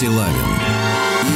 Силавин и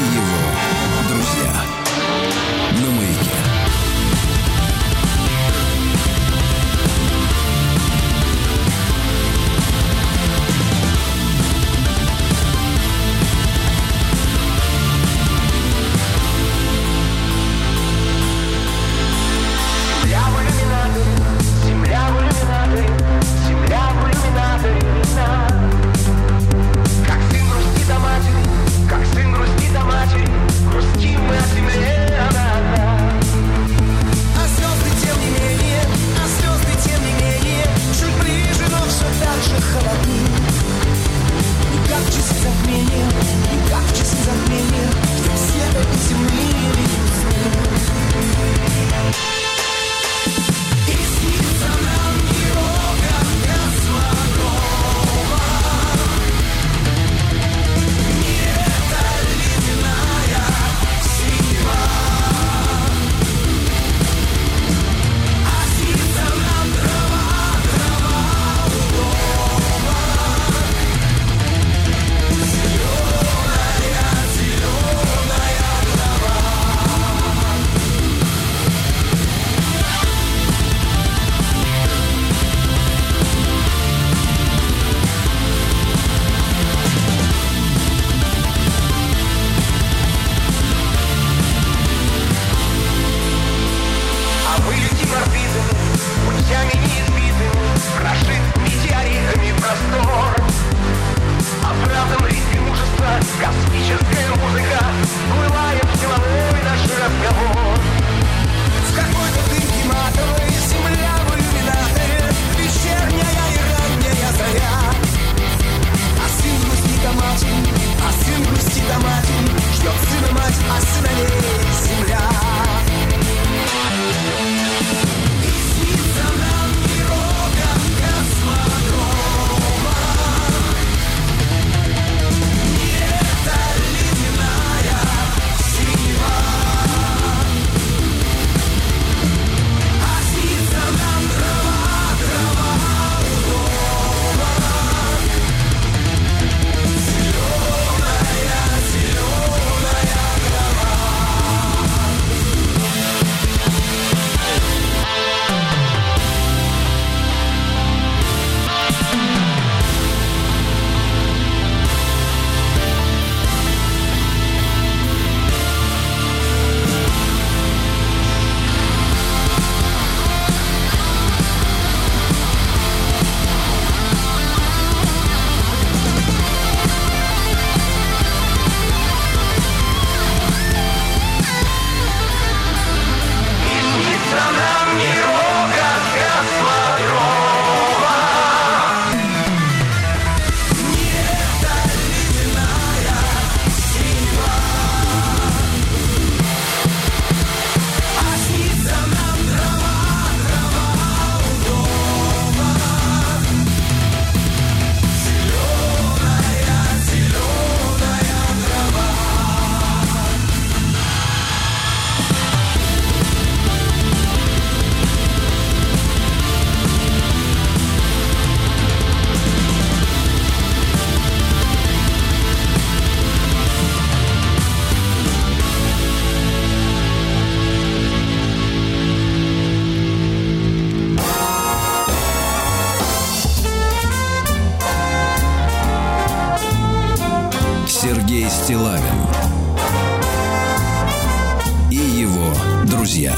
его друзья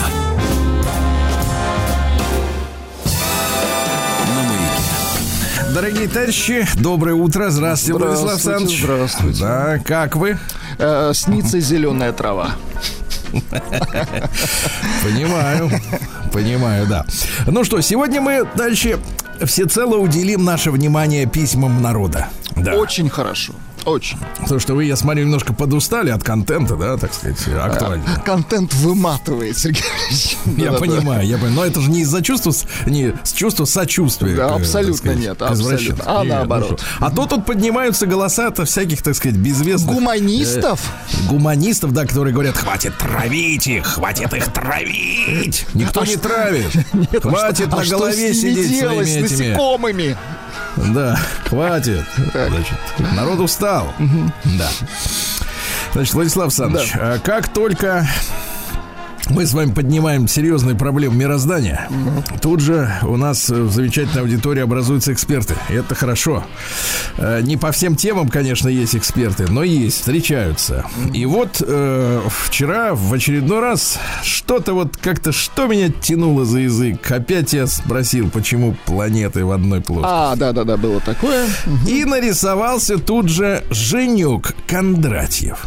на Маяке. Товарищи, доброе утро. Здравствуйте, Владислав Саныч. Здравствуйте. Да, как вы? Снится зеленая трава. Понимаю. Понимаю, да. Ну что, сегодня мы дальше всецело уделим наше внимание письмам народа. Да. Очень хорошо. Очень. Потому что вы, я смотрю, немножко подустали от контента, да, так сказать, актуально. Контент выматывает, Сергей Ильич. Я понимаю. Но это же не из-за чувства, не с чувства сочувствия. Да, абсолютно нет. Абсолютно. А наоборот. А то тут поднимаются голоса от всяких, так сказать, безвестных... Гуманистов? Гуманистов, да, которые говорят, хватит их травить. Никто не травит. Хватит на голове сидеть с насекомыми. Да, хватит. Значит, народ устал. Да. Значит, Владислав Саныч, как только мы с вами поднимаем серьезные проблемы мироздания, тут же у нас в замечательной аудитории образуются эксперты. Это хорошо. Не по всем темам, конечно, есть эксперты, но есть, встречаются. И вот вчера в очередной раз что-то вот как-то, что меня тянуло за язык. Опять я спросил, почему планеты в одной плоскости. А, да-да-да, было такое. И нарисовался тут же Женек Кондратьев.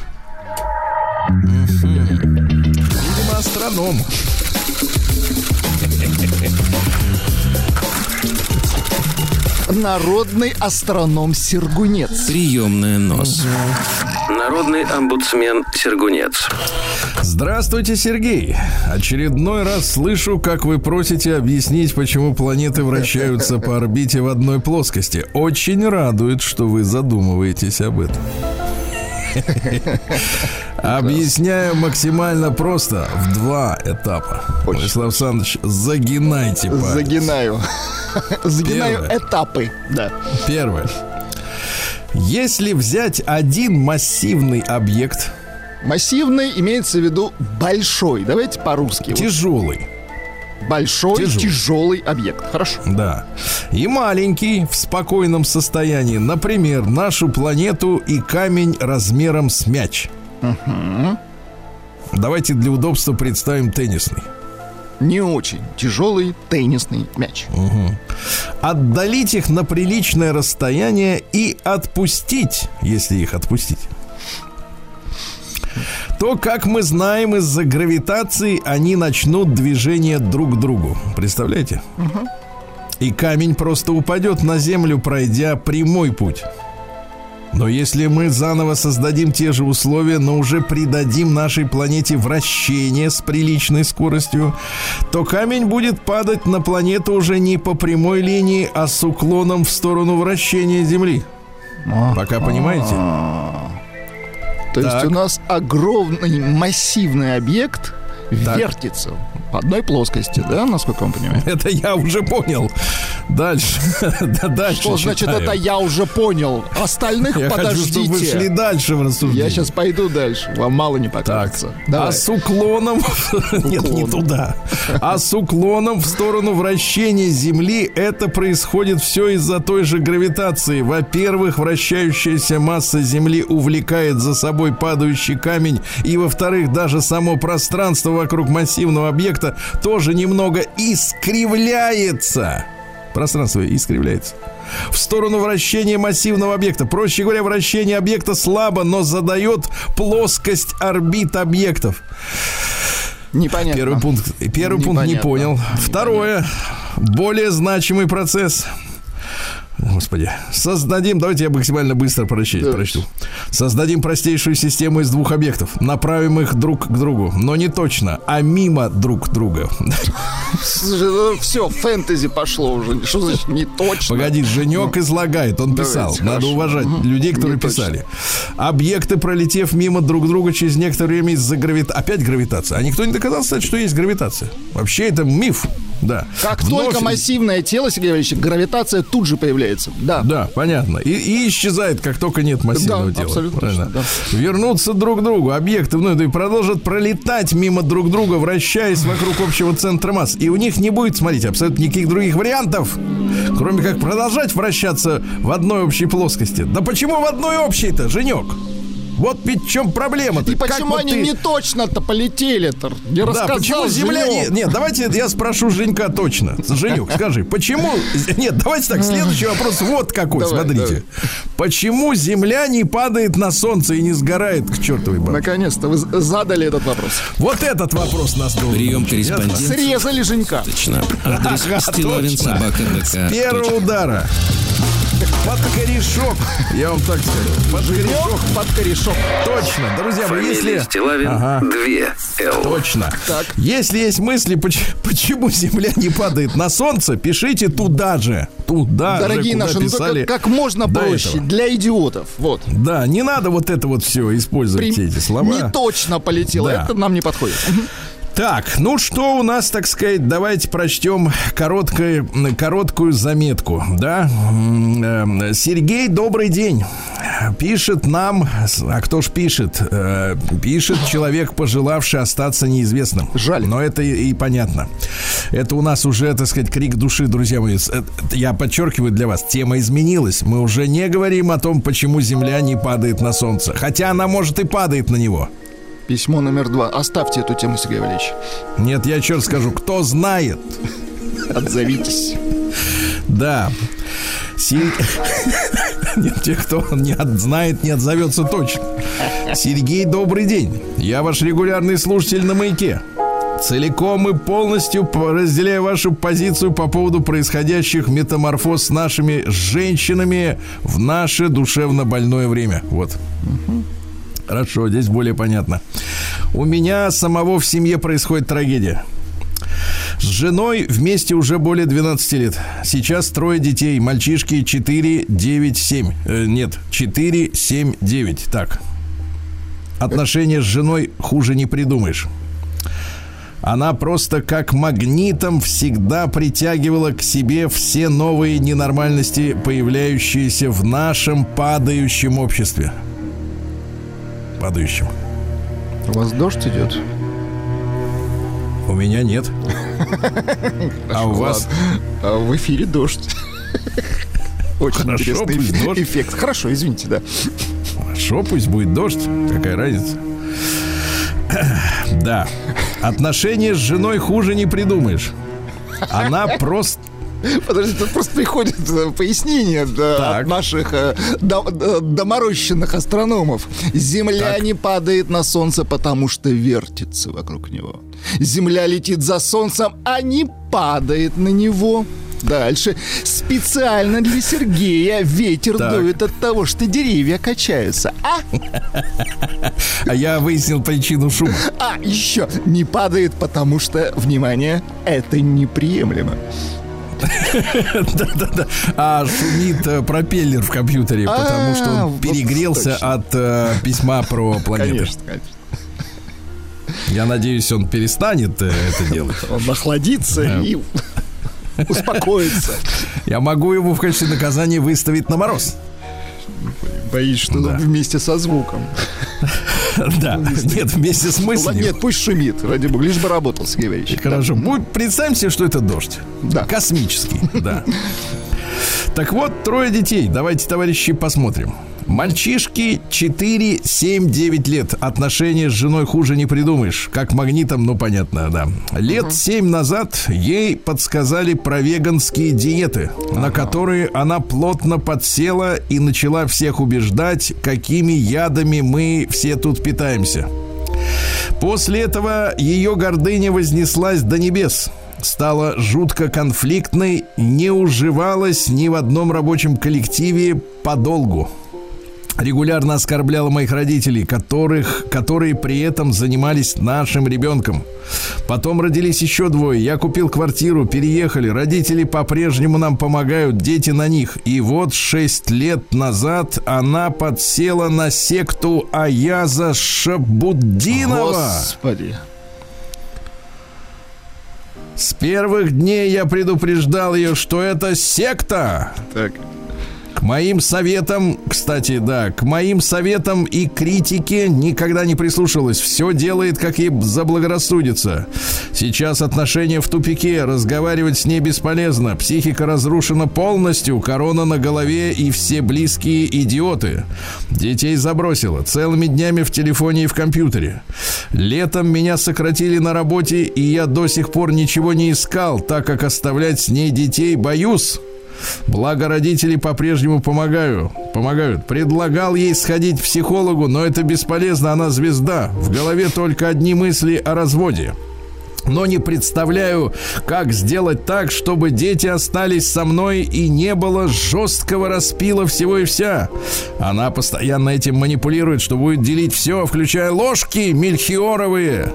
Астроном. Народный астроном Сергунец. Приемная нос. Народный омбудсмен Сергунец. Здравствуйте, Сергей. Очередной раз слышу, как вы просите объяснить, почему планеты вращаются по орбите в одной плоскости. Очень радует, что вы задумываетесь об этом. Объясняю максимально просто, в два этапа. Вячеслав Сандрович, загинайте палец. Загинаю. Загинаю этапы. Да. Первое. Если взять один массивный объект. Массивный имеется в виду большой. Давайте по-русски. Тяжелый. Большой, тяжелый объект. Хорошо. Да. И маленький в спокойном состоянии. Например, нашу планету и камень размером с мяч. Угу. Давайте для удобства представим теннисный. Не очень тяжелый теннисный мяч. Угу. Отдалить их на приличное расстояние и отпустить, если их отпустить, то, как мы знаем, из-за гравитации они начнут движение друг к другу. Представляете? Угу. И камень просто упадет на землю, пройдя прямой путь. Но если мы заново создадим те же условия, но уже придадим нашей планете вращение с приличной скоростью, то камень будет падать на планету уже не по прямой линии, а с уклоном в сторону вращения Земли. Пока понимаете? То так. есть у нас огромный массивный объект так. вертится по одной плоскости, да, насколько он понимает? Это я уже понял. Дальше. Дальше. Что значит это я уже понял? Остальных я подождите. Хочу, чтобы вы шли дальше в рассуждении. Я сейчас пойду дальше. Вам мало не покажется. А с уклоном... Нет, не туда. А с уклоном в сторону вращения Земли это происходит все из-за той же гравитации. Во-первых, вращающаяся масса Земли увлекает за собой падающий камень. И, во-вторых, даже само пространство вокруг массивного объекта тоже немного искривляется. Пространство искривляется в сторону вращения массивного объекта. Проще говоря, вращение объекта слабо, но задает плоскость орбит объектов. Непонятно. Первый пункт не понял. Второе. Более значимый процесс. Господи. Создадим, давайте я максимально быстро прочту. Создадим простейшую систему из двух объектов. Направим их друг к другу. Но не точно, а мимо друг друга. Все, фэнтези пошло уже. Что значит не точно? Погоди, Женек излагает, он писал. Надо уважать людей, которые писали. Объекты, пролетев мимо друг друга, через некоторое время из-за гравитации. Опять гравитация. А никто не доказал, кстати, что есть гравитация. Вообще это миф. Да. Как только массивное тело, Сергей Ильич, гравитация тут же появляется. Да, да, понятно. И исчезает, как только нет массивного тела. Абсолютно точно, да. Вернутся друг к другу объекты, и продолжат пролетать мимо друг друга, вращаясь вокруг общего центра масс. И у них не будет, смотрите, абсолютно никаких других вариантов, кроме как продолжать вращаться в одной общей плоскости. Да почему в одной общей-то, Женек? Вот ведь в чем проблема-то. И почему вот они не точно-то полетели-то? Не рассказал. Да, почему Земля... Нет, давайте я спрошу Женька точно. Женюк, скажи, почему... Нет, давайте так, следующий вопрос вот какой, давай, смотрите. Давай. Почему Земля не падает на Солнце и не сгорает к чертовой бабке? Наконец-то вы задали этот вопрос. Вот этот вопрос нас должен... Прием корреспондента. Срезали Женька. Точно. Адрес Стилавин, собака, ДК. Первого удара. Под корешок. Я вам так скажу. Под корешок. Точно, друзья мои, если... Стилавин, 2Л. Точно. Так. Если есть мысли, почему Земля не падает на Солнце, пишите туда же. Дорогие куда наши, писали как можно проще. Этого. Для идиотов. Вот. Да, не надо вот это вот все использовать, все эти слова. Не точно полетело. Да. Это нам не подходит. Так, ну что у нас, так сказать, давайте прочтем короткую заметку, да? Сергей, добрый день. Пишет нам, а кто ж пишет? Пишет человек, пожелавший остаться неизвестным. Жаль. Но это и понятно. Это у нас уже, так сказать, крик души, друзья мои. Я подчеркиваю для вас, тема изменилась. Мы уже не говорим о том, почему Земля не падает на Солнце. Хотя она, может, и падает на него. Письмо номер 2. Оставьте эту тему, Сергей Ильич. Нет, я черт скажу, кто знает. Отзовитесь. Да. Нет, те, кто не знает, не отзовется точно. Сергей, добрый день. Я ваш регулярный слушатель на «Маяке». Целиком и полностью разделяю вашу позицию по поводу происходящих метаморфоз с нашими женщинами в наше душевно больное время. Вот. Хорошо, здесь более понятно. У меня самого в семье происходит трагедия. С женой вместе уже более 12 лет. Сейчас 3 детей. Мальчишки 4, 9, 7. 4, 7, 9. Так. Отношения с женой хуже не придумаешь. Она просто как магнитом всегда притягивала к себе все новые ненормальности, появляющиеся в нашем падающем обществе. Падающим. У вас дождь идет? У меня нет. А у вас? В эфире дождь. Очень интересный эффект. Хорошо, извините, да. Хорошо, пусть будет дождь. Какая разница? Да. Отношения с женой хуже не придумаешь. Она просто... Подожди, тут просто приходит пояснение от наших доморощенных астрономов. Земля так. Не падает на Солнце, потому что вертится вокруг него. Земля летит за Солнцем, а не падает на него. Дальше. Специально для Сергея ветер дует от того, что деревья качаются. А я выяснил причину шума. А еще не падает, потому что, внимание, это неприемлемо. Да-да-да. А шумит пропеллер в компьютере, потому что он перегрелся от письма про планеты. Конечно, конечно. Я надеюсь, он перестанет это делать. Он охладится и успокоится. Я могу его в качестве наказания выставить на мороз. Боюсь, что он вместе со звуком. Да, нет, вместе с мыслью. Нет, пусть шумит, ради бога, лишь бы работал, Сергей Ильич. Хорошо, представим себе, что это дождь. Да. Космический, да. Так вот, 3 детей, давайте, товарищи, посмотрим. Мальчишки 4, 7, 9 лет. Отношения с женой хуже не придумаешь. Как магнитом, ну понятно, да. Лет 7 назад ей подсказали про веганские диеты, на которые она плотно подсела и начала всех убеждать, какими ядами мы все тут питаемся. После этого ее гордыня вознеслась до небес. Стала жутко конфликтной, не уживалась ни в одном рабочем коллективе подолгу. Регулярно оскорбляла моих родителей, которые при этом занимались нашим ребенком. Потом родились еще 2. Я купил квартиру, переехали. Родители по-прежнему нам помогают, дети на них. И вот 6 лет назад она подсела на секту Аяза Шабутдинова. Господи. С первых дней я предупреждал ее, что это секта. Так. К моим советам, кстати, да, к моим советам и критике никогда не прислушалась. Все делает, как ей заблагорассудится. Сейчас отношения в тупике. Разговаривать с ней бесполезно. Психика разрушена полностью. Корона на голове и все близкие идиоты. Детей забросила. Целыми днями в телефоне и в компьютере. Летом меня сократили на работе, и я до сих пор ничего не искал, так как оставлять с ней детей боюсь. Благо родители по-прежнему помогают. Предлагал ей сходить к психологу, но это бесполезно, она звезда. В голове только одни мысли о разводе. Но не представляю, как сделать так, чтобы дети остались со мной и не было жесткого распила всего и вся. Она постоянно этим манипулирует, что будет делить все, включая ложки мельхиоровые.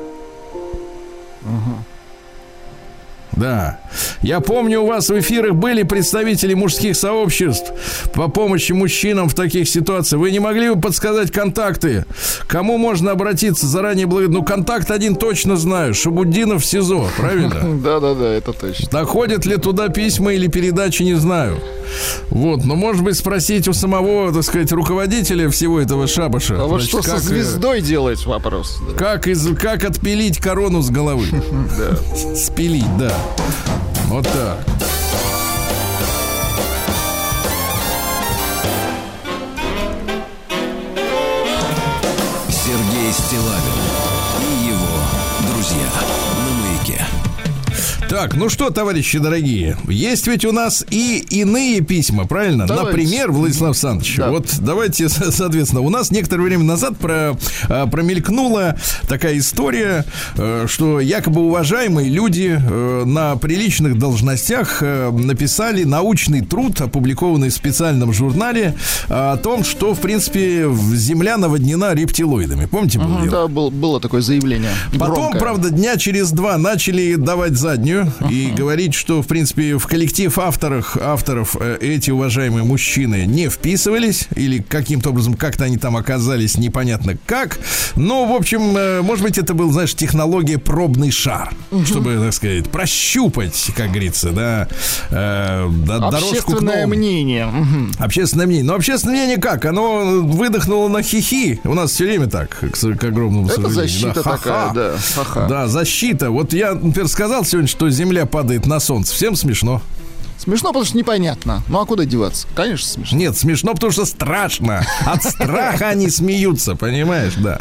Да. Я помню, у вас в эфирах были представители мужских сообществ по помощи мужчинам в таких ситуациях. Вы не могли бы подсказать контакты? Кому можно обратиться заранее благодаря? Ну, контакт один точно знаю. Шабутдинов в СИЗО, правильно? Да, это точно. Доходят ли туда письма или передачи, не знаю. Вот, но может быть спросить у самого, так сказать, руководителя всего этого шабаша. А вот что со звездой делать, вопрос. Как отпилить корону с головы? Спилить, да. Вот так. Сергей Стиллавин и его друзья на Маяке. Так, ну что, товарищи дорогие, есть ведь у нас и иные письма, правильно? Давайте. Например, Владислав Саныч, да. Вот давайте, соответственно, у нас некоторое время назад промелькнула такая история, что якобы уважаемые люди на приличных должностях написали научный труд, опубликованный в специальном журнале, о том, что, в принципе, земля наводнена рептилоидами. Помните? Да, было такое заявление. Потом, громкое. Правда, дня через два начали давать заднюю. И говорить, что, в принципе, в коллектив авторов эти уважаемые мужчины не вписывались. Или каким-то образом как-то они там оказались, непонятно как. Но, в общем, может быть, это был, знаешь, технология пробный шар. Чтобы, так сказать, прощупать, как говорится, да, дорожку к новому. Мнение. Общественное мнение. Но общественное мнение как? Оно выдохнуло на хихи. У нас все время так, к огромному сожалению. Это защита, да, такая, да. Ха-ха. Да, защита. Вот я, например, сказал сегодня, что земля падает на солнце. Всем смешно. Смешно, потому что непонятно. Ну, а куда деваться? Конечно, смешно. Нет, смешно, потому что страшно. От страха они смеются, понимаешь, да.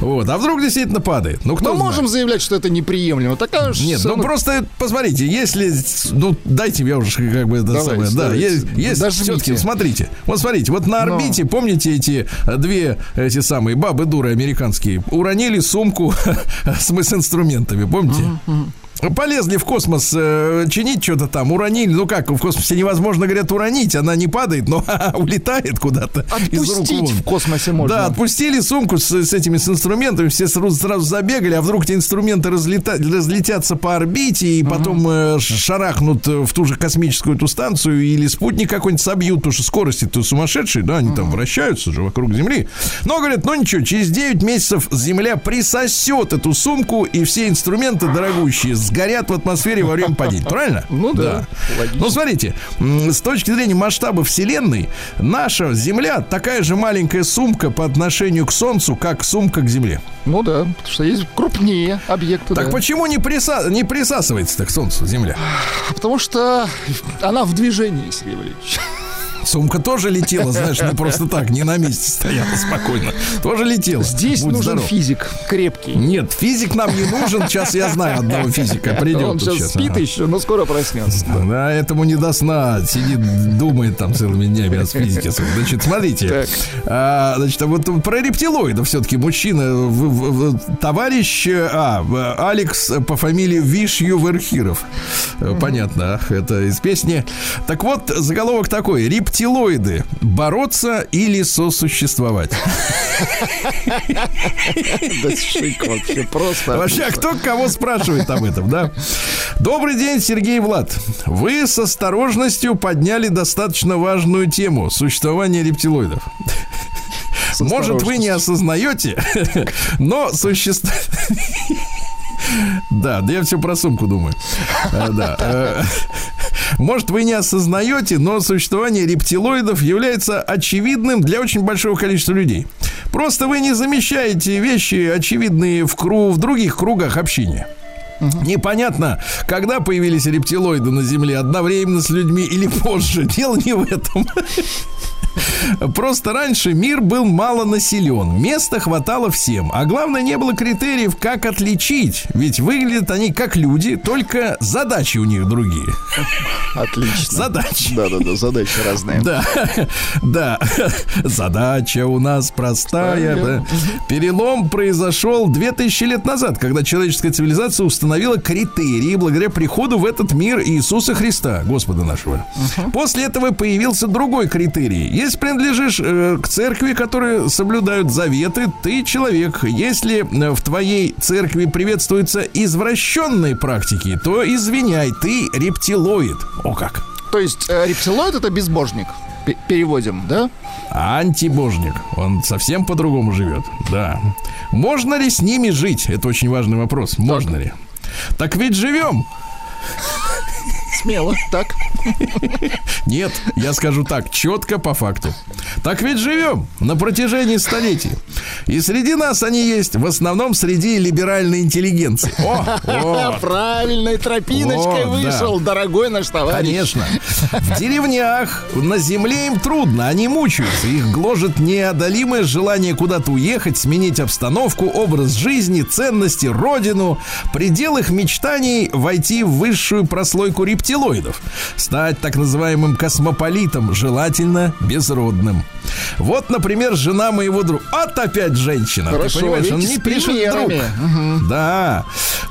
Вот. А вдруг действительно падает? Ну, кто мы можем заявлять, что это неприемлемо. Такая уж... Нет, ну, просто, посмотрите, если... Ну, дайте я уже как бы... это самое. Да, если все-таки, смотрите. Вот, смотрите, вот на орбите, помните, эти две, эти самые бабы-дуры американские, уронили сумку с инструментами, помните? Полезли в космос чинить что-то там, уронили. Ну как, в космосе невозможно, говорят, уронить. Она не падает, но улетает куда-то. Отпустить в космосе можно. Да, отпустили сумку с этими инструментами. Все сразу забегали, а вдруг эти инструменты разлетятся по орбите. И потом шарахнут в ту же космическую эту станцию. Или спутник какой-нибудь собьют, потому что скорости-то сумасшедшие. Да, они там вращаются же вокруг Земли. Но, говорят, ну ничего, через 9 месяцев Земля присосет эту сумку. И все инструменты дорогущие горят в атмосфере во время падения. Правильно? Ну да. Ну смотрите, с точки зрения масштаба Вселенной, наша Земля такая же маленькая сумка по отношению к Солнцу, как сумка к Земле. Ну да, потому что есть крупнее объекты. Так да. Почему не присасывается так к Солнцу Земля? Потому что она в движении, Сергей Валерьевич. Сумка тоже летела, знаешь, не просто так, не на месте стояла спокойно. Тоже летела. Здесь будь нужен здоров. Физик крепкий. Нет, физик нам не нужен. Сейчас я знаю одного физика. Придет. Он сейчас спит еще, но скоро проснется. Да, этому не до сна. Сидит, думает там целыми днями о физике. Значит, смотрите. Значит, вот про рептилоидов все-таки мужчина. Товарищ Алекс по фамилии Вишью Верхиров. Понятно, это из песни. Так вот, заголовок такой. Рептилоиды. Бороться или сосуществовать? Да шик вообще просто. Вообще, кто кого спрашивает об этом, да? Добрый день, Сергей и Влад. Вы с осторожностью подняли достаточно важную тему существования рептилоидов. Может, вы не осознаете, но существует... Да, я все про сумку думаю. Да. Может, вы не осознаете, но существование рептилоидов является очевидным для очень большого количества людей. Просто вы не замечаете вещи, очевидные в других кругах общения. Непонятно, когда появились рептилоиды на Земле, одновременно с людьми или позже. Дело не в этом. Просто раньше мир был мало населен, места хватало всем, а главное, не было критериев, как отличить. Ведь выглядят они как люди, только задачи у них другие. Отлично. Задачи. Да, задачи разные. Да. Задача у нас простая. Да. Перелом произошел 2000 лет назад, когда человеческая цивилизация установила критерии благодаря приходу в этот мир Иисуса Христа, Господа нашего. После этого появился другой критерий. Есть принадлежишь к церкви, которые соблюдают заветы, ты человек. Если в твоей церкви приветствуются извращенные практики, то извиняй, ты рептилоид. О как! То есть рептилоид — это безбожник? Переводим, да? Антибожник. Он совсем по-другому живет. Да. Можно ли с ними жить? Это очень важный вопрос. Можно ли? Так ведь живем. Смело, так? Нет, я скажу так, четко по факту. Так ведь живем на протяжении столетий. И среди нас они есть, в основном среди либеральной интеллигенции. О, правильной тропиночкой вышел, да, дорогой наш товарищ. Конечно. В деревнях на земле им трудно, они мучаются. Их гложет неодолимое желание куда-то уехать, сменить обстановку, образ жизни, ценности, родину. Предел их мечтаний — войти в высшую прослойку рептилоидов. Стать так называемым космополитом, желательно безродным. Вот, например, жена моего друга. От опять женщина. Хорошо, ты понимаешь, он не пишет друг. Угу. Да.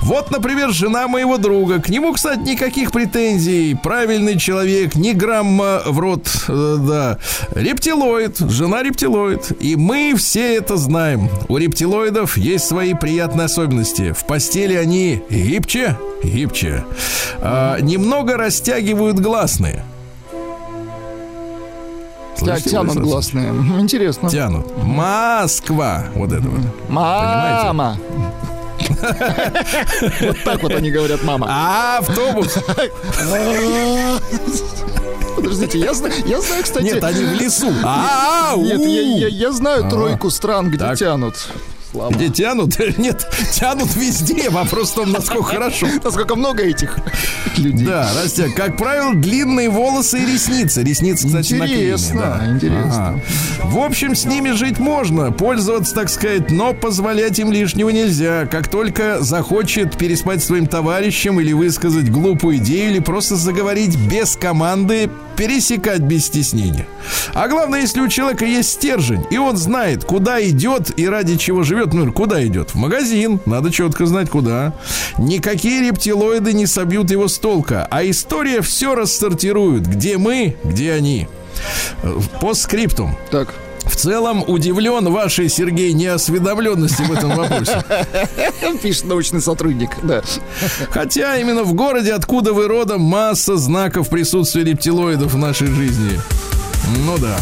Вот, например, жена моего друга. К нему, кстати, никаких претензий. Правильный человек, ни грамма в рот. Да. Рептилоид. Жена рептилоид. И мы все это знаем. У рептилоидов есть свои приятные особенности. В постели они гибче, гибче. Немного растягивают гласные. Слышите, тянут гласные. Интересно. Тянут. Москва. Вот это вот. Мама. Вот так вот они говорят, мама. А автобус. Подождите, я знаю, кстати... Нет, они в лесу. Нет, я знаю тройку стран, где тянут. Слава. Где тянут? Нет, тянут везде. Вопрос в том, насколько хорошо. Насколько много этих людей. Да, Растя, как правило, длинные волосы и ресницы. Ресницы, кстати, наклеены. Да. Интересно. В общем, с ними жить можно, пользоваться, так сказать, но позволять им лишнего нельзя. Как только захочет переспать своим товарищем или высказать глупую идею, или просто заговорить без команды, пересекать без стеснения. А главное, если у человека есть стержень, и он знает, куда идет и ради чего живет. Ну, куда идет? В магазин. Надо четко знать, куда. Никакие рептилоиды не собьют его с толка. А история все рассортирует. Где мы, где они. Постскриптум. Так. В целом удивлен вашей, Сергей, неосведомленности в этом вопросе. Пишет научный сотрудник, да. Хотя именно в городе, откуда вы родом, масса знаков присутствия рептилоидов в нашей жизни. Ну да.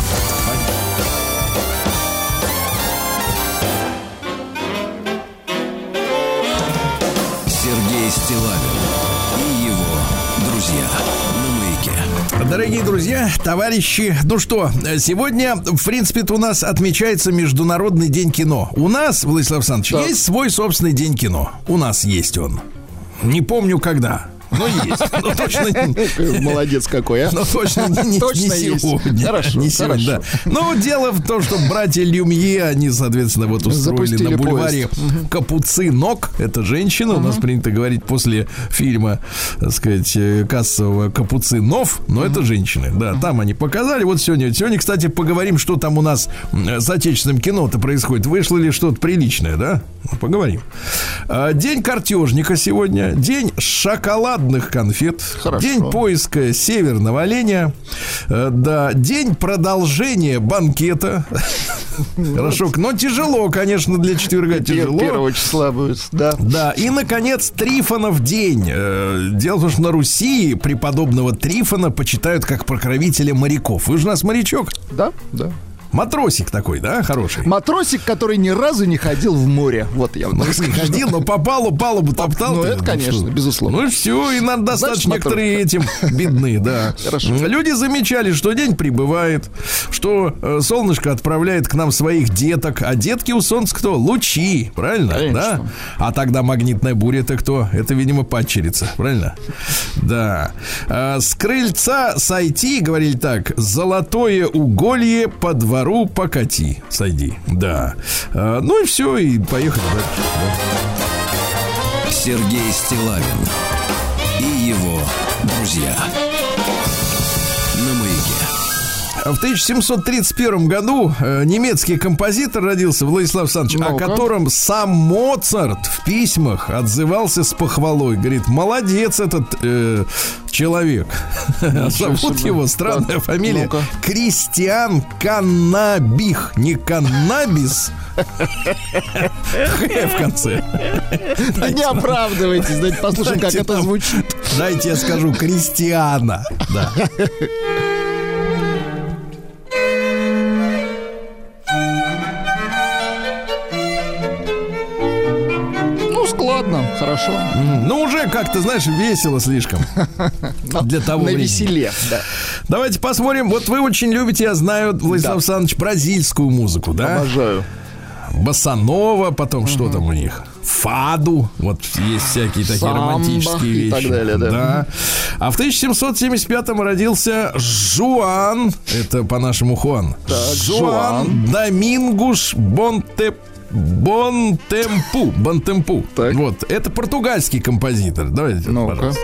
Дорогие друзья, товарищи, ну что, сегодня, в принципе, у нас отмечается Международный день кино. У нас, Владислав Саныч, есть свой собственный день кино. У нас есть он. Не помню, когда. Но есть. Но точно... Молодец какой, а? Но точно не сегодня. Хорошо, не сегодня, да. Но дело в том, что братья Люмье, они, соответственно, вот устроили запустили на бульваре поезд. Капуцинок. Это женщина. У нас принято говорить после фильма, так сказать, кассового Капуцинов. Но это женщины. Да, там они показали. Вот сегодня. Сегодня, кстати, поговорим, что там у нас с отечественным кино-то происходит. Вышло ли что-то приличное, да? Поговорим. День картежника сегодня. День шоколада. Конфет. Хорошо. День поиска северного оленя. Да, день продолжения банкета. Хорошо, но тяжело, конечно, для четверга тяжело. 1 числа будет, да. Да, и, наконец, Трифонов день. Дело в том, что на Руси преподобного Трифона почитают как покровителя моряков. Вы же у нас морячок? Да, да. Матросик такой, да, хороший. Матросик, который ни разу не ходил в море. Вот я вот так скажу. Ходил, но попал, палубу топтал. Ну, это, конечно, безусловно. Ну и все, и нам достаточно. Значит, некоторые этим бедны, да. Хорошо. Люди замечали, что день прибывает, что солнышко отправляет к нам своих деток. А детки у солнца кто? Лучи, правильно? Конечно. Да? А тогда магнитная буря — это кто? Это, видимо, падчерица, правильно? Да. С крыльца сойти, говорили так, золотое уголье под водой. Пару покати, сойди. Да. Ну и все, и поехали дальше. Сергей Стиллавин и его друзья. В 1731 году немецкий композитор родился Владислав Саныч, о котором сам Моцарт в письмах отзывался с похвалой. Говорит, молодец этот человек. Зовут его, странная фамилия, ну-ка, Кристиан Каннабих. Не Каннабис, Х в конце. Не оправдывайтесь. Давайте послушаем, как это звучит. Дайте я скажу Кристиана. Да. Ладно, хорошо. Ну, уже как-то, знаешь, весело слишком. Для того времени. На веселе, да. Давайте посмотрим. Вот вы очень любите, я знаю, Владислав Александрович, бразильскую музыку, да? Обожаю. Босанова, потом что там у них? Фаду. Вот есть всякие такие романтические вещи. И так далее, да. А в 1775-м родился Жуан, это по-нашему Хуан, Жуан Домингуш Бонте Бонтемпу. Бонтемпу. Вот. Это португальский композитор. Давайте, пожалуйста.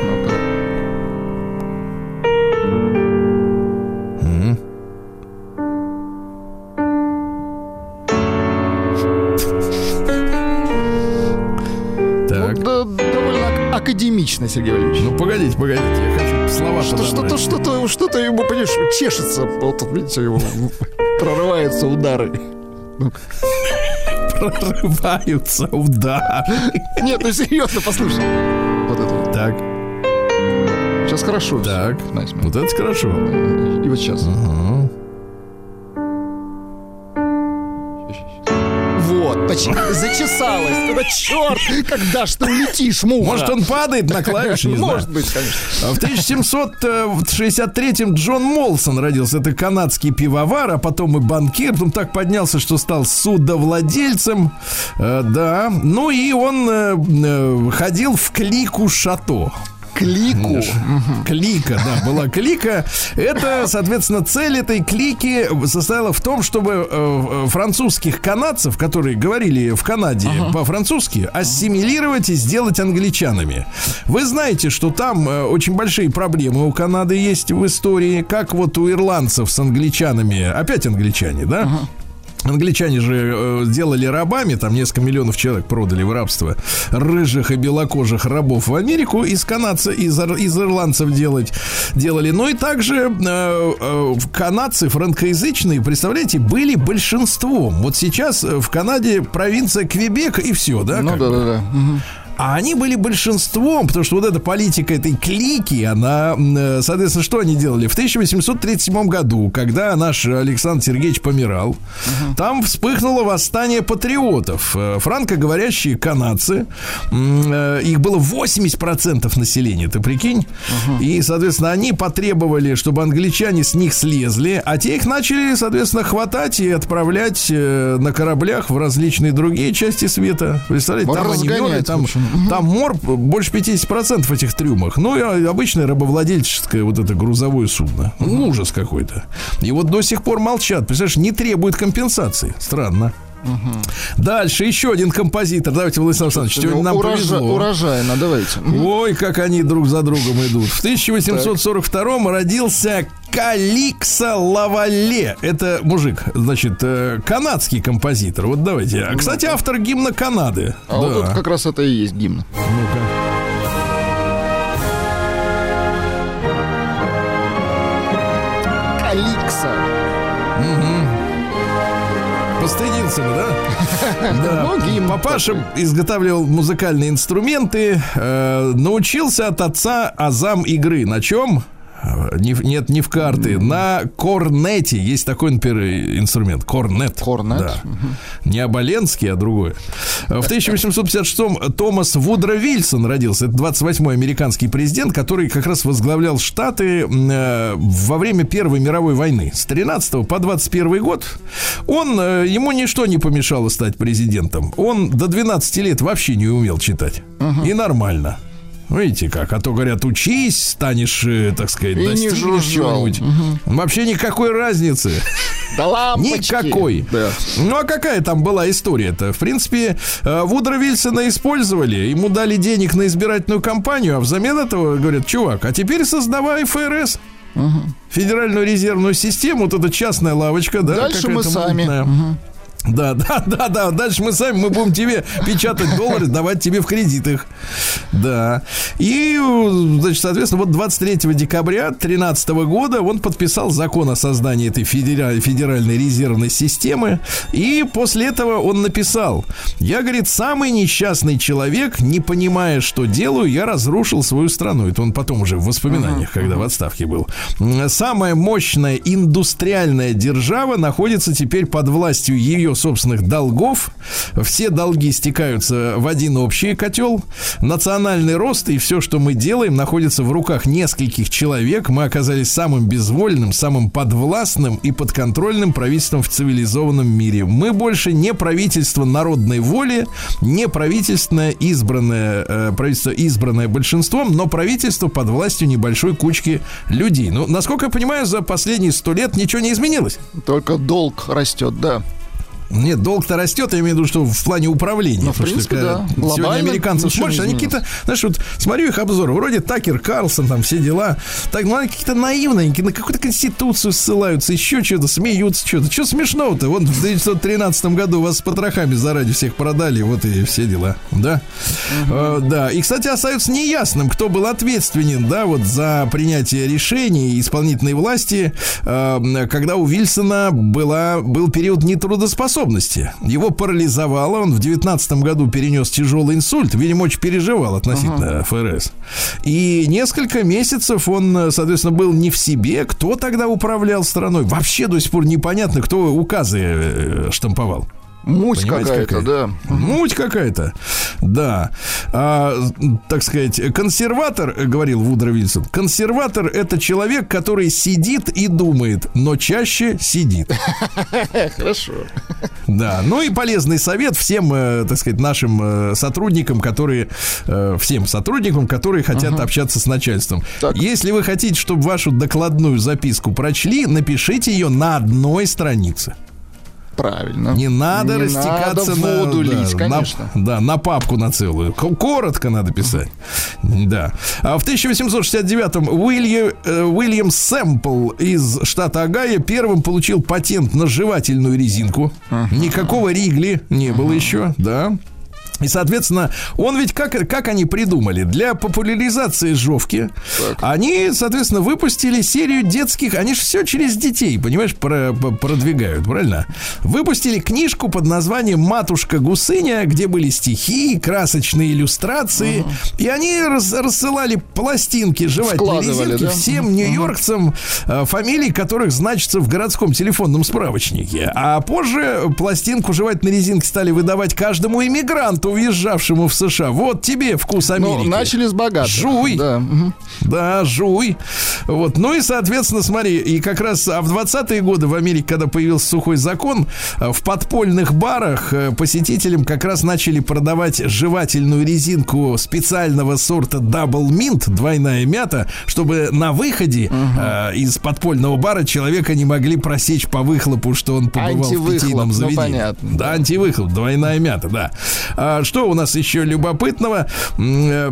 Так. Ну, довольно академично, Сергей Валерьевич. Ну, погодите, я хочу слова подобрать. Что-то ему, понимаешь, чешется. Вот, видите, его прорываются удары. Прорываются удары. Нет, ну серьезно, послушай. Вот это вот. Так. Сейчас хорошо. Так. Все. Вот это хорошо. И вот сейчас. Ага. Вот, почти зачесалось. Это черт, когда ж ты улетишь, муха. Может, он падает на клавиши, не знаю. Может быть, конечно. В 1763-м Джон Молсон родился. Это канадский пивовар, а потом и банкир. Потом так поднялся, что стал судовладельцем. Да. Ну и он ходил в клику «Шато». Клику. Клика, да, была клика. Это, соответственно, цель этой клики состояла в том, чтобы французских канадцев, которые говорили в Канаде по-французски, ассимилировать и сделать англичанами. Вы знаете, что там очень большие проблемы у Канады есть в истории, как вот у ирландцев с англичанами. Опять англичане, да? Англичане же делали рабами, там несколько миллионов человек продали в рабство, рыжих и белокожих рабов в Америку, из канадцев, из ирландцев делали. Ну и также канадцы франкоязычные, представляете, были большинством. Вот сейчас в Канаде провинция Квебек и все, да? Ну да. А они были большинством, потому что вот эта политика этой клики, она, соответственно, что они делали? В 1837 году, когда наш Александр Сергеевич помирал, там вспыхнуло восстание патриотов. Франкоговорящие канадцы, их было 80% населения, ты прикинь? И, соответственно, они потребовали, чтобы англичане с них слезли, а те их начали, соответственно, хватать и отправлять на кораблях в различные другие части света. Представляете, там они гуляли, там мор больше 50% в этих трюмах. Ну, и обычное рабовладельческое вот это грузовое судно. Ну, ужас какой-то. И вот до сих пор молчат. Представляешь, не требуют компенсации. Странно. Дальше еще один композитор. Давайте, Владислав Александрович, сегодня нам повезло. Урожайно, давайте. Ой, как они друг за другом идут. В 1842-м родился Каликса Лавале. Это мужик, значит, канадский композитор. Вот давайте. А, кстати, автор гимна Канады. А вот тут как раз это и есть гимн. Ну-ка. Постыдился бы, да? Папаша изготавливал музыкальные инструменты, научился от отца азам игры. На чем? Нет, не в карты. На корнете. Есть такой, например, инструмент. Корнет. Да. Не оболенский, а другой. В 1856-м Томас Вудро Вильсон родился. Это 28-й американский президент, который как раз возглавлял Штаты во время Первой мировой войны. С 13 по 21 год ему ничто не помешало стать президентом. Он до 12 лет вообще не умел читать. И нормально. Видите как, а то говорят, учись, станешь, так сказать, и достигнешь чего-нибудь. Вообще никакой разницы. Да лампочки. Никакой. Да. Ну, а какая там была история-то? В принципе, Вудро Вильсона использовали, ему дали денег на избирательную кампанию, а взамен этого говорят, чувак, а теперь создавай ФРС. Угу. Федеральную резервную систему, вот эта частная лавочка, да? Дальше мы сами. Угу. Да. Дальше мы сами, мы будем тебе печатать доллары, давать тебе в кредитах. Да. И, значит, соответственно, вот 23 декабря 2013 года он подписал закон о создании этой федеральной резервной системы. И после этого он написал: я, говорит, самый несчастный человек, не понимая, что делаю, я разрушил свою страну. Это он потом уже в воспоминаниях, когда в отставке был. Самая мощная индустриальная держава находится теперь под властью ее собственных долгов. Все долги стекаются в один общий котел. Национальный рост и все, что мы делаем, находится в руках нескольких человек. Мы оказались самым безвольным, самым подвластным и подконтрольным правительством в цивилизованном мире. Мы больше не правительство народной воли, не правительственное правительство, избранное большинством, но правительство под властью небольшой кучки людей. Ну, насколько я понимаю, за последние 100 лет ничего не изменилось. Только долг растет, да. Нет, долг-то растет, я имею в виду, что в плане управления. Ну, в принципе, да. Сегодня американцев смотришь, они какие-то, знаешь, вот смотрю их обзоры, вроде Такер Карлсон, там все дела, так, ну, они какие-то наивненькие, на какую-то конституцию ссылаются, еще что-то, смеются, что-то. Что смешного-то? Вон в 1913 году вас с потрохами заради всех продали, вот и все дела, да? Да, и, кстати, остается неясным, кто был ответственен, да, вот за принятие решений исполнительной власти, когда у Вильсона был период нетрудоспособности. Его парализовало. Он в 19 году перенес тяжелый инсульт. Видимо, очень переживал относительно ФРС. И несколько месяцев он, соответственно, был не в себе. Кто тогда управлял страной? Вообще до сих пор непонятно, кто указы штамповал. Муть какая-то, да. Муть какая-то, да. Так сказать, консерватор, говорил Вудро Вильсон, консерватор — это человек, который сидит и думает, но чаще сидит. Хорошо. Да, ну и полезный совет всем, так сказать, нашим сотрудникам, которые хотят общаться с начальством. Так. Если вы хотите, чтобы вашу докладную записку прочли, напишите ее на одной странице. Правильно. Не надо растекаться на воду лить, конечно. На папку на целую. Коротко надо писать. Да. А в 1869-м Уильям Сэмпл из штата Огайо первым получил патент на жевательную резинку. Никакого Ригли не было еще, да. И, соответственно, он ведь как они придумали? Для популяризации жевки они, соответственно, выпустили серию детских... Они же все через детей, понимаешь, продвигают, правильно? Выпустили книжку под названием «Матушка-гусыня», где были стихи, красочные иллюстрации. И они рассылали пластинки жевательной резинки, да? Всем нью-йоркцам, фамилии которых значатся в городском телефонном справочнике. А позже пластинку жевательной резинки стали выдавать каждому иммигранту, уезжавшему в США. Вот тебе вкус Америки. Ну, начали с богатых. Жуй. Да. Да, жуй. Вот. Ну и, соответственно, смотри, и как раз в 20-е годы в Америке, когда появился сухой закон, в подпольных барах посетителям как раз начали продавать жевательную резинку специального сорта Double Mint, двойная мята, чтобы на выходе из подпольного бара человека не могли просечь по выхлопу, что он побывал в питейном заведении. Понятно. Да, антивыхлоп, двойная мята, да. Что у нас еще любопытного,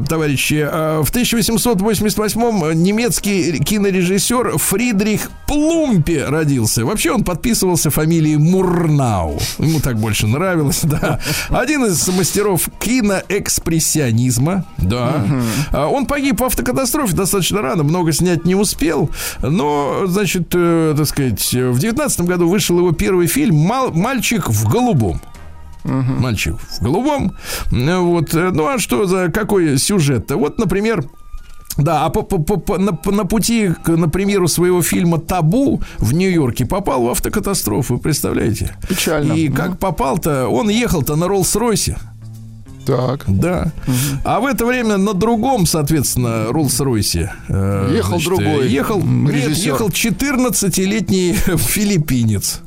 товарищи? В 1888-м немецкий кинорежиссер Фридрих Плумпе родился. Вообще он подписывался фамилией Мурнау. Ему так больше нравилось, да. Один из мастеров киноэкспрессионизма, да. Он погиб в автокатастрофе достаточно рано, много снять не успел. Но, значит, так сказать, в 19-м году вышел его первый фильм «Мальчик в голубом». Мальчик в голубом. Вот. Ну, а что за какой сюжет-то? Вот, например... Да, а на пути к примеру своего фильма «Табу» в Нью-Йорке попал в автокатастрофу, представляете? Печально. И как попал-то? Он ехал-то на Роллс-Ройсе. Так. Да. А в это время на другом, соответственно, Роллс-Ройсе ехал 14-летний филиппинец.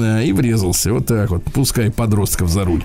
Да, и врезался. Вот так вот. Пускай подростков за руль.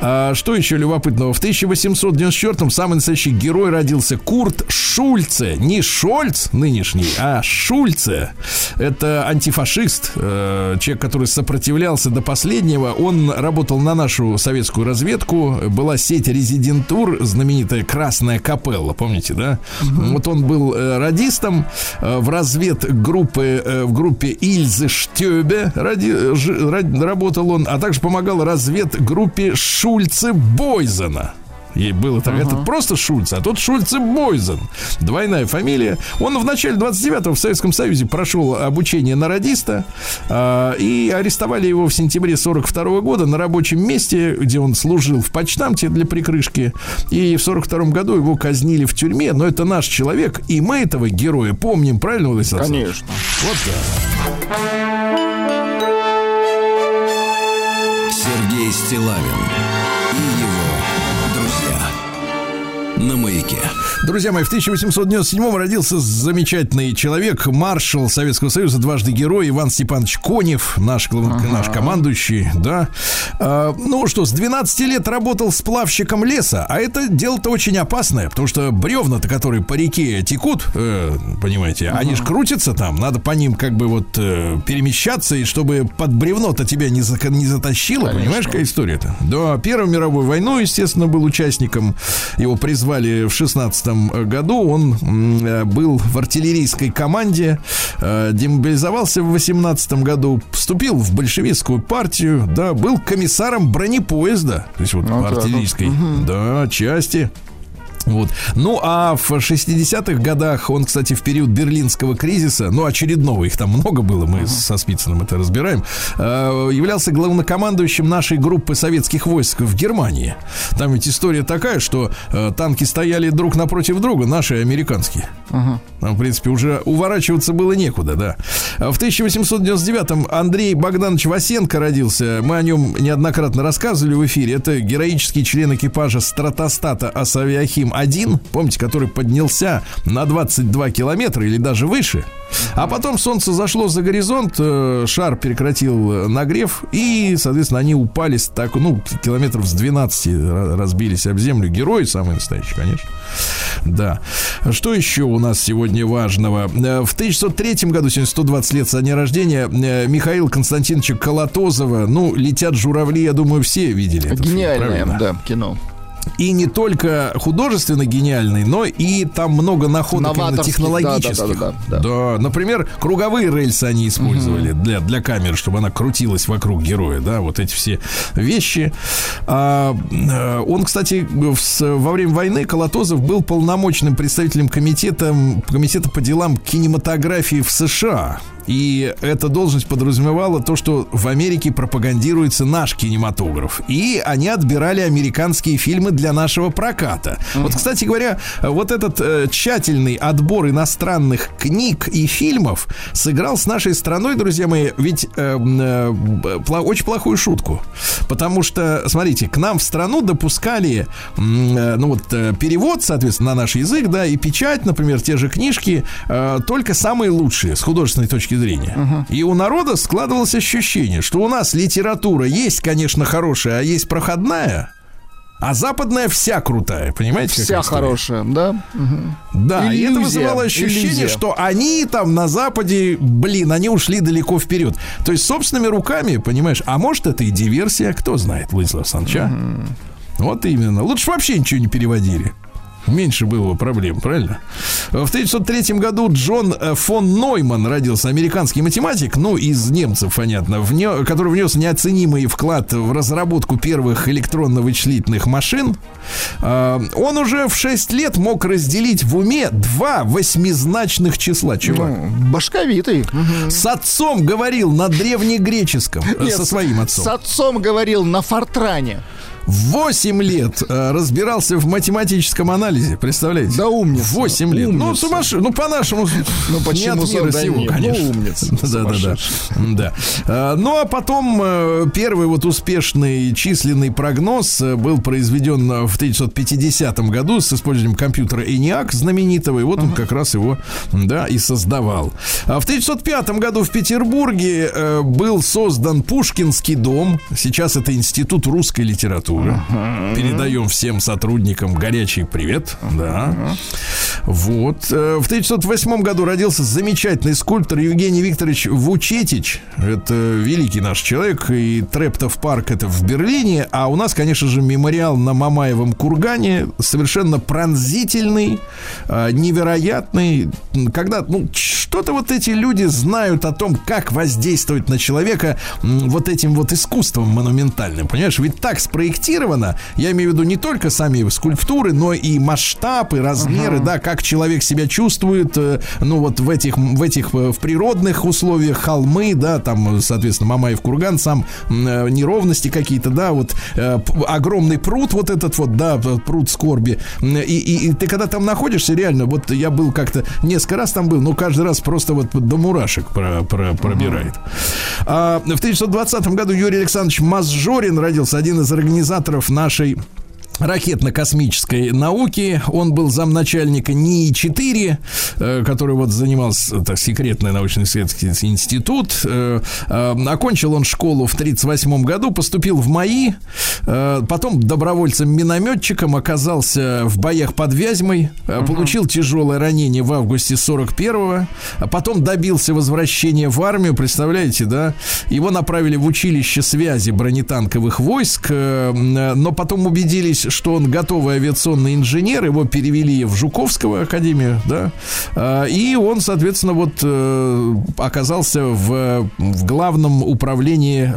А что еще любопытного? В 1894-м самый настоящий герой родился Курт Шульце. Не Шольц нынешний, а Шульце. Это антифашист. Человек, который сопротивлялся до последнего. Он работал на нашу советскую разведку. Была сеть резидентур, знаменитая «Красная капелла». Помните, да? Вот он был радистом в разведгруппе, в группе Ильзы Штёбе. Работал он, а также помогал разведгруппе Шульце Бойзена. Ей было так, это просто Шульц, а тут Шульце Бойзен. Двойная фамилия. Он в начале 29-го в Советском Союзе прошел обучение на радиста, и арестовали его в сентябре 42-го года на рабочем месте, где он служил в почтамте для прикрышки. И в 42-м году его казнили в тюрьме. Но это наш человек, и мы этого героя помним, правильно, Владислав Саныч? Конечно. Вот так. Сергей Стиллавин на маяке. Друзья мои, в 1897-м родился замечательный человек, маршал Советского Союза, дважды герой Иван Степанович Конев, наш командующий, да. Ну что, с 12 лет работал сплавщиком леса, а это дело-то очень опасное, потому что бревна-то, которые по реке текут, понимаете, они же крутятся там, надо по ним как бы вот перемещаться, и чтобы под бревно-то тебя не затащило, конечно. Понимаешь, какая история-то? Да, Первую мировую войну, естественно, был участником, его призвали в 16-м году. Он был в артиллерийской команде, демобилизовался в 18-м году, вступил в большевистскую партию, да, был комиссаром бронепоезда, то есть вот артиллерийской, да, части. Вот. Ну, а в 60-х годах он, кстати, в период берлинского кризиса, ну, очередного, их там много было, мы со Спицыным это разбираем, являлся главнокомандующим нашей группы советских войск в Германии. Там ведь история такая, что танки стояли друг напротив друга, наши и американские. Там, в принципе, уже уворачиваться было некуда, да. В 1899-м Андрей Богданович Васенко родился. Мы о нем неоднократно рассказывали в эфире. Это героический член экипажа стратостата Асавиахим-1, помните, который поднялся на 22 километра или даже выше. А потом солнце зашло за горизонт, шар прекратил нагрев, и, соответственно, они упали с так, ну, километров с 12, разбились об землю. Герои самые настоящие, конечно. Да. Что еще у нас сегодня важного? В 1903 году, сегодня 120 лет со дня рождения, Михаила Константиновича Калатозова. Ну, «Летят журавли», я думаю, все видели. Гениальное, да, кино. И не только художественно гениальный, но и там много находок именно технологических. Да. Например, круговые рельсы они использовали для камеры, чтобы она крутилась вокруг героя. Да, вот эти все вещи. Он, кстати, во время войны Калатозов был полномочным представителем комитета по делам кинематографии в США. И эта должность подразумевала то, что в Америке пропагандируется наш кинематограф. И они отбирали американские фильмы для нашего проката. Вот, кстати говоря, вот этот тщательный отбор иностранных книг и фильмов сыграл с нашей страной, друзья мои, ведь очень плохую шутку. Потому что, смотрите, к нам в страну допускали перевод, соответственно, на наш язык, да, и печать, например, те же книжки, только самые лучшие с художественной точки зрения. И у народа складывалось ощущение, что у нас литература есть, конечно, хорошая, а есть проходная, а западная вся крутая, понимаете? Вся хорошая, да? Да, и это вызывало ощущение, что они там на Западе, они ушли далеко вперед. То есть собственными руками, понимаешь, а может, это и диверсия, кто знает, Владислав Саныч. Вот именно. Лучше вообще ничего не переводили. Меньше было проблем, правильно? В 1903 году Джон фон Нойман родился, американский математик, из немцев, понятно, который внес неоценимый вклад в разработку первых электронно-вычислительных машин. Он уже в 6 лет мог разделить в уме 2 восьмизначных числа. Чувак. Башковитый. С отцом говорил на древнегреческом. Нет, со своим отцом. С отцом говорил на фортране. 8 лет разбирался в математическом анализе, представляете? Да умница. 8 лет. Умница. Ну, сумасшедший. Ну, по-нашему, ну, не от мира сего, конечно. Ну, умница. Да. Ну, а потом первый вот успешный численный прогноз был произведен в 1950 году с использованием компьютера ENIAC знаменитого, и вот он как раз его, да, и создавал. В 1905 году в Петербурге был создан Пушкинский дом. Сейчас это Институт русской литературы. Передаем всем сотрудникам горячий привет. Да. Вот. В 1908 году родился замечательный скульптор Евгений Викторович Вучетич. Это великий наш человек. И Трептов парк это в Берлине. А у нас, конечно же, мемориал на Мамаевом кургане. Совершенно пронзительный, невероятный. Когда, ну, что-то вот эти люди знают о том, как воздействовать на человека вот этим вот искусством монументальным. Понимаешь, ведь так спроектировано, я имею в виду не только сами скульптуры, но и масштабы, размеры, да, как человек себя чувствует, ну, вот в природных условиях, холмы, да, там, соответственно, Мамаев курган, сам неровности какие-то, да, вот огромный пруд, вот этот вот, да, пруд скорби. И ты когда там находишься, реально, вот я был как-то, несколько раз там был, но каждый раз просто вот до мурашек пробирает. В 1920 году Юрий Александрович Мазжорин родился, один из организаторов нашей ракетно-космической науки. Он был замначальника НИИ-4, который вот занимался, так, секретный научно-исследовательский институт. Окончил он школу в 1938 году, поступил в МАИ, потом добровольцем-минометчиком оказался в боях под Вязьмой, получил тяжелое ранение в августе 1941-го, потом добился возвращения в армию, представляете, да? Его направили в училище связи бронетанковых войск, но потом убедились, что он готовый авиационный инженер, его перевели в Жуковского академию, да, и он, соответственно, вот оказался в главном управлении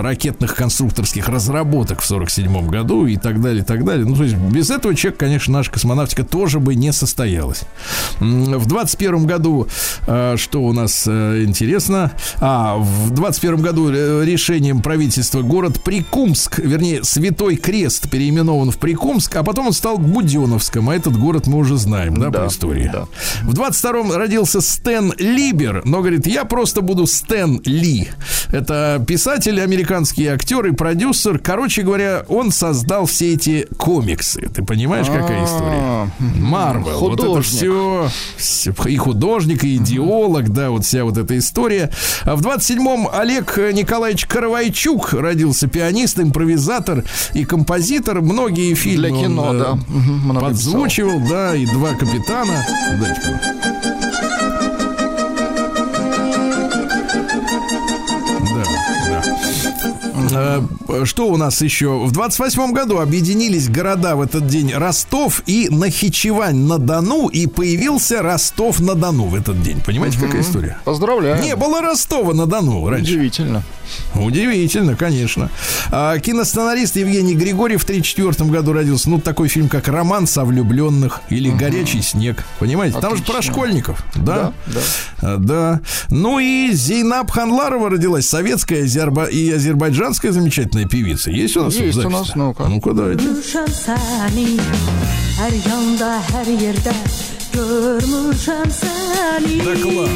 ракетных конструкторских разработок в 1947 году и так далее, и так далее. Ну, то есть без этого человека, конечно, наша космонавтика тоже бы не состоялась. В 21 году, что у нас интересно, в 21 году решением правительства город Прикумск, вернее, Святой Крест переименован в Прикумск, а потом он стал Буденновском, а этот город мы уже знаем, да, по истории. Да. В 22-м родился Стэн Либер, но, говорит, я просто буду Стэн Ли. Это писатель, американский актер и продюсер. Короче говоря, он создал все эти комиксы. Ты понимаешь, какая история? Марвел. Художник. Вот это все. И художник, и идеолог, да, вот вся вот эта история. В 27-м Олег Николаевич Каравайчук родился, пианист, импровизатор и композитор. Многие фильмы для кино, он, да, подзвучивал, да, и «Два капитана». Что у нас еще? В 28 году объединились города в этот день Ростов и Нахичевань-на-Дону, и появился Ростов-на-Дону в этот день. Понимаете, какая история? Поздравляю. Не было Ростова-на-Дону раньше. Удивительно. Удивительно, конечно. Киносценарист Евгений Григорьев в 1934 году родился. Ну, такой фильм, как «Роман со влюбленных» или «Горячий снег». Понимаете? Отлично. Там же про школьников. Да? Да, да. Да. Ну и Зейнаб Ханларова родилась, советская и азербайджанская замечательная певица. Есть у нас запись? Есть у нас, ну-ка. Ну-ка, давайте. Да, класс.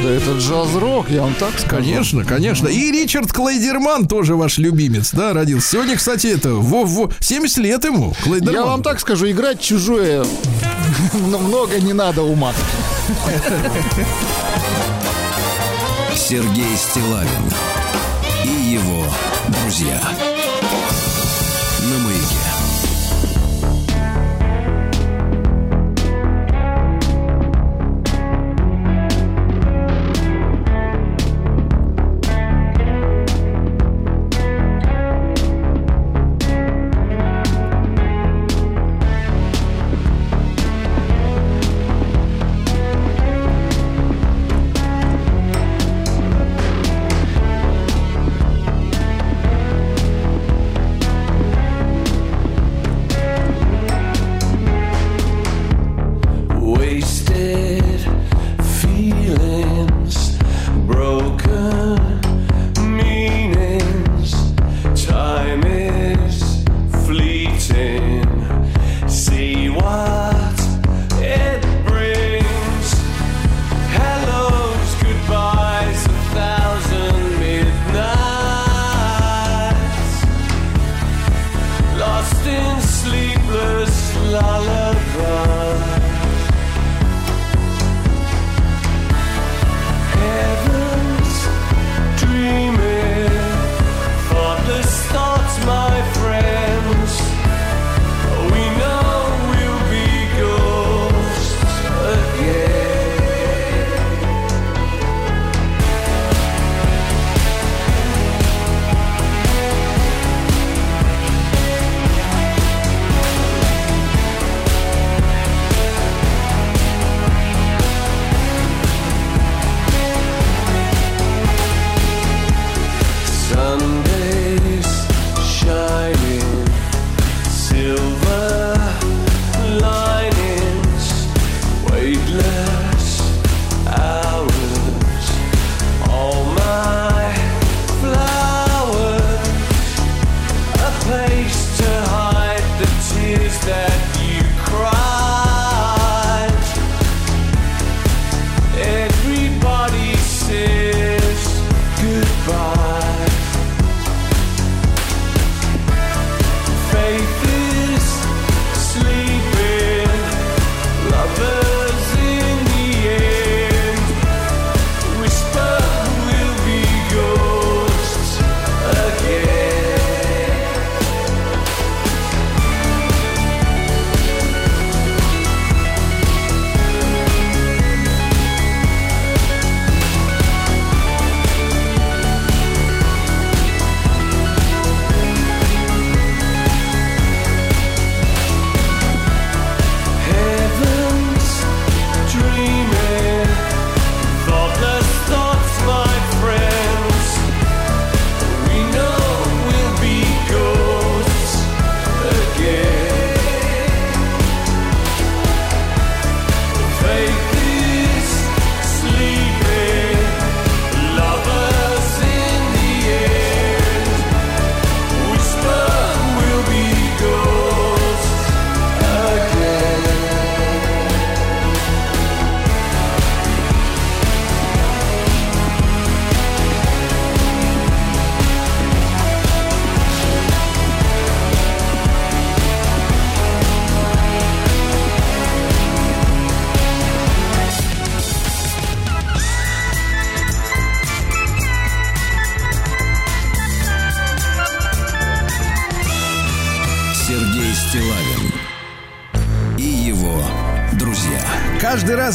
Да, это джаз-рок, я вам так скажу. Конечно, конечно. И Ричард Клейдерман тоже ваш любимец, да, родился. Сегодня, кстати, это 70 лет ему. Клейдерман. Я вам так скажу, играть чужое много не надо ума. Сергей Стиллавин и его друзья на «Маяке».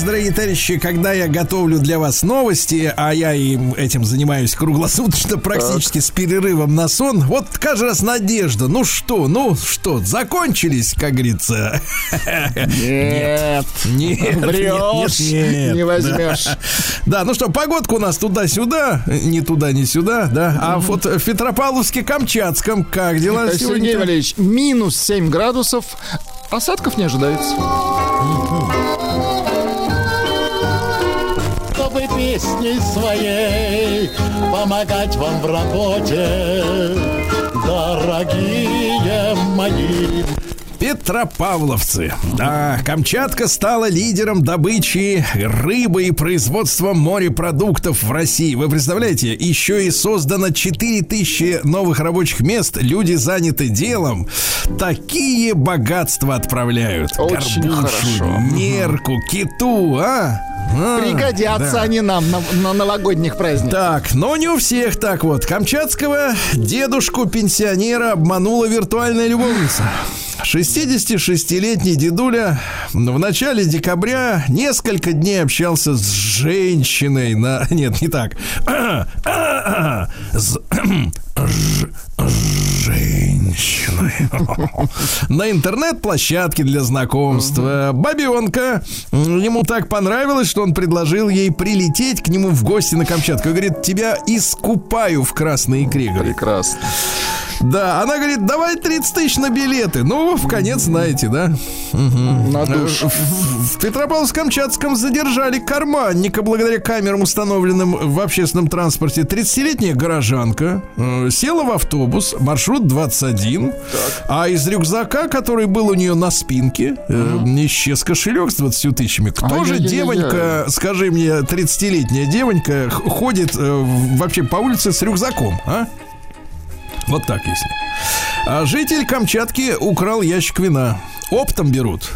Дорогие товарищи, когда я готовлю для вас новости, а я им этим занимаюсь круглосуточно, практически с перерывом на сон, вот каждый раз надежда. Ну что, закончились, как говорится. Нет, врешь, не возьмешь. Да, ну что, погодка у нас туда-сюда, не туда, не сюда, да. А вот в Петропавловске-Камчатском как дела сегодня? Сергей Валерьевич, минус 7 градусов, осадков не ожидается. Песней своей помогать вам в работе, дорогие мои. Петропавловцы. Да, Камчатка стала лидером добычи рыбы и производства морепродуктов в России. Вы представляете, еще и создано 4000 новых рабочих мест. Люди заняты делом. Такие богатства отправляют. Очень хорошо. Нерку, киту, пригодятся, да. Они нам на новогодних праздниках. Так, но не у всех так вот. Камчатского дедушку-пенсионера обманула виртуальная любовница. 66-летний дедуля в начале декабря несколько дней общался с женщиной на... Нет, не так. Женщины. На интернет-площадке для знакомства. Бабенка. Ему так понравилось, что он предложил ей прилететь к нему в гости на Камчатку. Говорит, тебя искупаю в красной икре. Говорит. Прекрасно. Да, она говорит, давай 30 тысяч на билеты. Ну, в конец, знаете, да? На душу. В Петропавловск-Камчатском задержали карманника благодаря камерам, установленным в общественном транспорте. 30-летняя горожанка села в автобус, маршрут 21. Так. А из рюкзака, который был у нее на спинке, исчез кошелек с 20 тысячами. Кто же девонька, скажи мне, 30-летняя девонька, ходит вообще по улице с рюкзаком, а? Вот так, если. А житель Камчатки украл ящик вина. Оптом берут.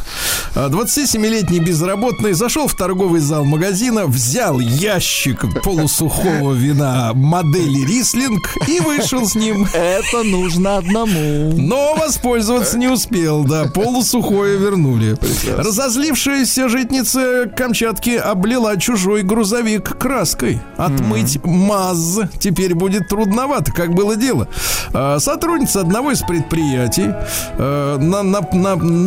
27-летний безработный зашел в торговый зал магазина, взял ящик полусухого вина модели Рислинг и вышел с ним. Это нужно одному. Но воспользоваться не успел, да. Полусухое вернули. Прекрасно. Разозлившаяся житница Камчатки облила чужой грузовик краской. Отмыть маз теперь будет трудновато, как было дело. Сотрудница одного из предприятий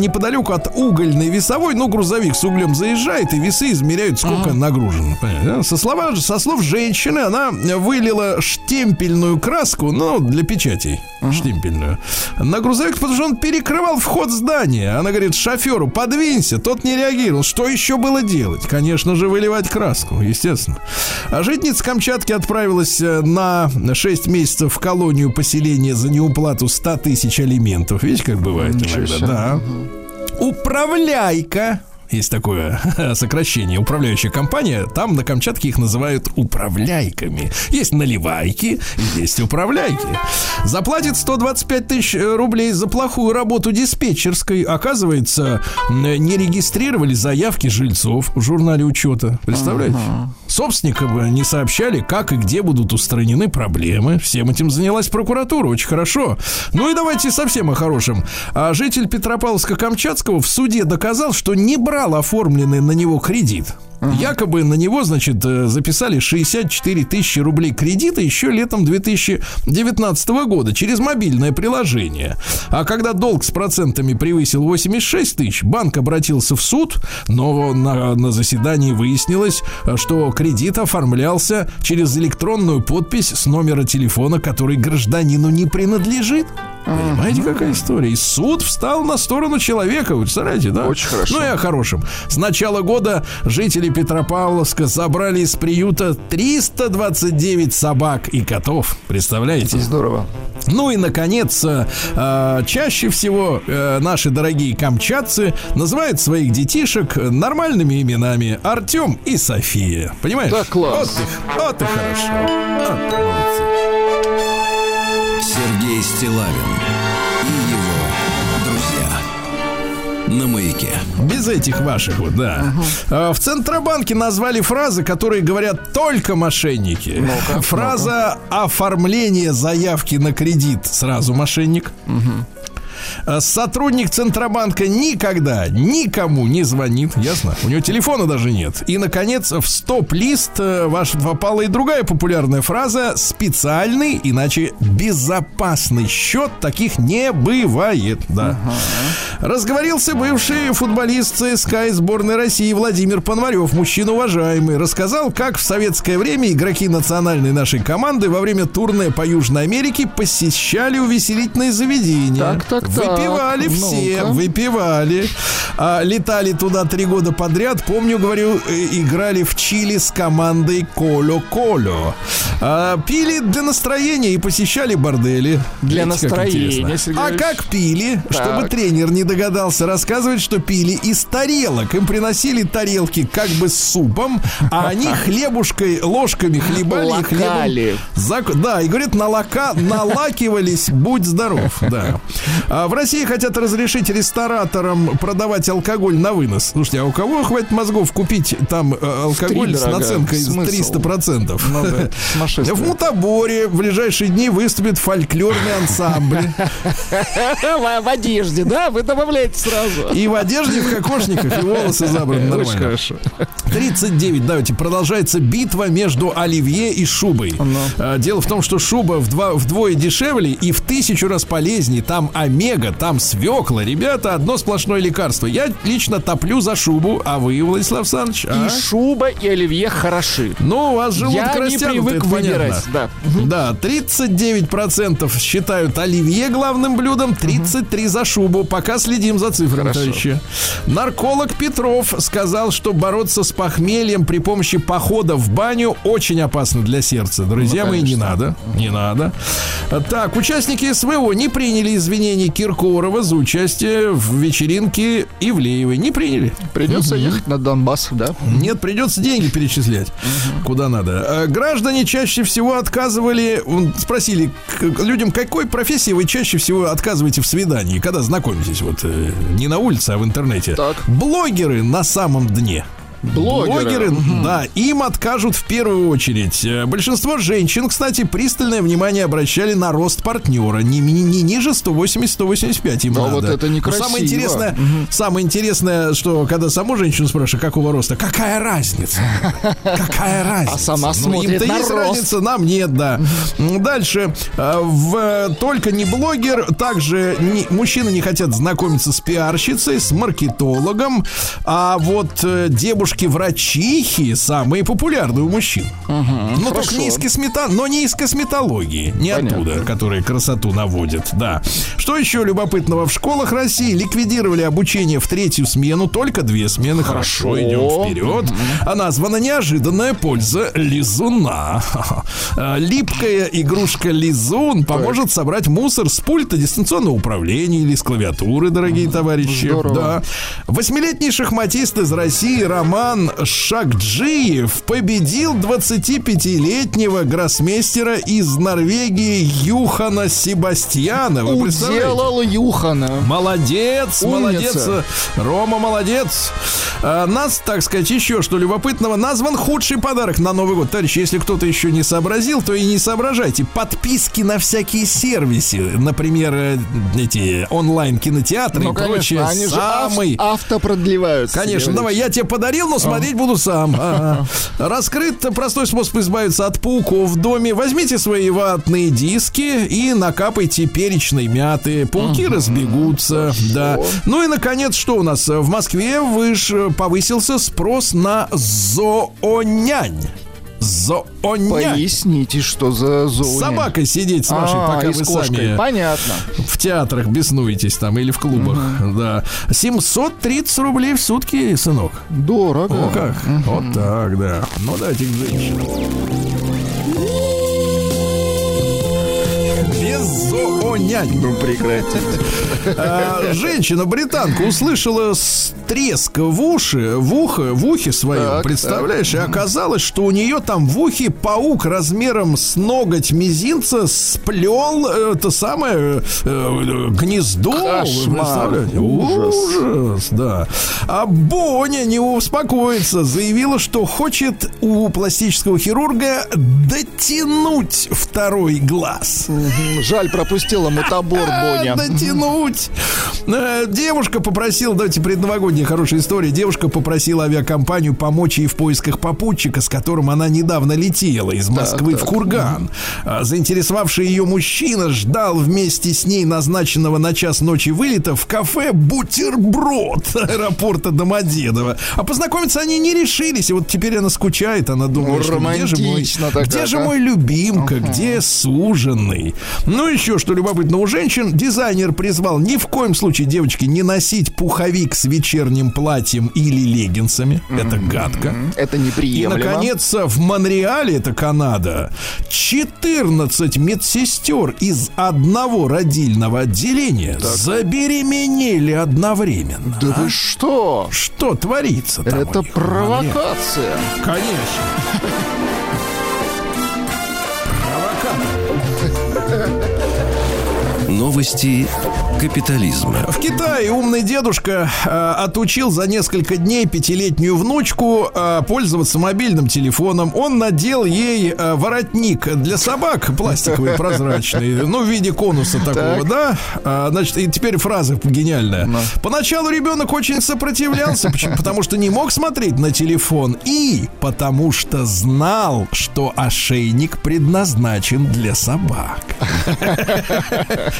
неподалеку от угольной весны весовой, ну, грузовик с углем заезжает, и весы измеряют, сколько нагружено. Со слов женщины, она вылила штемпельную краску, ну, для печатей, штемпельную, на грузовик, потому что он перекрывал вход здания. Она говорит шоферу: подвинься. Тот не реагировал. Что еще было делать? Конечно же, выливать краску, естественно. А житница Камчатки отправилась на 6 месяцев в колонию поселения за неуплату 100 тысяч алиментов. Видите, как бывает иногда? Да. Управляйка. Есть такое сокращение. Управляющая компания. Там на Камчатке их называют управляйками. Есть наливайки, есть управляйки. Заплатит 125 тысяч рублей за плохую работу диспетчерской. Оказывается, не регистрировали заявки жильцов в журнале учета. Представляете? Собственникам не сообщали, как и где будут устранены проблемы. Всем этим занялась прокуратура. Очень хорошо. Ну и давайте совсем о хорошем. Житель Петропавловска-Камчатского в суде доказал, что не брал оформленный на него кредит. Якобы на него, значит, записали 64 тысячи рублей кредита еще летом 2019 года через мобильное приложение. А когда долг с процентами превысил 86 тысяч, банк обратился в суд, но на заседании выяснилось, что кредит оформлялся через электронную подпись с номера телефона, который гражданину не принадлежит. Понимаете, какая история? И суд встал на сторону человека. Вы представляете, да? Очень хорошо. Ну и о хорошем. С начала года жители Петропавловска забрали из приюта 329 собак и котов. Представляете? Здорово. Ну и, наконец, чаще всего наши дорогие камчатцы называют своих детишек нормальными именами: Артем и София. Понимаешь? Да, класс. Вот и хорошо. Сергей Стиллавин на маяке. Без этих ваших вот, да. В Центробанке назвали фразы, которые говорят только мошенники. Ну-ка, фраза оформление заявки на кредит сразу мошенник. Сотрудник Центробанка никогда никому не звонит. Ясно? У него телефона даже нет. И, наконец, в стоп-лист ваш попала и другая популярная фраза: специальный, иначе безопасный счет. Таких не бывает. Да. Разговорился бывший футболист ЦСКА и сборной России Владимир Пономарев, мужчина уважаемый. Рассказал, как в советское время игроки национальной нашей команды во время турне по Южной Америке посещали увеселительные заведения. Так. Выпивали все, выпивали. Летали туда 3 года подряд. Помню, говорю, играли в Чили с командой Коло-Коло. Пили для настроения и посещали бордели. Для настроения. Как пили, так, чтобы тренер не догадался, рассказывать, что пили из тарелок. Им приносили тарелки как бы с супом, а они хлебушкой, ложками хлебали и хлебом. Да, и говорят, налакивались, будь здоров. Да. В России хотят разрешить рестораторам продавать алкоголь на вынос. Слушайте, а у кого хватит мозгов купить там алкоголь с наценкой 300%? Ну, да. В Мутаборе в ближайшие дни выступит фольклорный ансамбль. В одежде, да? Вы добавляете сразу. И в одежде, в кокошниках, и волосы забраны нормально. Очень хорошо. 39, давайте, продолжается битва между оливье и шубой. Дело в том, что шуба вдвое дешевле и в 1000 раз полезнее. Там омега, там свекла. Ребята, одно сплошное лекарство. Я лично топлю за шубу, а вы, Владислав Саныч? И шуба, и оливье хороши. Ну, у вас желудок растянут, это понятно. Да, 39% считают оливье главным блюдом, 33% за шубу. Пока следим за цифрами, товарищи. Нарколог Петров сказал, что бороться с похмельем при помощи похода в баню очень опасно для сердца. Друзья мои, не надо. Не надо. Так, участники СВО не приняли извинений Киркорова за участие в вечеринке Ивлеевой. Не приняли. Придется ехать на Донбасс, да? Нет, придется деньги перечислять. Куда надо. Граждане чаще всего отказывали... Спросили людям, какой профессии вы чаще всего отказываете в свидании, когда знакомитесь, вот не на улице, а в интернете. Так. Блогеры на самом дне. Блогеры, да, им откажут в первую очередь. Большинство женщин, кстати, пристальное внимание обращали на рост партнера. Не ниже 180-185 им надо. Вот это некрасиво. Самое интересное, что когда саму женщину спрашивают, какого роста, какая разница? Какая разница? А сама смотрит на рост. Разница, нам нет, да. Дальше. Только не блогер. Также мужчины не хотят знакомиться с пиарщицей, с маркетологом. А вот девушки-врачихи самые популярные у мужчин. Угу, но только не из косметологии, но не из косметологии. Не оттуда, которые красоту наводят. Да. Что еще любопытного? В школах России ликвидировали обучение в третью смену. Только две смены. Хорошо, идем вперед. А названа неожиданная польза лизуна. Липкая игрушка лизун поможет собрать мусор с пульта дистанционного управления или с клавиатуры, дорогие товарищи. Да. Восьмилетний шахматист из России Роман Шакджиев победил 25-летнего гроссмейстера из Норвегии Юхана Себастьяна. Вы представляете? Уделал Юхана. Молодец, умница. Молодец. Рома, молодец. Нас, так сказать, еще что любопытного. Назван худший подарок на Новый год. Товарищи, если кто-то еще не сообразил, то и не соображайте. Подписки на всякие сервисы. Например, эти онлайн-кинотеатры и прочее. Они же автопродлеваются. Конечно, давай, я тебе подарил, но смотреть буду сам. Раскрыт простой способ избавиться от пауков в доме. Возьмите свои ватные диски и накапайте перечной мяты. Пауки разбегутся. Да. Ну и, наконец, что у нас? В Москве повысился спрос на зоонянь. Зоонянь. Поясните, что за зоонянь. С собакой сидеть с нашей, пока вы сами. Понятно. В театрах беснуетесь там или в клубах. Да. 730 рублей в сутки, сынок. Дорого. О, как? Вот так, да. Ну, дайте к женщине. Зоонянь. Ну, прекрати. Женщина-британка услышала треск в ухе своем, так, представляешь? Так. И оказалось, что у нее там в ухе паук размером с ноготь мизинца сплел это самое гнездо. Кошмар. Ужас, да. А Боня не успокоится. Заявила, что хочет у пластического хирурга дотянуть второй глаз. Жаль, пропустила мотобор Боня. Дотянуть. Девушка попросила, давайте предновогодняя хорошая история. Девушка попросила авиакомпанию помочь ей в поисках попутчика, с которым она недавно летела из Москвы в Курган. Заинтересовавший ее мужчина ждал вместе с ней назначенного на час ночи вылета в кафе «Бутерброд» аэропорта Домодедово. А познакомиться они не решились. И вот теперь она скучает. Она думает, что где же мой любимка, где суженый? Ну, еще что любопытно у женщин, дизайнер призвал ни в коем случае, девочки, не носить пуховик с вечерним платьем или леггинсами. Это гадко. Это неприемлемо. И, наконец, в Монреале, это Канада, 14 медсестер из одного родильного отделения забеременели одновременно. Да вы что? Что творится там? Это провокация. Конечно. Новости капитализма. В Китае умный дедушка отучил за несколько дней пятилетнюю внучку пользоваться мобильным телефоном. Он надел ей воротник для собак, пластиковый, прозрачный, ну, в виде конуса такого, да? Значит, и теперь фраза гениальная. Поначалу ребенок очень сопротивлялся, потому что не мог смотреть на телефон и потому что знал, что ошейник предназначен для собак.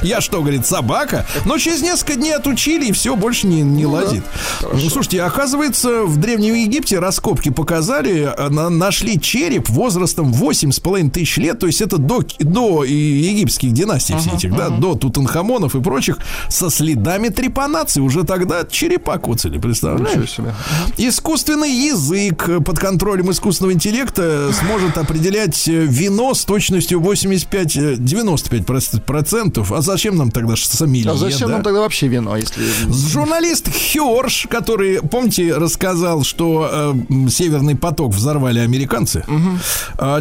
Я что, говорит, собака? Но через несколько дней отучили, и все, больше не лазит. Хорошо. Слушайте, оказывается, в Древнем Египте раскопки показали, нашли череп возрастом 8,5 тысяч лет, то есть это до египетских династий всех этих, да, до Тутанхамонов и прочих, со следами трепанации. Уже тогда черепа коцали, представляешь? Искусственный язык под контролем искусственного интеллекта сможет определять вино с точностью 95-95%. А зачем нам тогда сомелье? А зачем нам тогда вообще вино, если... Журналист Хёрш, который, помните, рассказал, что Северный поток взорвали американцы,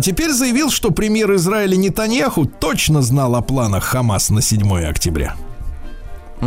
теперь заявил, что премьер Израиля Нетаньяху точно знал о планах Хамас на 7 октября.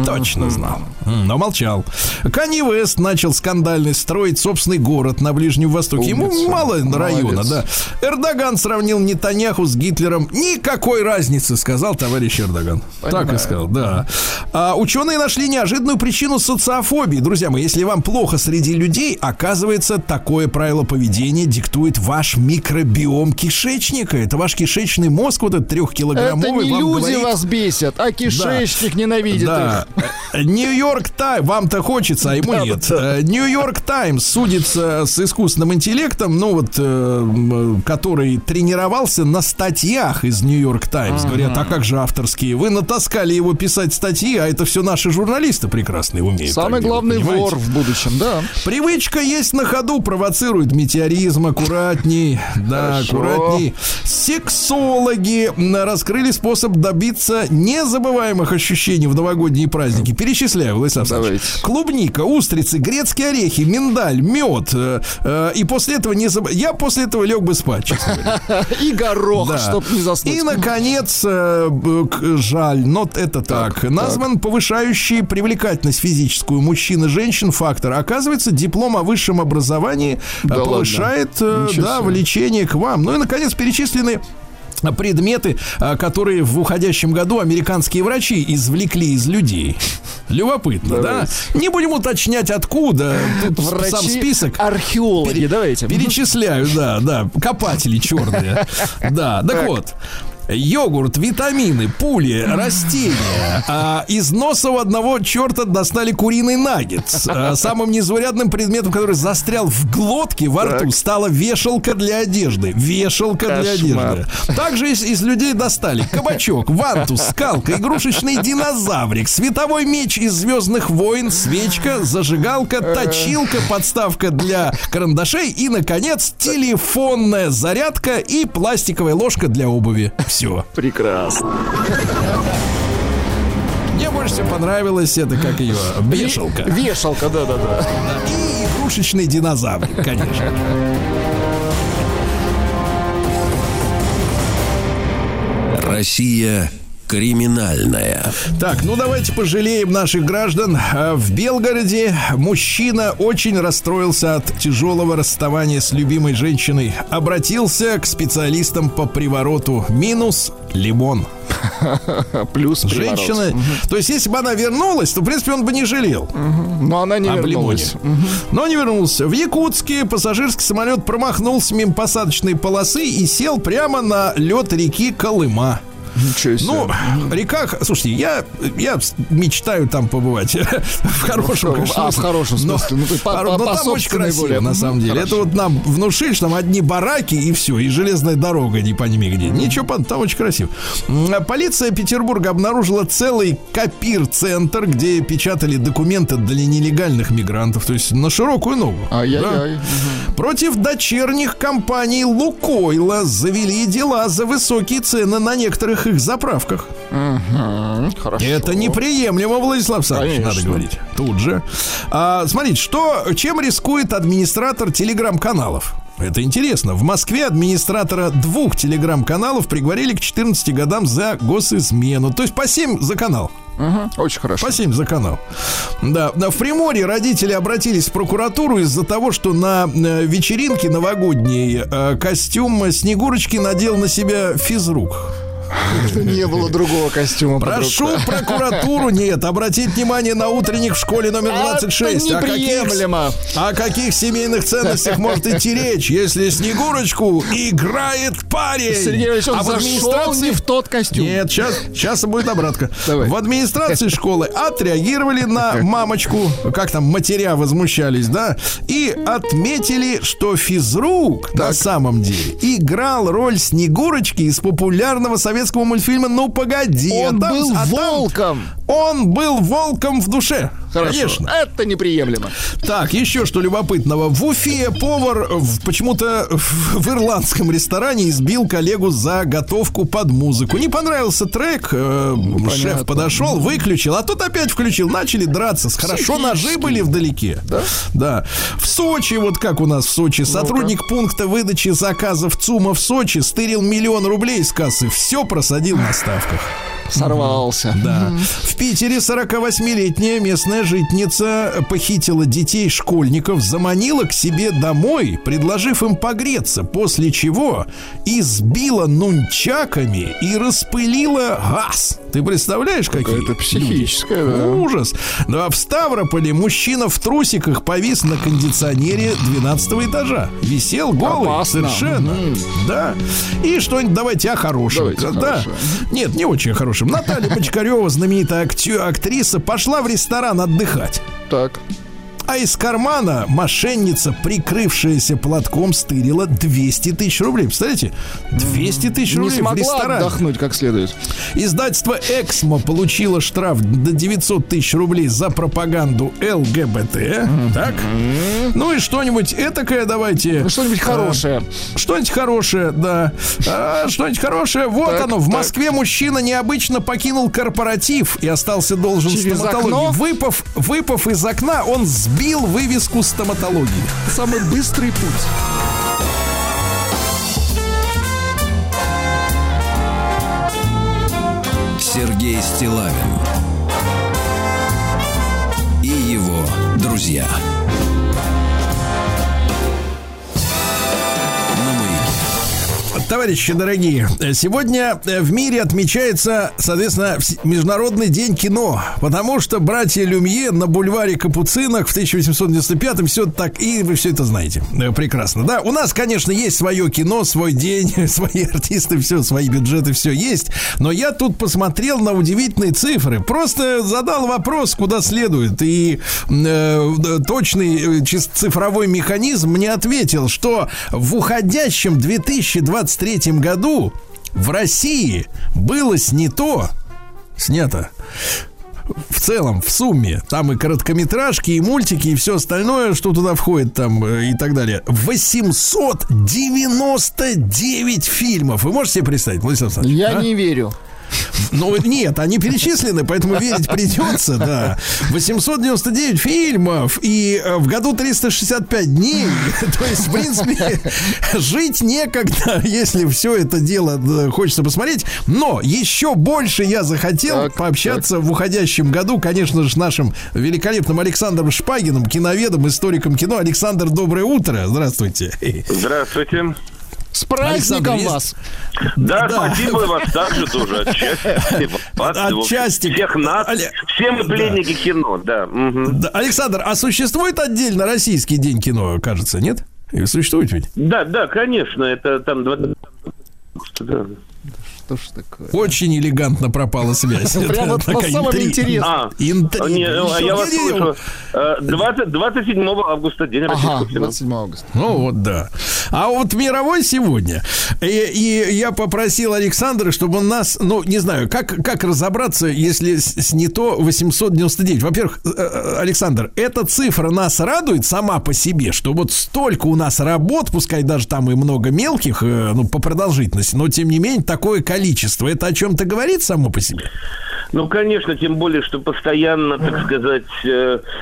Точно знал. Но молчал. Канье Уэст начал скандально строить собственный город на Ближнем Востоке. Ему мало района, да. Эрдоган сравнил Нетаньяху с Гитлером. Никакой разницы, сказал товарищ Эрдоган. Понимаю. Так и сказал, да. А ученые нашли неожиданную причину социофобии. Друзья мои, если вам плохо среди людей, оказывается, такое правило поведения диктует ваш микробиом кишечника. Это ваш кишечный мозг, вот этот трехкилограммовый. Это не люди говорит... вас бесят, а кишечник ненавидит их. Нью-Йорк Таймс, вам-то хочется, а ему нет. Нью-Йорк Таймс судится с искусственным интеллектом, ну вот, который тренировался на статьях из Нью-Йорк Таймс. Говорят, а как же авторские? Вы натаскали его писать статьи, а это все наши журналисты прекрасные умеют. Самый главный вор в будущем, да. Привычка есть на ходу, провоцирует метеоризм, аккуратней, да, аккуратней. Сексологи раскрыли способ добиться незабываемых ощущений в новогодние праздники. Перечисляю, Владислав Саныч. Клубника, устрицы, грецкие орехи, миндаль, мед. И после этого не забыл. Я после этого лег бы спать, честно говоря. И горох, да, чтоб не заснуть. И, наконец, жаль, но это так. Назван повышающий привлекательность физическую мужчин и женщин фактор. Оказывается, диплом о высшем образовании повышает влечение к вам. Ну и, наконец, перечислены предметы, которые в уходящем году американские врачи извлекли из людей. Любопытно, давайте, да? Не будем уточнять, откуда. Тут врачи, сам список. Археологи, давайте. Перечисляю, да. Копатели черные. Да, так вот. Йогурт, витамины, пули, растения. Из носа у одного черта достали куриный наггетс. Самым незаурядным предметом, который застрял в глотке, во рту, стала вешалка для одежды. Кошмар. Также из людей достали кабачок, вантус, скалка, игрушечный динозаврик, световой меч из «Звездных войн», свечка, зажигалка, точилка, подставка для карандашей и, наконец, телефонная зарядка и пластиковая ложка для обуви. Все. Прекрасно. Мне больше всего понравилось это, как ее, вешалка. Вешалка, да. И игрушечный динозаврик, конечно. Россия криминальная. Так, ну давайте пожалеем наших граждан. В Белгороде мужчина очень расстроился от тяжелого расставания с любимой женщиной. Обратился к специалистам по привороту. Минус лимон. Плюс приворот. Женщина. То есть, если бы она вернулась, то, в принципе, он бы не жалел. Но она не вернулась. Но не вернулся. В Якутске пассажирский самолет промахнулся мимо посадочной полосы и сел прямо на лед реки Колыма. Ну, река, слушайте, я мечтаю там побывать в хорошем смысле. В хорошем смысле. Но там очень красиво, на самом деле. Это вот нам внушили, что там одни бараки и все, и железная дорога, не пойми где. Ничего, там очень красиво. Полиция Петербурга обнаружила целый копир-центр, где печатали документы для нелегальных мигрантов, то есть на широкую ногу. Ай-яй-яй. Против дочерних компаний «Лукойла» завели дела за высокие цены на некоторых их заправках. Хорошо. Это неприемлемо, Владислав Саныч, надо говорить. Тут же. Смотрите, чем рискует администратор телеграм-каналов? Это интересно. В Москве администратора двух телеграм-каналов приговорили к 14 годам за госизмену. То есть по 7 за канал. Очень хорошо. По 7 за канал. Да. В Приморье родители обратились в прокуратуру из-за того, что на вечеринке новогодней костюм Снегурочки надел на себя физрук. Не было другого костюма. Прошу прокуратуру, обратить внимание на утренник в школе номер 26. Это неприемлемо. О каких семейных ценностях может идти речь, если Снегурочку играет парень? Сергей Ильич, он зашел не в тот костюм. Нет, сейчас будет обратка. Давай. В администрации школы отреагировали на мамочку, как там матеря возмущались, да, и отметили, что физрук на самом деле играл роль Снегурочки из популярного советского мультфильма «Ну, погоди». Он был волком. Он был волком в душе. Хорошо. Конечно. Это неприемлемо. Так, еще что любопытного. В Уфе повар почему-то в ирландском ресторане избил коллегу за готовку под музыку. Не понравился трек, шеф подошел, выключил, а тот опять включил. Начали драться. Хорошо, ножи были вдалеке. Да. В Сочи, вот как у нас в Сочи, сотрудник пункта выдачи заказов ЦУМа в Сочи стырил 1 миллион рублей с кассы. Все просадил на ставках. сорвался. Да. В Питере 48-летняя местная жительница похитила детей школьников, заманила к себе домой, предложив им погреться, после чего избила нунчаками и распылила газ. Ты представляешь, какие? Это психическое, да. Ужас. Да, в Ставрополе мужчина в трусиках повис на кондиционере 12 этажа. Висел голый. Опасно. Совершенно. Да. И что-нибудь давайте о хорошем. Давайте, да. Хорошо. Нет, не очень хорошем. Наталья Бочкарева, знаменитая актриса, пошла в ресторан отдыхать. Так. А из кармана мошенница, прикрывшаяся платком, стырила 200 тысяч рублей. Представляете? 200 тысяч рублей в ресторане. Не смогла отдохнуть как следует. Издательство «Эксмо» получило штраф до 900 тысяч рублей за пропаганду ЛГБТ. Так? Ну и что-нибудь этакое давайте. Ну, что-нибудь хорошее. Что-нибудь хорошее, да. Что-нибудь хорошее. Вот так, оно. В Москве мужчина необычно покинул корпоратив и остался должен стоматологии. Выпав из окна, он сбил вывеску стоматологии. Самый быстрый путь. Сергей Стиллавин и его друзья. Товарищи дорогие, сегодня в мире отмечается, соответственно, Международный день кино, потому что братья Люмье на бульваре Капуцинах в 1895-м, все так, и вы все это знаете прекрасно, да? У нас, конечно, есть свое кино, свой день, свои артисты, все, свои бюджеты, все есть, но я тут посмотрел на удивительные цифры, просто задал вопрос, куда следует, и точный цифровой механизм мне ответил, что в уходящем 2023 году в России было снято в целом, в сумме, там и короткометражки, и мультики, и все остальное, что туда входит, там, и так далее, 899 фильмов. Вы можете себе представить, Владислав Саныч? Я не верю. Ну, нет, они перечислены, поэтому верить придется, да. 899 фильмов, и в году 365 дней. То есть, в принципе, жить некогда, если все это дело хочется посмотреть. Но еще больше я захотел пообщаться в уходящем году, конечно же, с нашим великолепным Александром Шпагиным, киноведом, историком кино. Александр, доброе утро. Здравствуйте. Здравствуйте. С праздником вас! Да, спасибо вас также тоже отчасти. Всех нас, все мы пленники кино, да. Александр, а существует отдельно российский день кино, кажется, нет? Существует ведь? Да, да, конечно, это там... Что ж такое? Очень элегантно пропала связь. Прям вот по самому интересному. Я вас слышу. 27 августа, день российского кино. 27 августа. Ну вот, да. А вот мировой сегодня. И я попросил Александра, чтобы он нас... Ну, не знаю, как разобраться, если снято 899. Во-первых, Александр, эта цифра нас радует сама по себе, что вот столько у нас работ, пускай даже там и много мелких, ну, по продолжительности, но, тем не менее, такое количество. Это о чем-то говорит само по себе? Ну, конечно, тем более, что постоянно, так сказать,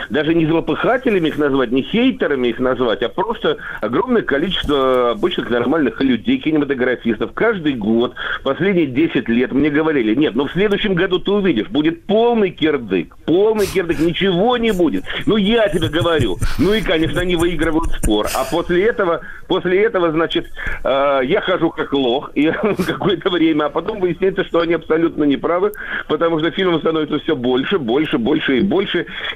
даже не злопыхателями их назвать, не хейтерами их назвать, а просто огромное количество обычных нормальных людей, кинематографистов. Каждый год, последние 10 лет мне говорили, нет, ну в следующем году ты увидишь, будет полный кирдык, ничего не будет. Ну, я тебе говорю. Ну, и, конечно, они выигрывают спор. А после этого, значит, я хожу как лох и какое-то время, а потом выясняется, что они абсолютно неправы, потому что фильмов становится все больше и больше.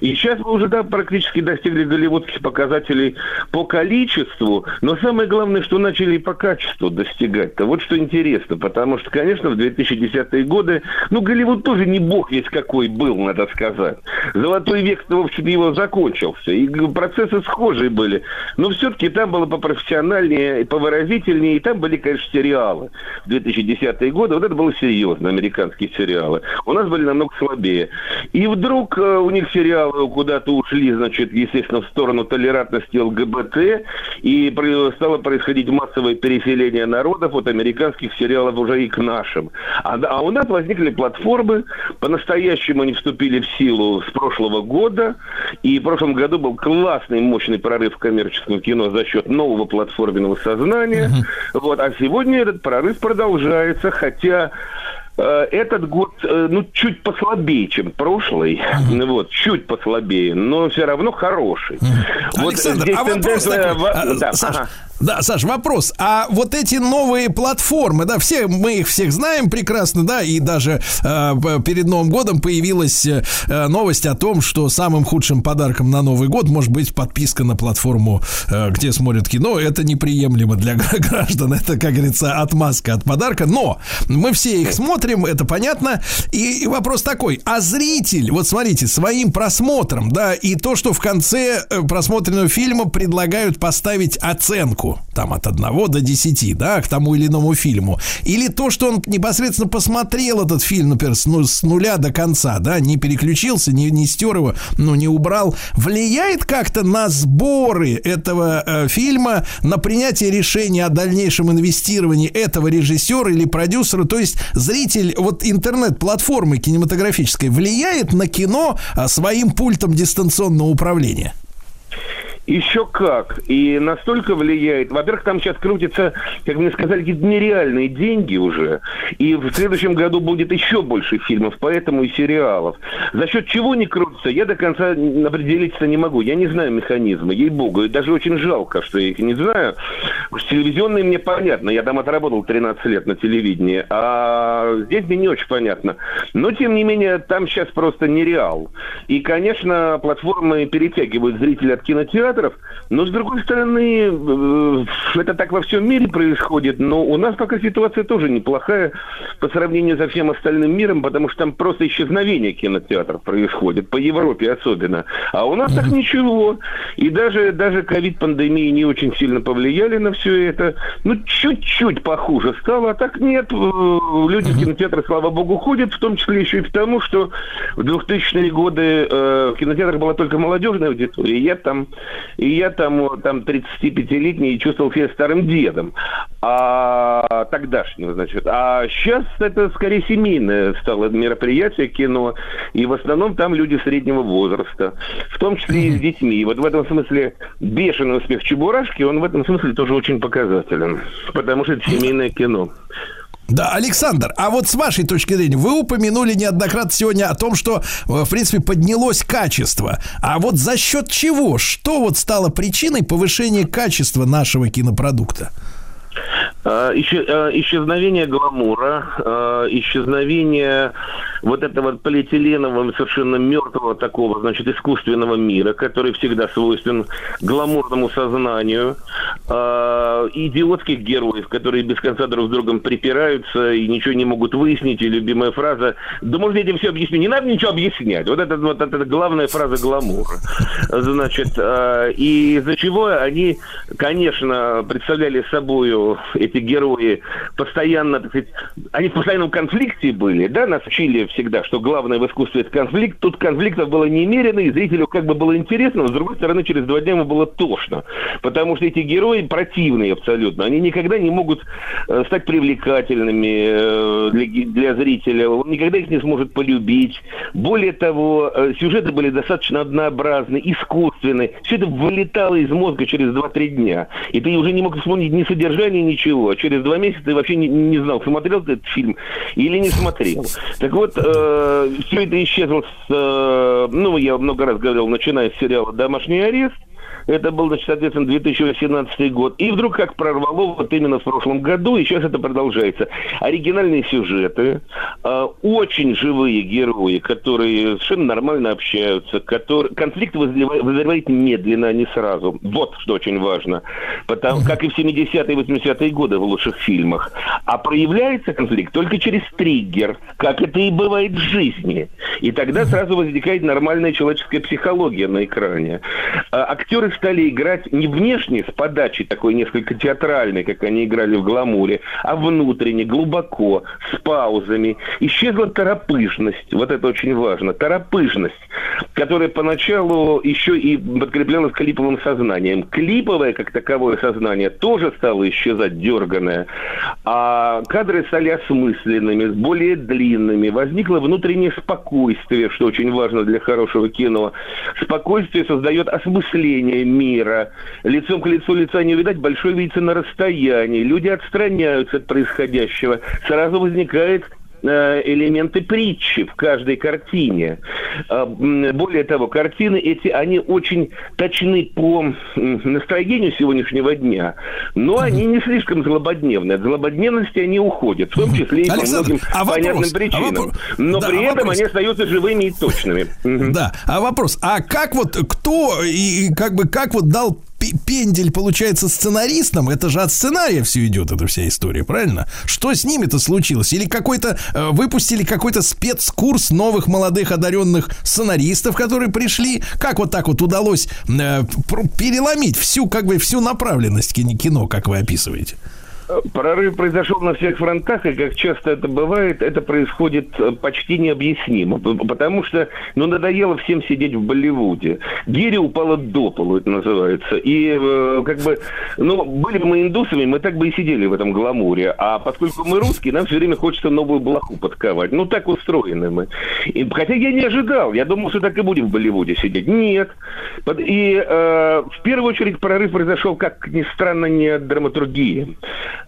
И сейчас мы уже, да, практически достигли голливудских показателей по количеству, но самое главное, что начали и по качеству достигать-то. Вот что интересно, потому что, конечно, в 2010-е годы, ну, Голливуд тоже не бог весь какой был, надо сказать. Золотой век-то, в общем, его закончился, и процессы схожие были. Но все-таки там было попрофессиональнее и повыразительнее, и там были, конечно, сериалы. 2010-е годы, вот это было серьезно, американские сериалы. У нас были намного слабее. И вдруг у них сериалы куда-то ушли, значит, естественно, в сторону толерантности ЛГБТ, и стало происходить массовое переселение народов от американских сериалов уже и к нашим. А у нас возникли платформы, по-настоящему они вступили в силу с прошлого года, и в прошлом году был классный, мощный прорыв в коммерческом кино за счет нового платформенного сознания. Вот. А сегодня этот прорыв продолжается, хотя... Этот год, ну, чуть послабее, чем прошлый, вот, чуть послабее, но все равно хороший. Александр, вот а тенденция... вопрос такой, да, Саш, ага. Да, Саш, вопрос, а вот эти новые платформы, да, все, мы их всех знаем прекрасно, да, и даже перед Новым годом появилась новость о том, что самым худшим подарком на Новый год может быть подписка на платформу, где смотрят кино, это неприемлемо для граждан, это, как говорится, отмазка от подарка, но мы все их смотрим, это понятно. И вопрос такой: а зритель, вот смотрите, своим просмотром, да, и то, что в конце просмотренного фильма предлагают поставить оценку, там, от 1 до 10, да, к тому или иному фильму, или то, что он непосредственно посмотрел этот фильм, например, с нуля до конца, да, не переключился, не стер его, ну, не убрал, влияет как-то на сборы этого фильма, на принятие решения о дальнейшем инвестировании этого режиссера или продюсера, то есть зритель, вот интернет-платформы кинематографической влияет на кино своим пультом дистанционного управления? Еще как. И настолько влияет. Во-первых, там сейчас крутятся, как мне сказали, какие-то нереальные деньги уже. И в следующем году будет еще больше фильмов, поэтому и сериалов. За счет чего не крутятся, я до конца определиться не могу. Я не знаю механизмы, ей-богу. И даже очень жалко, что я их не знаю. Телевизионные мне понятно. Я там отработал 13 лет на телевидении. А здесь мне не очень понятно. Но, тем не менее, там сейчас просто нереал. И, конечно, платформы перетягивают зрителей от кинотеатра. Но, с другой стороны, это так во всем мире происходит, но у нас пока ситуация тоже неплохая по сравнению со всем остальным миром, потому что там просто исчезновение кинотеатров происходит, по Европе особенно. А у нас так ничего. И даже ковид-пандемии не очень сильно повлияли на все это. Ну, чуть-чуть похуже стало, а так нет. Люди в кинотеатры, слава богу, ходят, в том числе еще и потому, что в 2000-е годы в кинотеатрах была только молодежная аудитория, и я там 35-летний, чувствовал себя старым дедом. А тогдашнего, значит. А сейчас это скорее семейное стало мероприятие, кино. И в основном там люди среднего возраста. В том числе и с детьми. И вот в этом смысле бешеный успех «Чебурашки», он в этом смысле тоже очень показателен. Потому что это семейное кино. Да, Александр, а вот с вашей точки зрения, вы упомянули неоднократно сегодня о том, что, в принципе, поднялось качество. А вот за счет чего? Что вот стало причиной повышения качества нашего кинопродукта? Исчезновение гламура, исчезновение вот этого полиэтиленового, совершенно мертвого такого, значит, искусственного мира, который всегда свойствен гламурному сознанию, идиотских героев, которые без конца друг с другом припираются и ничего не могут выяснить, и любимая фраза: да можно я тебе все объясню, не надо ничего объяснять. Вот это главная фраза гламура. Значит, и из-за чего они, конечно, представляли собою эти герои постоянно, так сказать, они в постоянном конфликте были, да, нас учили всегда, что главное в искусстве это конфликт, тут конфликтов было немерено, и зрителю как бы было интересно, но, с другой стороны, через 2 дня ему было тошно, потому что эти герои противные абсолютно, они никогда не могут стать привлекательными для зрителя, он никогда их не сможет полюбить, более того, сюжеты были достаточно однообразны, искусственны, все это вылетало из мозга через 2-3 дня, и ты уже не мог вспомнить ни содержание, ничего. Через 2 месяца ты вообще не знал, смотрел ты этот фильм или не смотрел. Так вот, все это исчезло с... ну, я много раз говорил, начиная с сериала «Домашний арест». Это был, значит, соответственно, 2018 год. И вдруг как прорвало вот именно в прошлом году, и сейчас это продолжается. Оригинальные сюжеты, очень живые герои, которые совершенно нормально общаются, конфликт вызревает медленно, а не сразу. Вот что очень важно. Потому, как и в 70-е и 80-е годы в лучших фильмах. А проявляется конфликт только через триггер, как это и бывает в жизни. И тогда сразу возникает нормальная человеческая психология на экране. Актеры стали играть не внешне, с подачей такой несколько театральной, как они играли в гламуре, а внутренне, глубоко, с паузами. Исчезла торопыжность, вот это очень важно, торопыжность, которая поначалу еще и подкреплялась клиповым сознанием. Клиповое, как таковое сознание, тоже стало исчезать, дерганое. А кадры стали осмысленными, более длинными. Возникло внутреннее спокойствие, что очень важно для хорошего кино. Спокойствие создает осмысление мира. Лицом к лицу лица не видать, большой видится на расстоянии. Люди отстраняются от происходящего. Сразу возникает элементы притчи в каждой картине. Более того, картины эти, они очень точны по настроению сегодняшнего дня, но они не слишком злободневны. От злободневности они уходят, в том числе и по многим понятным причинам. Но при этом они остаются живыми и точными. Да, а вопрос, а как вот кто и как бы как вот дал пендель, получается, сценаристом? Это же от сценария все идет, эта вся история, правильно? Что с ними-то случилось? Или какой-то выпустили какой-то спецкурс новых молодых одаренных сценаристов, которые пришли? Как вот так вот удалось переломить всю, как бы, всю направленность кино, как вы описываете? Прорыв произошел на всех фронтах, и, как часто это бывает, это происходит почти необъяснимо, потому что, ну, надоело всем сидеть в Болливуде. Гиря упала до полу, это называется. И, как бы, ну, были бы мы индусами, мы так бы и сидели в этом гламуре. А поскольку мы русские, нам все время хочется новую блоху подковать. Ну, так устроены мы. И, хотя я не ожидал, я думал, что так и будем в Болливуде сидеть. Нет. И, в первую очередь, прорыв произошел, как ни странно, не от драматургии.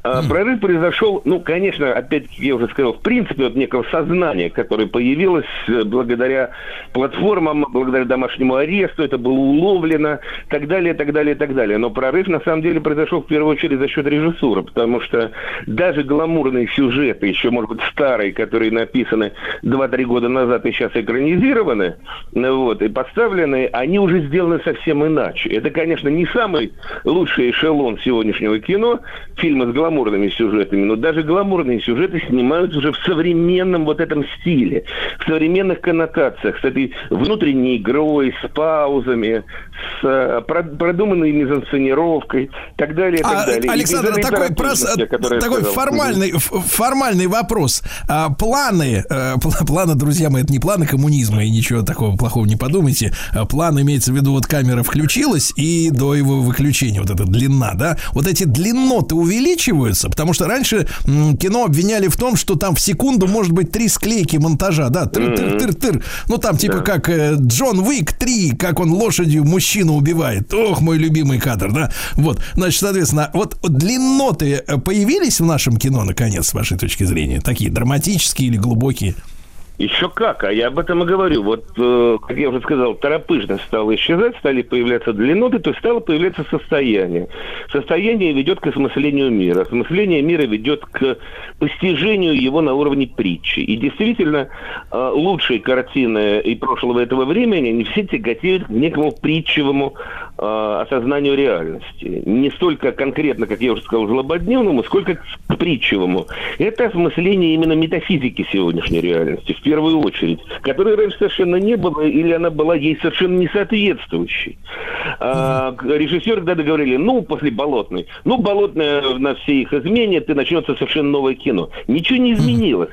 Прорыв произошел, ну, конечно, опять-таки, я уже сказал, в принципе, от некого сознания, которое появилось благодаря платформам, благодаря домашнему аресту, это было уловлено, так далее, так далее, так далее. Но прорыв, на самом деле, произошел, в первую очередь, за счет режиссуры, потому что даже гламурные сюжеты, еще, может быть, старые, которые написаны 2-3 года назад и сейчас экранизированы, вот, и поставлены, они уже сделаны совсем иначе. Это, конечно, не самый лучший эшелон сегодняшнего кино, фильмы с гламурными сюжетами, но даже гламурные сюжеты снимаются уже в современном вот этом стиле, в современных коннотациях, с этой внутренней игрой, с паузами, с продуманной мизансценировкой, так далее, так далее. Александр, такой формальный вопрос. Планы, друзья мои, это не планы коммунизма, и ничего такого плохого не подумайте. План имеется в виду, вот камера включилась, и до его выключения вот эта длина, да? Вот эти длинноты увеличиваются, потому что раньше кино обвиняли в том, что там в секунду может быть 3 склейки монтажа, да, тыр-тыр-тыр-тыр. Ну, там типа как Джон Уик 3, как он лошадью мужчину убивает. Ох, мой любимый кадр, да. Вот, значит, соответственно, вот длинноты появились в нашем кино, наконец, с вашей точки зрения? Такие драматические или глубокие? Еще как, а я об этом и говорю. Вот, как я уже сказал, торопышность стала исчезать, стали появляться длинноты, то есть стало появляться состояние. Состояние ведет к осмыслению мира. Осмысление мира ведет к постижению его на уровне притчи. И действительно, лучшие картины и прошлого этого времени, они все тяготеют к некому притчевому осознанию реальности. Не столько конкретно, как я уже сказал, злободневному, сколько к притчевому. Это осмысление именно метафизики сегодняшней реальности, в первую очередь, которой раньше совершенно не было, или она была ей совершенно не соответствующей. А режиссеры тогда говорили, ну, после Болотной, ну, Болотная на все их изменит, и начнется совершенно новое кино. Ничего не изменилось.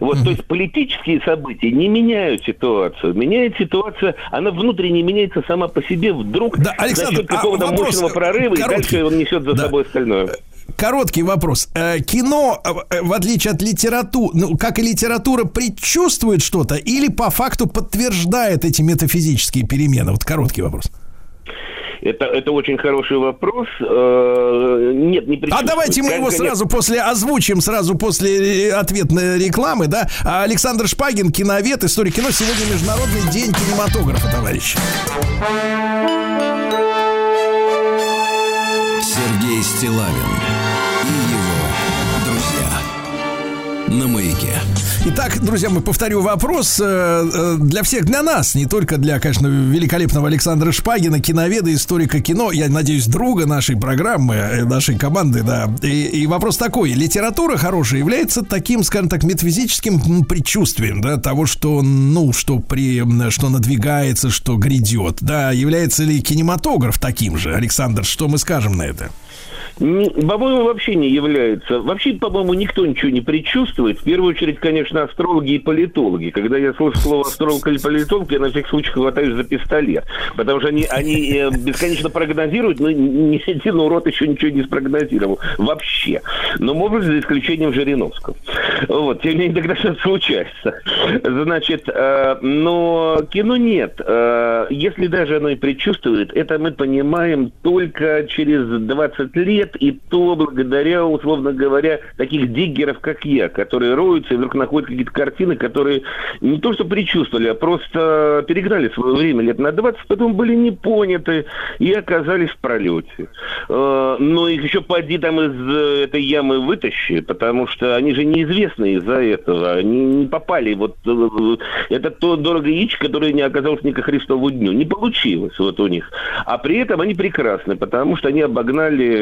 Вот, то есть политические события не меняют ситуацию. Меняет ситуация, она внутренне меняется сама по себе вдруг, да, за счет какого-то мощного прорыва, короткий, и дальше он несет за собой остальное. Короткий вопрос. Кино, в отличие от литературы, ну, как и литература, предчувствует что-то или по факту подтверждает эти метафизические перемены? Вот короткий вопрос. Это очень хороший вопрос. Нет, не предчувствует. А давайте мы его сразу после озвучим, сразу после ответной рекламы, да? Александр Шпагин, киновед, историк кино. Сегодня Международный день кинематографа, товарищи. Сергей Стиллавин на маяке. Итак, друзья, мы повторю вопрос для всех, для нас, не только для, конечно, великолепного Александра Шпагина, киноведа, историка кино, я надеюсь, друга нашей программы, нашей команды, да. И вопрос такой: литература хорошая является таким, скажем так, метафизическим предчувствием, да, того, что, ну, что надвигается, что грядет, да, является ли кинематограф таким же? Александр, что мы скажем на это? По-моему, вообще не является. Вообще, по-моему, никто ничего не предчувствует. В первую очередь, конечно, астрологи и политологи. Когда я слышу слово астролог или политолог, я на всякий случай хватаюсь за пистолет. Потому что они бесконечно прогнозируют, но ни один урод еще ничего не спрогнозировал. Вообще. Но, может быть, за исключением Жириновского. Вот. Тем не менее, тогда что-то случается. Значит, но кино нет. Если даже оно и предчувствует, это мы понимаем только через 20 15 лет, и то благодаря, условно говоря, таких диггеров, как я, которые роются и вдруг находят какие-то картины, которые не то что предчувствовали, а просто перегнали свое время лет на 20, потом были не поняты и оказались в пролете. Но их еще поди там из этой ямы вытащи, потому что они же неизвестны из-за этого. Они не попали. Вот это то дорогое яичко, которое не оказалось ни ко Христову дню. Не получилось вот у них. А при этом они прекрасны, потому что они обогнали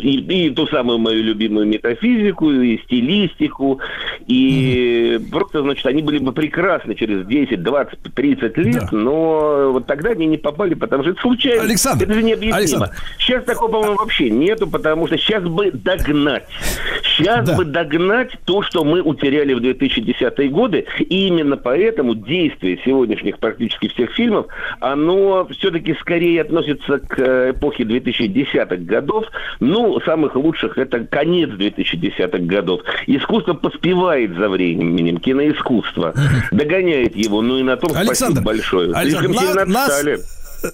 и ту самую мою любимую метафизику, и стилистику, и просто, значит, они были бы прекрасны через 10, 20, 30 лет, но вот тогда они не попали, потому что это случайно. Александр, это же необъяснимо. Александр. Сейчас такого, по-моему, вообще нету, потому что сейчас бы догнать. Сейчас бы догнать то, что мы утеряли в 2010-е годы, и именно поэтому действие сегодняшних практически всех фильмов, оно все-таки скорее относится к эпохе 2010-х годов, ну, самых лучших это конец 2010-х годов. Искусство поспевает за временем, киноискусство, догоняет его, ну и на том спасибо большое. Александр,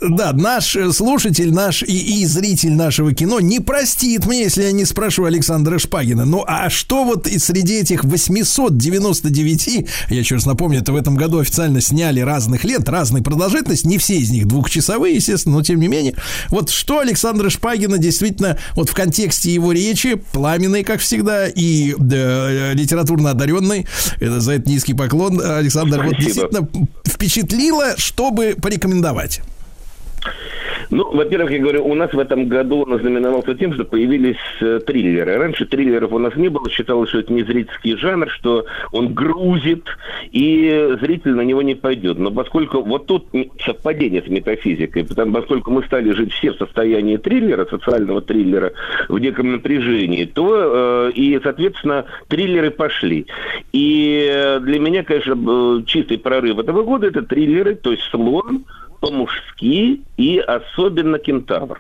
да, наш слушатель, наш и зритель нашего кино не простит мне, если я не спрошу Александра Шпагина. Ну, а что вот и среди этих 899, я еще раз напомню, это в этом году официально сняли разных лет, разной продолжительности, не все из них двухчасовые, естественно, но тем не менее. Вот что Александра Шпагина действительно, вот в контексте его речи, пламенной, как всегда, и литературно одаренной, это, за этот низкий поклон, Александр, вот действительно впечатлило, чтобы порекомендовать? Ну, во-первых, я говорю, у нас в этом году он ознаменовался тем, что появились триллеры. Раньше триллеров у нас не было. Считалось, что это не зрительский жанр, что он грузит, и зритель на него не пойдет. Но поскольку вот тут совпадение с метафизикой, потому, поскольку мы стали жить все в состоянии триллера, социального триллера, в неком напряжении, то и, соответственно, триллеры пошли. И для меня, конечно, чистый прорыв этого года – это триллеры, то есть «Слон», по-мужски и особенно «Кентавр»,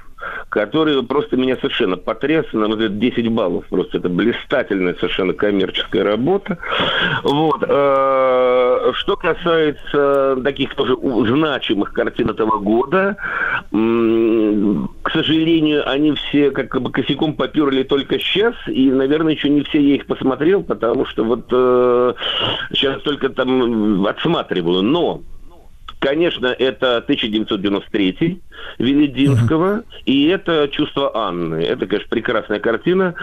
который просто меня совершенно потряс. Нам это 10 баллов. Просто это блистательная совершенно коммерческая работа. Вот. Что касается таких тоже значимых картин этого года, к сожалению, они все как бы косяком поперли только сейчас. И, наверное, еще не все я их посмотрел, потому что вот сейчас только там отсматриваю. Но конечно, это 1993 Велединского, и это «Чувство Анны». Это, конечно, прекрасная картина.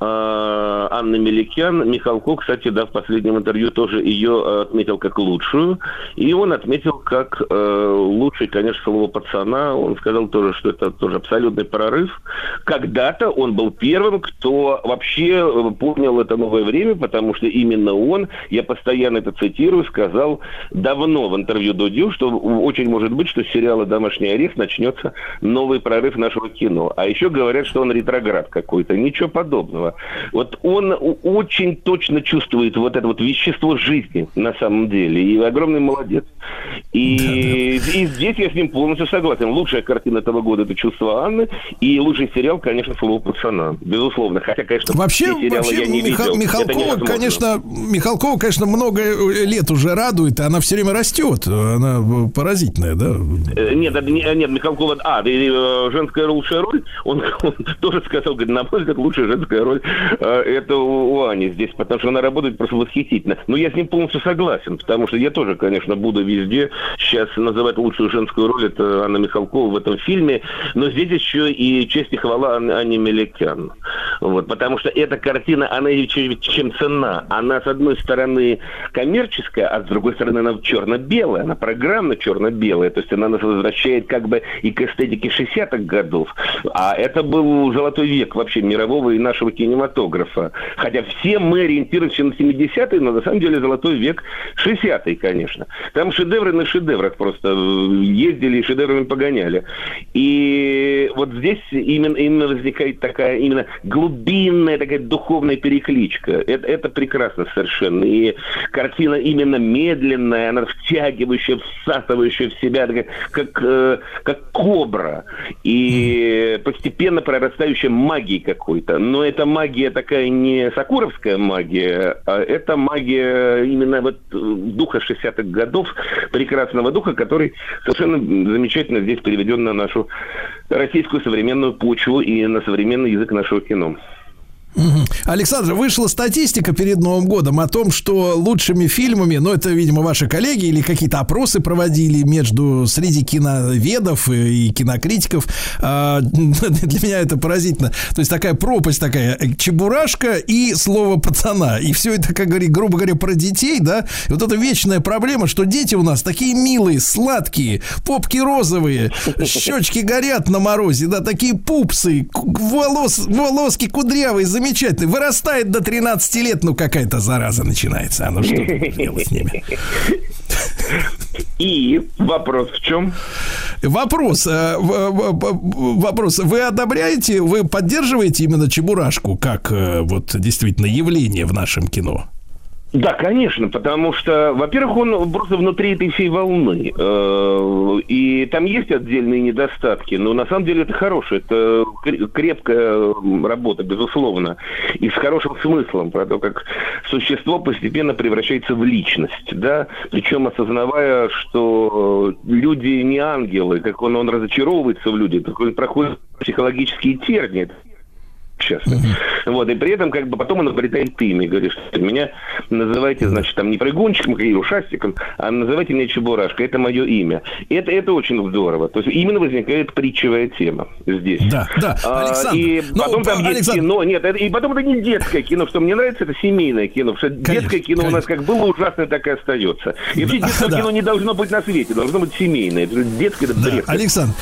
Анна Меликян. Михалков, кстати, да, в последнем интервью тоже ее отметил как лучшую. И он отметил как лучший, конечно, «Слово пацана». Он сказал тоже, что это тоже абсолютный прорыв. Когда-то он был первым, кто вообще понял это новое время, потому что именно он, я постоянно это цитирую, сказал давно в интервью Дудю, что очень может быть, что с сериала «Домашний арест» начнется новый прорыв нашего кино. А еще говорят, что он ретроград какой-то. Ничего подобного. Вот он очень точно чувствует вот это вот вещество жизни на самом деле. И огромный молодец. И здесь я с ним полностью согласен. Лучшая картина этого года – это «Чувство Анны». И лучший сериал, конечно, «Слово пацана». Безусловно. Хотя, конечно, вообще, все сериалы я не видел. Михалкова, конечно, много лет уже радует. Она все время растет. Она поразительная, да? Нет, Михалкова... «Женская лучшая роль». Он тоже сказал, говорит, на мой взгляд, лучшая женская роль это у Ани здесь, потому что она работает просто восхитительно. Но я с ним полностью согласен, потому что я тоже, конечно, буду везде сейчас называть лучшую женскую роль. Это Анна Михалкова в этом фильме. Но здесь еще и честь и хвала Анне Меликян. Вот, потому что эта картина, она чем цена. Она, с одной стороны, коммерческая, а с другой стороны, она черно-белая. Она программно черно-белая. То есть она нас возвращает как бы и к эстетике 60-х годов. А это был золотой век вообще мирового и нашего кинематографа. Хотя все мы ориентируемся на 70-е, но на самом деле золотой век 60-й, конечно. Там шедевры на шедеврах просто ездили и шедеврами погоняли. И вот здесь именно возникает такая именно глубинная такая духовная перекличка. Это прекрасно совершенно. И картина именно медленная, она втягивающая в всасывающая в себя, как кобра, и постепенно прорастающая магией какой-то. Но эта магия такая не сокуровская магия, а это магия именно вот духа 60-х годов, прекрасного духа, который совершенно замечательно здесь переведен на нашу российскую современную почву и на современный язык нашего кино. Александр, вышла статистика перед Новым годом о том, что лучшими фильмами, ну, это, видимо, ваши коллеги или какие-то опросы проводили среди киноведов и кинокритиков. Для меня это поразительно. То есть такая пропасть, такая чебурашка и слово пацана. И все это, как говорит, грубо говоря, про детей, да? И вот эта вечная проблема, что дети у нас такие милые, сладкие, попки розовые, щечки горят на морозе, да, такие пупсы, волоски кудрявые, замечательный. Вырастает до 13 лет, ну какая-то зараза начинается. А ну что делать с ними? И вопрос в чем? Вопрос. Вы одобряете, вы поддерживаете именно чебурашку как вот действительно явление в нашем кино? Да, конечно, потому что, во-первых, он просто внутри этой всей волны. И там есть отдельные недостатки, но на самом деле это хорошее. Это крепкая работа, безусловно. И с хорошим смыслом про то, как существо постепенно превращается в личность. Да? Причем осознавая, что люди не ангелы, как он разочаровывается в людях, как он проходит психологические тернии. Честно. Вот, и при этом как бы потом он обретает имя, говорит, что меня называйте, значит, там не прыгунчиком, или ушастиком, а называйте меня Чебурашкой, это мое имя. Это очень здорово. То есть именно возникает притчевая тема здесь. Да, да. Александр, и потом там Александр... есть кино. Нет, и потом это не детское кино, что мне нравится, это семейное кино. Потому что детское кино у нас как было ужасное, так и остается. И вообще детское кино не должно быть на свете, должно быть семейное. Детское это бред. Александр,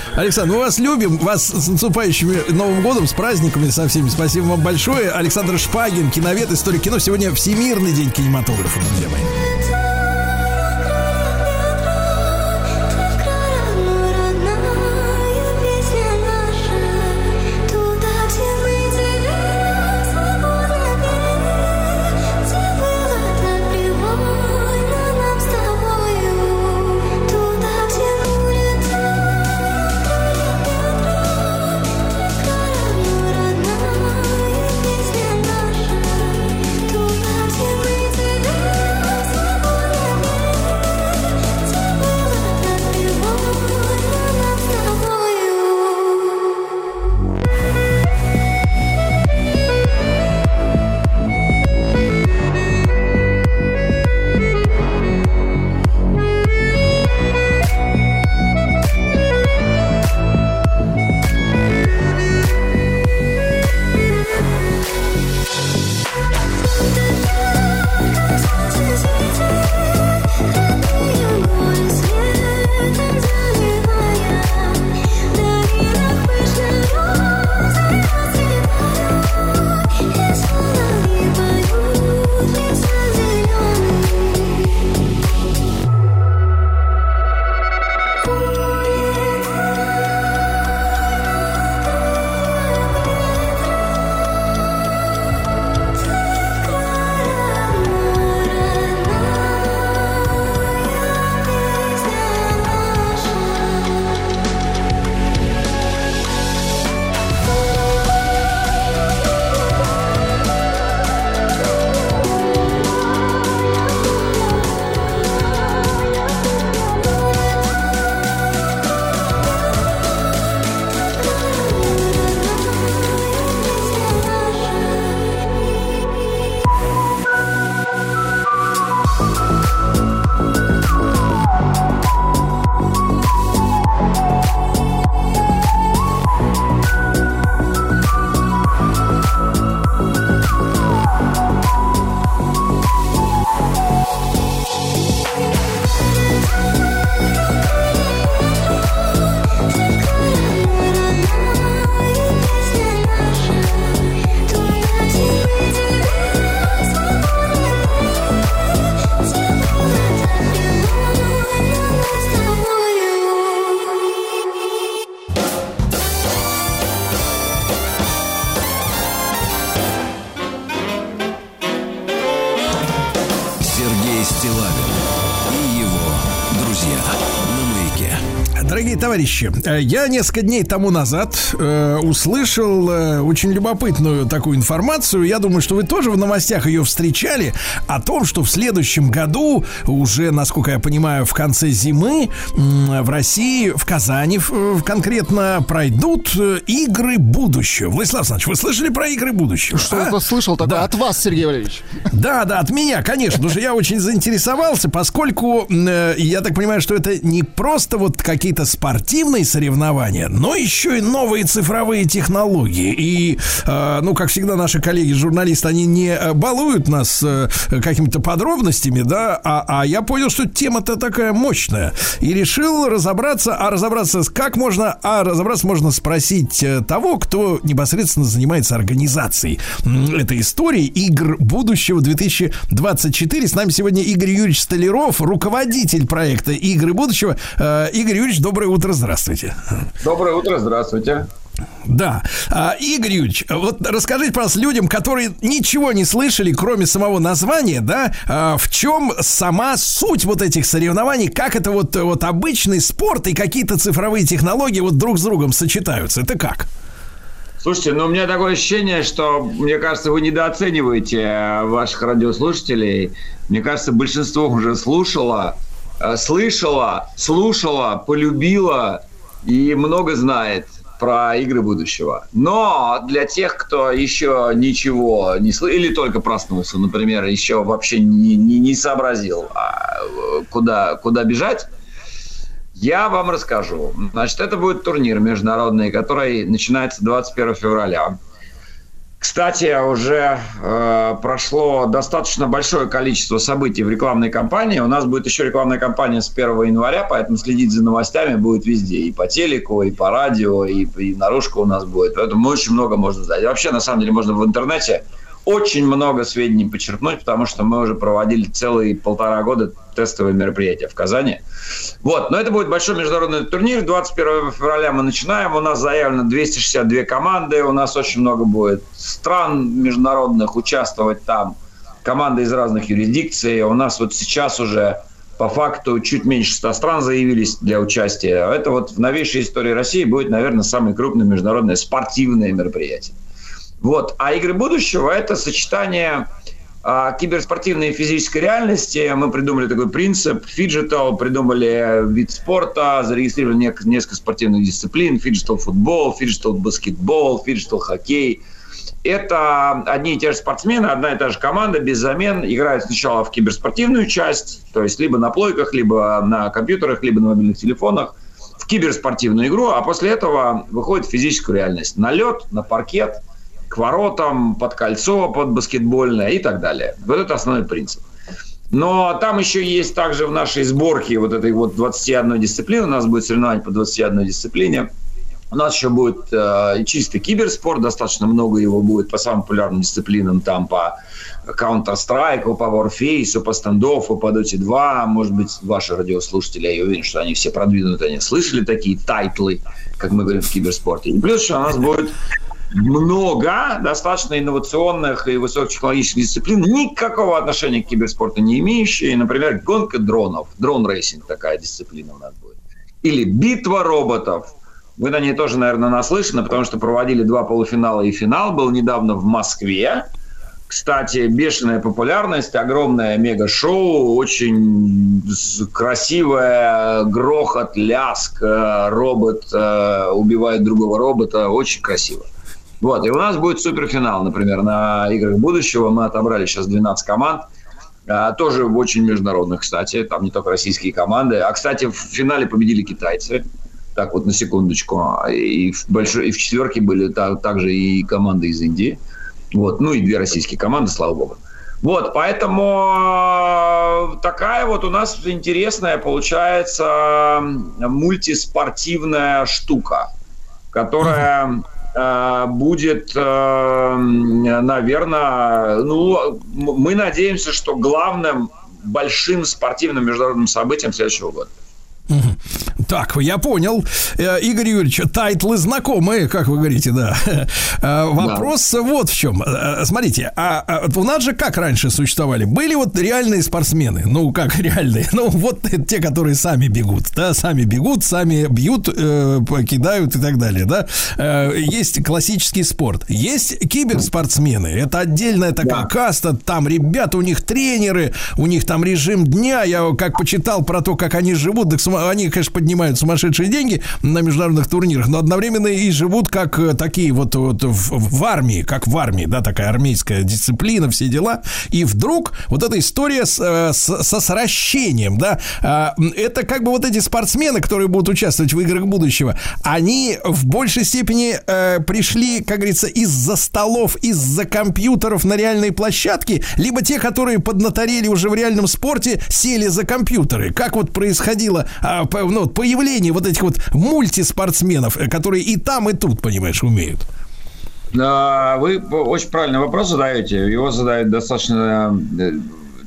мы вас любим, вас с наступающим Новым годом, с праздниками, со всеми. Спасибо вам большое. Александр Шпагин, киновед, историк кино. Сегодня Всемирный день кинематографа, друзья мои. Дорогие товарищи, я несколько дней тому назад услышал очень любопытную такую информацию. Я думаю, что вы тоже в новостях ее встречали. О том, что в следующем году, уже, насколько я понимаю, в конце зимы в России, в Казани конкретно, пройдут игры будущего. Владислав Саныч, вы слышали про игры будущего? Что-то слышал такое от вас, Сергей Валерьевич. Да, от меня, конечно. Потому что я очень заинтересовался, поскольку я так понимаю, что это не просто вот какие-то спортивные соревнования, но еще и новые цифровые технологии. И, как всегда, наши коллеги-журналисты, они не балуют нас какими-то подробностями, да, а я понял, что тема-то такая мощная. И решил разобраться, разобраться можно спросить того, кто непосредственно занимается организацией этой истории игр будущего 2024. С нами сегодня Игорь Юрьевич Столяров, руководитель проекта «Игры будущего». Игорь Юрьевич, доброе утро, здравствуйте. Доброе утро, здравствуйте. Да. Игорь Юрьевич, вот расскажите, пожалуйста, людям, которые ничего не слышали, кроме самого названия, да, в чем сама суть вот этих соревнований, как это вот обычный спорт и какие-то цифровые технологии вот друг с другом сочетаются, это как? Слушайте, у меня такое ощущение, что, мне кажется, вы недооцениваете ваших радиослушателей. Мне кажется, большинство уже слышало, полюбило и много знает про игры будущего. Но для тех, кто еще ничего не слышал, или только проснулся, например, еще вообще не сообразил, куда бежать, я вам расскажу. Значит, это будет турнир международный, который начинается 21 февраля. Кстати, уже прошло достаточно большое количество событий в рекламной кампании. У нас будет еще рекламная кампания с 1 января, поэтому следить за новостями будет везде. И по телеку, и по радио, и наружка у нас будет. Поэтому очень много можно знать. И вообще, на самом деле, можно в интернете очень много сведений почерпнуть, потому что мы уже проводили целые 1,5 года тестовые мероприятия в Казани. Вот. Но это будет большой международный турнир. 21 февраля мы начинаем. У нас заявлено 262 команды. У нас очень много будет стран международных участвовать там. Команды из разных юрисдикций. У нас вот сейчас уже по факту чуть меньше 100 стран заявились для участия. Это вот в новейшей истории России будет, наверное, самое крупное международное спортивное мероприятие. Вот. А игры будущего – это сочетание киберспортивной и физической реальности. Мы придумали такой принцип фиджитал, придумали вид спорта, зарегистрировали несколько спортивных дисциплин: фиджитал футбол, фиджитал баскетбол, фиджитал хоккей. Это одни и те же спортсмены, одна и та же команда без замен играют сначала в киберспортивную часть, то есть либо на плойках, либо на компьютерах, либо на мобильных телефонах, в киберспортивную игру, а после этого выходит в физическую реальность. На лед, на паркет, к воротам, под кольцо, под баскетбольное и так далее. Вот это основной принцип. Но там еще есть также в нашей сборке вот этой вот 21 дисциплины. У нас будет соревнование по 21 дисциплине. У нас еще будет чистый киберспорт. Достаточно много его будет по самым популярным дисциплинам. Там по Counter-Strike, по Warface, по Standoff, по Dota 2. Может быть, ваши радиослушатели, я уверен, что они все продвинуты, они слышали такие тайтлы, как мы говорим в киберспорте. И плюс еще у нас будет много достаточно инновационных и высокотехнологичных дисциплин, никакого отношения к киберспорту не имеющие. Например, гонка дронов, дрон-рейсинг такая дисциплина у нас будет. Или битва роботов. Вы на ней тоже, наверное, наслышаны, потому что проводили 2 полуфинала и финал. Был недавно в Москве. Кстати, бешеная популярность, огромное мега-шоу, очень красивое, грохот, ляск, робот убивает другого робота. Очень красиво. Вот, и у нас будет суперфинал, например, на играх будущего. Мы отобрали сейчас 12 команд, тоже очень международных, кстати, там не только российские команды. А, кстати, в финале победили китайцы, так вот, на секундочку. И в четверке были также и команды из Индии, вот, ну и 2 российские команды, слава богу. Вот, поэтому такая вот у нас интересная получается мультиспортивная штука, которая будет, наверное, мы надеемся, что главным большим спортивным международным событием следующего года. Так, я понял. Игорь Юрьевич, тайтлы знакомые, как вы говорите, да. Вопрос вот в чем. Смотрите, а у нас же как раньше существовали? Были вот реальные спортсмены. Ну, как реальные? Ну, вот те, которые сами бегут, да, сами бегут, сами бьют, кидают и так далее, да. Есть классический спорт. Есть киберспортсмены. Это отдельная такая каста. Там ребята, у них тренеры, у них там режим дня. Я как почитал про то, как они живут. Так они, конечно, поднимают сумасшедшие деньги на международных турнирах, но одновременно и живут как такие вот в армии, как в армии, да, такая армейская дисциплина, все дела. И вдруг вот эта история со сращением, да, это как бы вот эти спортсмены, которые будут участвовать в играх будущего, они в большей степени пришли, как говорится, из-за столов, из-за компьютеров на реальные площадки, либо те, которые поднаторели уже в реальном спорте, сели за компьютеры. Как вот происходило появление вот этих вот мультиспортсменов, которые и там, и тут, понимаешь, умеют? Вы очень правильный вопрос задаете. Его задают достаточно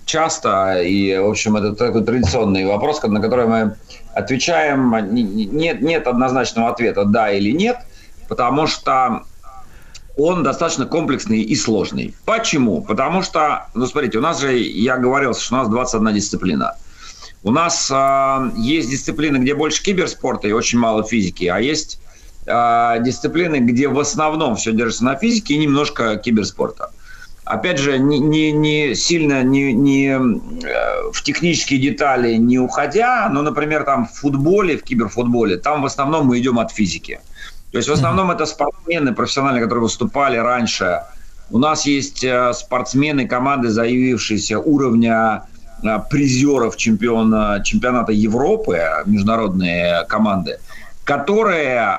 часто. И, в общем, это такой традиционный вопрос, на который мы отвечаем. Нет однозначного ответа «да» или «нет», потому что он достаточно комплексный и сложный. Почему? Потому что, смотрите, у нас же, я говорил, что у нас 21 дисциплина. У нас есть дисциплины, где больше киберспорта и очень мало физики, а есть дисциплины, где в основном все держится на физике и немножко киберспорта. Опять же, не сильно в технические детали не уходя, но, например, там в футболе, в киберфутболе, там в основном мы идем от физики. То есть в основном это спортсмены профессиональные, которые выступали раньше. У нас есть спортсмены, команды, заявившиеся уровня призеров чемпионата Европы, международные команды, которые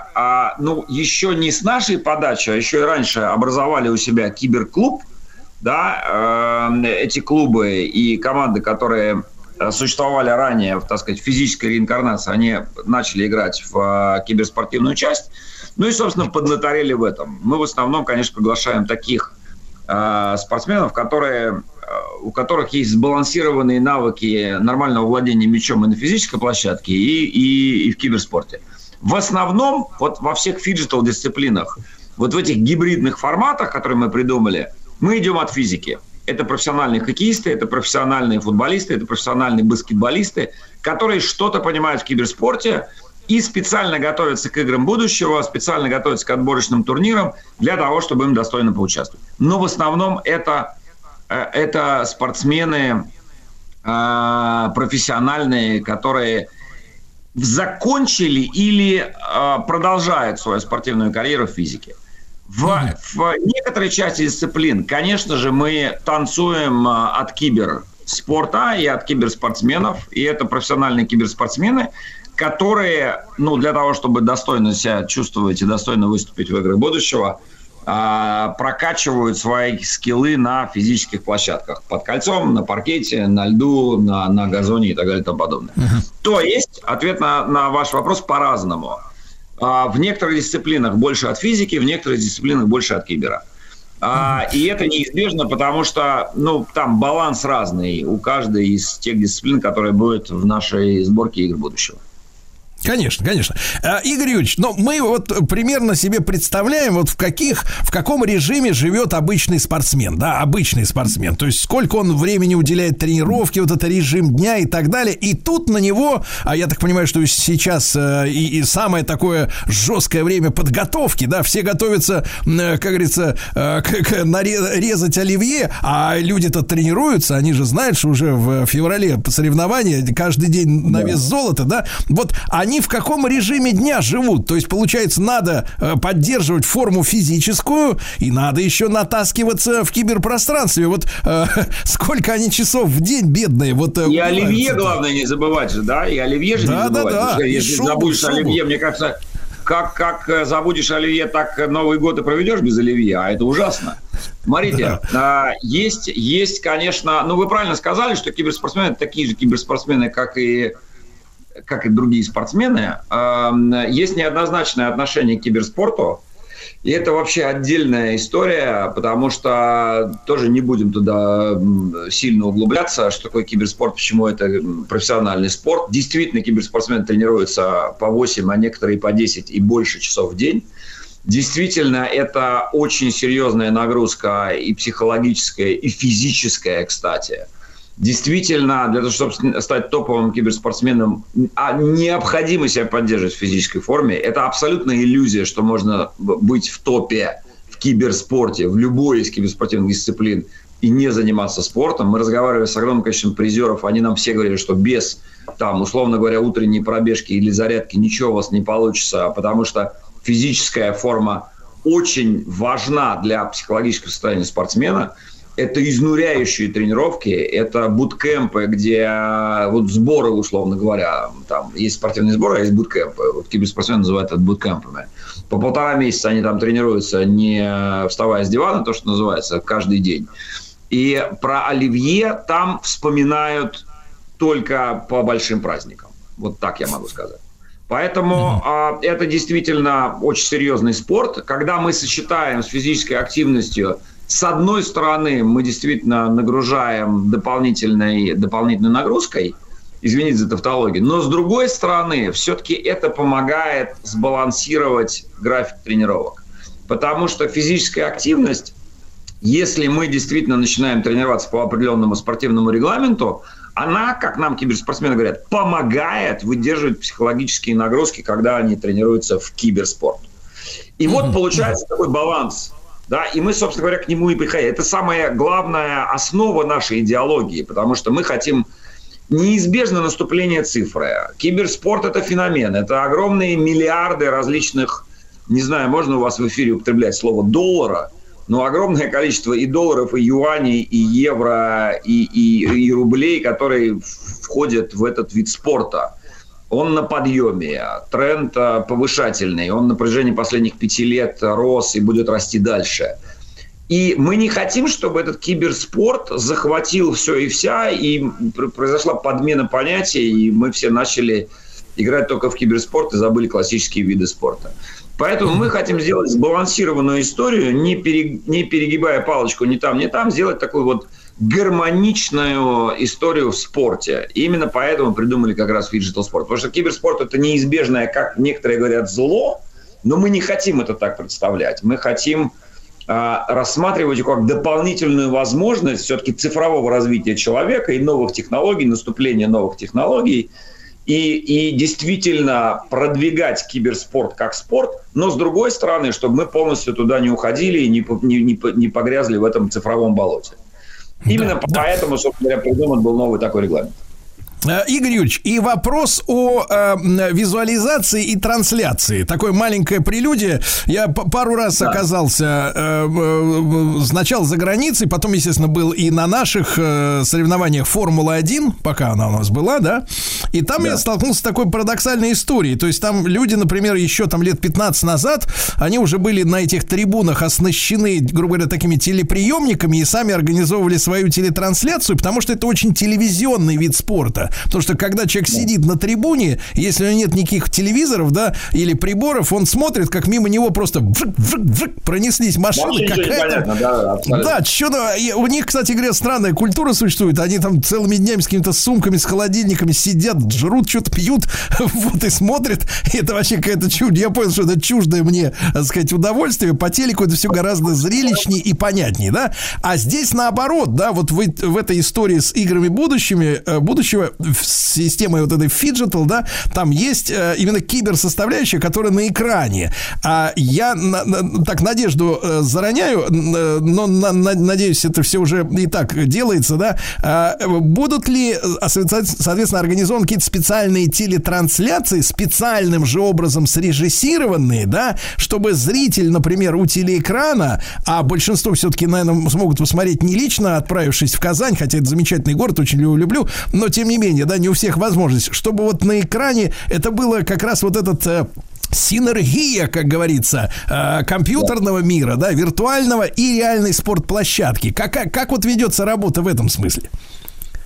еще не с нашей подачи, а еще и раньше образовали у себя киберклуб. Да, эти клубы и команды, которые существовали ранее, так сказать, в физической реинкарнации, они начали играть в киберспортивную часть. Ну и, собственно, поднаторели в этом. Мы в основном, конечно, приглашаем таких спортсменов, у которых есть сбалансированные навыки нормального владения мячом и на физической площадке, и в киберспорте. В основном, вот во всех фиджитал-дисциплинах, вот в этих гибридных форматах, которые мы придумали, мы идем от физики. Это профессиональные хоккеисты, это профессиональные футболисты, это профессиональные баскетболисты, которые что-то понимают в киберспорте и специально готовятся к играм будущего, специально готовятся к отборочным турнирам для того, чтобы им достойно поучаствовать. Но в основном это спортсмены профессиональные, которые закончили или продолжают свою спортивную карьеру в физике. В некоторой части дисциплин, конечно же, мы танцуем от киберспорта и от киберспортсменов. И это профессиональные киберспортсмены, которые, для того, чтобы достойно себя чувствовать и достойно выступить в играх будущего, прокачивают свои скиллы на физических площадках. Под кольцом, на паркете, на льду, на газоне и так далее и тому подобное. То есть ответ на ваш вопрос по-разному. В некоторых дисциплинах больше от физики, в некоторых дисциплинах больше от кибера. И это неизбежно, потому что там баланс разный у каждой из тех дисциплин, которые будут в нашей сборке игр будущего. Конечно, конечно. Игорь Юрьевич, но мы вот примерно себе представляем, вот в каком режиме живет обычный спортсмен, да, обычный спортсмен. То есть сколько он времени уделяет тренировке, вот это режим дня и так далее. И тут на него, а я так понимаю, что сейчас и самое такое жесткое время подготовки, да, все готовятся, как говорится, резать оливье, а люди-то тренируются, они же знают, что уже в феврале соревнования, каждый день на вес золота, да, вот они в каком режиме дня живут? То есть, получается, надо поддерживать форму физическую и надо еще натаскиваться в киберпространстве. Вот сколько они часов в день, бедные. Вот, и оливье, главное, не забывать же, да? И оливье же не забывать. Да. Если забудешь оливье, мне кажется, как забудешь оливье, так Новый год и проведешь без оливье, а это ужасно. Смотрите, есть, конечно... вы правильно сказали, что киберспортсмены такие же киберспортсмены, как и другие спортсмены, есть неоднозначное отношение к киберспорту. И это вообще отдельная история, потому что тоже не будем туда сильно углубляться, что такое киберспорт, почему это профессиональный спорт. Действительно, киберспортсмены тренируются по 8, а некоторые по 10 и больше часов в день. Действительно, это очень серьезная нагрузка и психологическая, и физическая, кстати. Действительно, для того, чтобы стать топовым киберспортсменом, необходимо себя поддерживать в физической форме. Это абсолютная иллюзия, что можно быть в топе в киберспорте, в любой из киберспортивных дисциплин и не заниматься спортом. Мы разговаривали с огромным количеством призеров, они нам все говорили, что без, там, условно говоря, утренней пробежки или зарядки ничего у вас не получится, потому что физическая форма очень важна для психологического состояния спортсмена. Это изнуряющие тренировки, это буткемпы, где вот сборы, условно говоря, там есть спортивные сборы, а есть буткемпы. Вот киберспортсмены называют это буткемпами. По 1,5 месяца они там тренируются, не вставая с дивана, то, что называется, каждый день. И про оливье там вспоминают только по большим праздникам. Вот так я могу сказать. Поэтому это действительно очень серьезный спорт. Когда мы сочетаем с физической активностью, с одной стороны, мы действительно нагружаем дополнительной нагрузкой, извините за тавтологию, но с другой стороны, все-таки это помогает сбалансировать график тренировок. Потому что физическая активность, если мы действительно начинаем тренироваться по определенному спортивному регламенту, она, как нам киберспортсмены говорят, помогает выдерживать психологические нагрузки, когда они тренируются в киберспорт. И вот получается такой баланс. Да, и мы, собственно говоря, к нему и приходим. Это самая главная основа нашей идеологии, потому что мы хотим неизбежно наступление цифры. Киберспорт – это феномен, это огромные миллиарды различных, не знаю, можно у вас в эфире употреблять слово «доллара», но огромное количество и долларов, и юаней, и евро, и рублей, которые входят в этот вид спорта. Он на подъеме, тренд повышательный, он на протяжении последних 5 лет рос и будет расти дальше. И мы не хотим, чтобы этот киберспорт захватил все и вся, и произошла подмена понятий, и мы все начали играть только в киберспорт и забыли классические виды спорта. Поэтому мы хотим сделать сбалансированную историю, не перегибая палочку ни там, сделать такую вот гармоничную историю в спорте. И именно поэтому придумали как раз виджитал-спорт. Потому что киберспорт – это неизбежное, как некоторые говорят, зло, но мы не хотим это так представлять. Мы хотим рассматривать его как дополнительную возможность все-таки цифрового развития человека и новых технологий, наступления новых технологий. И действительно продвигать киберспорт как спорт, но с другой стороны, чтобы мы полностью туда не уходили и не погрязли в этом цифровом болоте. Именно поэтому, собственно говоря, придуман был новый такой регламент. Игорь Юрьевич, и вопрос о визуализации и трансляции. Такое маленькое прелюдия. Я пару раз оказался сначала за границей, потом, естественно, был и на наших соревнованиях Формула-1, пока она у нас была, да? И там я столкнулся с такой парадоксальной историей. То есть там люди, например, еще там лет 15 назад, они уже были на этих трибунах оснащены, грубо говоря, такими телеприемниками и сами организовывали свою телетрансляцию, потому что это очень телевизионный вид спорта. Потому что когда человек сидит на трибуне, если у него нет никаких телевизоров, да, или приборов, он смотрит, как мимо него просто вжик-вжик-вжик пронеслись машины. Какая-то... Да, чудо. И у них, кстати говоря, странная культура существует. Они там целыми днями с какими-то сумками, с холодильниками сидят, жрут, что-то пьют, вот и смотрят. Это вообще какая-то чудо. Я понял, что это чуждое мне, так сказать, удовольствие. По телеку это все гораздо зрелищнее и понятнее, да. А здесь наоборот, да, вот в этой истории с играми будущего, системой вот этой фиджитал, да, там есть именно киберсоставляющая, которая на экране. А я так надежду зароняю, но надеюсь, это все уже и так делается, да. Будут ли, соответственно, организованы какие-то специальные телетрансляции, специальным же образом срежиссированные, да, чтобы зритель, например, у телеэкрана, а большинство все-таки, наверное, смогут посмотреть не лично, отправившись в Казань, хотя это замечательный город, очень его люблю, но тем не менее, да, не у всех возможность, чтобы вот на экране это было как раз вот этот... синергия, как говорится, компьютерного мира, да, виртуального и реальной спортплощадки. Как вот ведется работа в этом смысле?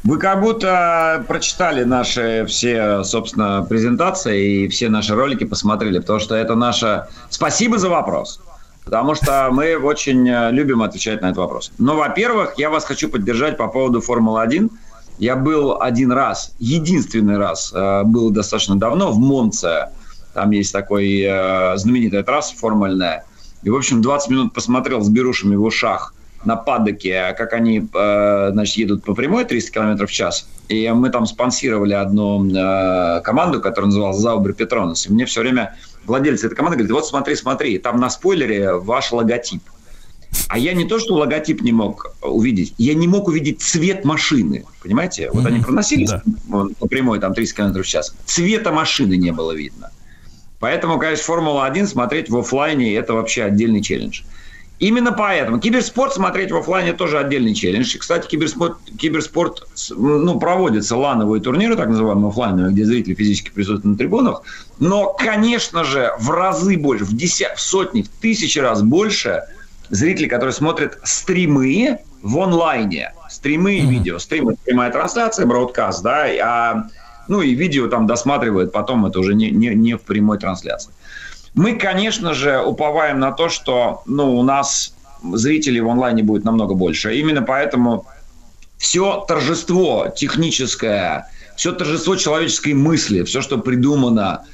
Вы как будто прочитали наши все, собственно, презентации и все наши ролики посмотрели, потому что это наша... Спасибо за вопрос. потому что мы очень любим отвечать на этот вопрос. Но, во-первых, я вас хочу поддержать по поводу «Формулы-1». Я был один раз, единственный раз, был достаточно давно, в Монце. Там есть такой знаменитая трасса формульная. И, в общем, 20 минут посмотрел с берушами в ушах на паддоке, как они, значит, едут по прямой 300 км в час. И мы там спонсировали одну команду, которая называлась «Заубер Петронус». И мне все время владелец этой команды говорит: вот смотри, смотри, там на спойлере ваш логотип. А я не то, что логотип не мог увидеть, я не мог увидеть цвет машины, понимаете? Вот они проносились по прямой там 30 км в час, цвета машины не было видно. Поэтому, конечно, «Формула-1» смотреть в офлайне – это вообще отдельный челлендж. Именно поэтому. Киберспорт смотреть в офлайне тоже отдельный челлендж. И, кстати, киберспорт ну, проводятся лановые турниры, так называемые офлайновые, где зрители физически присутствуют на трибунах. Но, конечно же, в разы больше, в сотни, в тысячи раз больше зрителей, которые смотрят стримы в онлайне. Стримы и видео. Стримы – прямая трансляция, бродкаст, да, ну и видео там досматривают, потом это уже не в прямой трансляции. Мы, конечно же, уповаем на то, что у нас зрителей в онлайне будет намного больше. Именно поэтому все торжество техническое, все торжество человеческой мысли, все, что придумано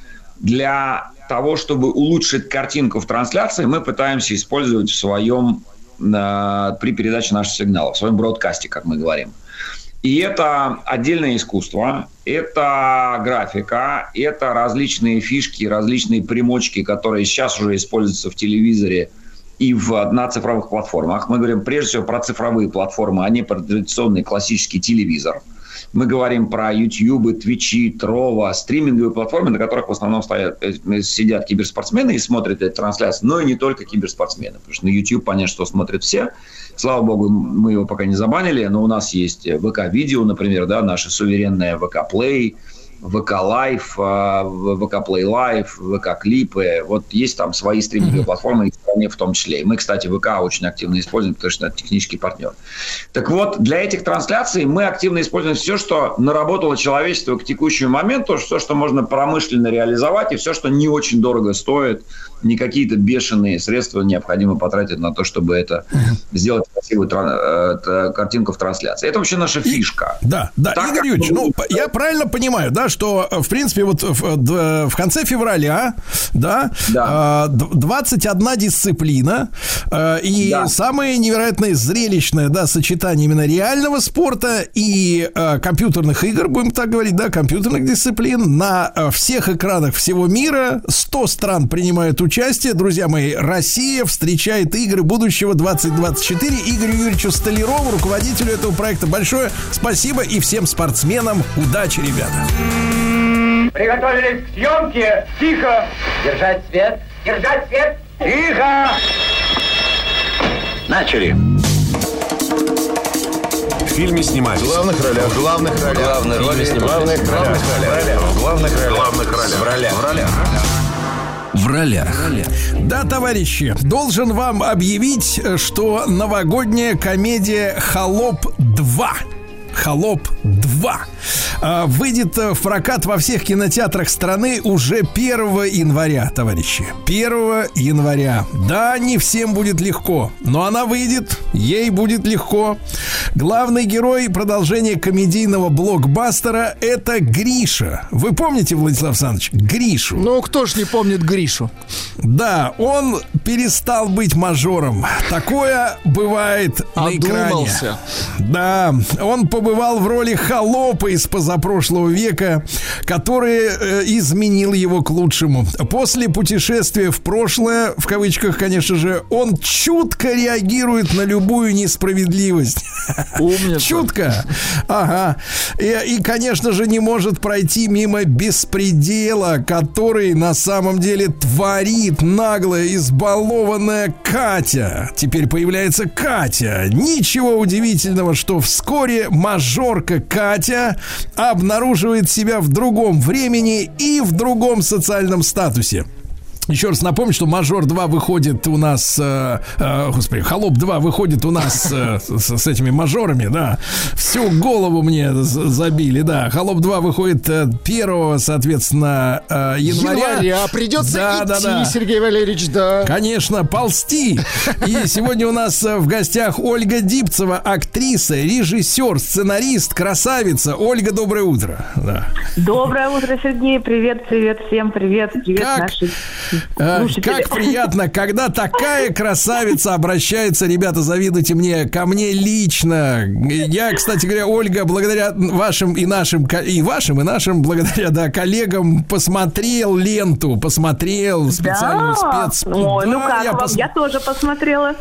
для того, чтобы улучшить картинку в трансляции, мы пытаемся использовать в своем, при передаче наших сигналов, в своем бродкасте, как мы говорим. И это отдельное искусство, это графика, это различные фишки, различные примочки, которые сейчас уже используются в телевизоре и на цифровых платформах. Мы говорим прежде всего про цифровые платформы, а не про традиционный классический телевизор. Мы говорим про YouTube, Twitch, Trovo, стриминговые платформы, на которых в основном сидят киберспортсмены и смотрят эти трансляции. Но и не только киберспортсмены, потому что на YouTube, понятно, что смотрят все. Слава богу, мы его пока не забанили, но у нас есть ВК-видео, например, да, наше суверенное ВК-плей, ВК-лайф, ВК-плей-лайф, ВК-клипы. Вот есть там свои стриминговые платформы, и в стране в том числе. И мы, кстати, ВК очень активно используем, потому что это технический партнер. Так вот, для этих трансляций мы активно используем все, что наработало человечество к текущему моменту, все, что можно промышленно реализовать, и все, что не очень дорого стоит, не какие-то бешеные средства необходимо потратить на то, чтобы это сделать красивую картинку в трансляции. Это вообще наша фишка. Да, да. Так, Игорь Юрьевич, я правильно понимаю, да, что, в принципе, вот в конце февраля, да, да. 21 дисциплина и да. Самое невероятное зрелищное, да, сочетание именно реального спорта и компьютерных игр, будем так говорить, да, компьютерных дисциплин на всех экранах всего мира. 100 стран принимают участие. Друзья мои, Россия встречает игры будущего 2024. Игорю Юрьевичу Столярову, руководителю этого проекта, большое спасибо и всем спортсменам удачи, ребята. Приготовились к съемке. Тихо. Держать свет. Держать свет. Тихо. Начали. В фильме снимались. В главных ролях. В главных ролях. Главные роли снимались. В главных ролях. В главных ролях. В ролях. В ролях. В ролях. Да, товарищи, должен вам объявить, что новогодняя комедия «Холоп 2». «Холоп 2» выйдет в прокат во всех кинотеатрах страны уже 1 января, товарищи. 1 января. Да, не всем будет легко, но она выйдет, ей будет легко. Главный герой продолжения комедийного блокбастера – это Гриша. Вы помните, Владислав Саныч, Гришу? Ну, кто ж не помнит Гришу? Да, он перестал быть мажором. Такое бывает на экране. Да, он побывал в роли холопа из позапрошлого века, который изменил его к лучшему. После путешествия в прошлое, в кавычках, конечно же, он чутко реагирует на любую несправедливость. Умница. Чутко. Ага. И, конечно же, не может пройти мимо беспредела, который на самом деле творит наглая, избалованная Катя. Теперь появляется Катя. Ничего удивительного, что вскоре мажорка Катя обнаруживает себя в другом времени и в другом социальном статусе. Еще раз напомню, что «Мажор 2» выходит у нас... господи, «Холоп 2» выходит у нас с этими мажорами, да. Всю голову мне забили, да. «Холоп 2» выходит 1, соответственно, января. Придется идти, Сергей Валерьевич, да. Конечно, ползти. И сегодня у нас в гостях Ольга Дибцева, актриса, режиссер, сценарист, красавица. Ольга, доброе утро. Да. Доброе утро, Сергей. Привет, привет всем. Привет, привет нашим. Как приятно, когда такая красавица обращается, ребята, завидуйте мне, ко мне лично. Я, кстати говоря, Ольга, благодаря вашим и нашим, благодаря, да, коллегам, посмотрел ленту, посмотрел специальную Ой, да, ну как вам? Я тоже посмотрела.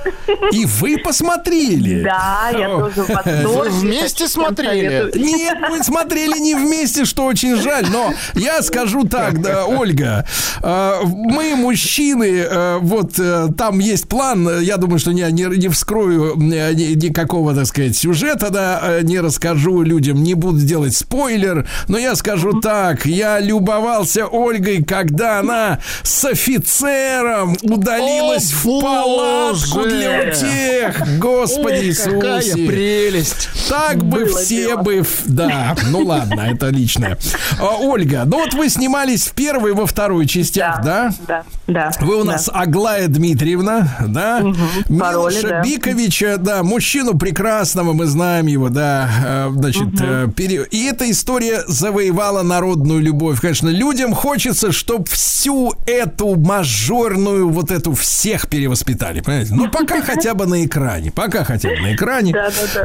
И вы посмотрели? Да, я тоже посмотрела. Вы вместе смотрели? Нет, мы смотрели не вместе, что очень жаль, но я скажу так, да, Ольга, мы, мужчины, вот там есть план, я думаю, что не вскрою никакого, так сказать, сюжета, да, не расскажу людям, не буду делать спойлер, но я скажу так, я любовался Ольгой, когда она с офицером удалилась в палатку для утех. Господи Иисусе. Какая прелесть. Так бы все бы... Да, ну ладно, это личное. Ольга, ну вот вы снимались в первой и во второй частях, да? Да, да. Вы у нас Аглая Дмитриевна, да? Угу, Милоша Биковича, да, мужчину прекрасного, мы знаем его, да. Значит, и эта история завоевала народную любовь. Конечно, людям хочется, чтобы всю эту мажорную, вот эту всех перевоспитали, понимаете? Ну, пока хотя бы на экране, пока хотя бы на экране.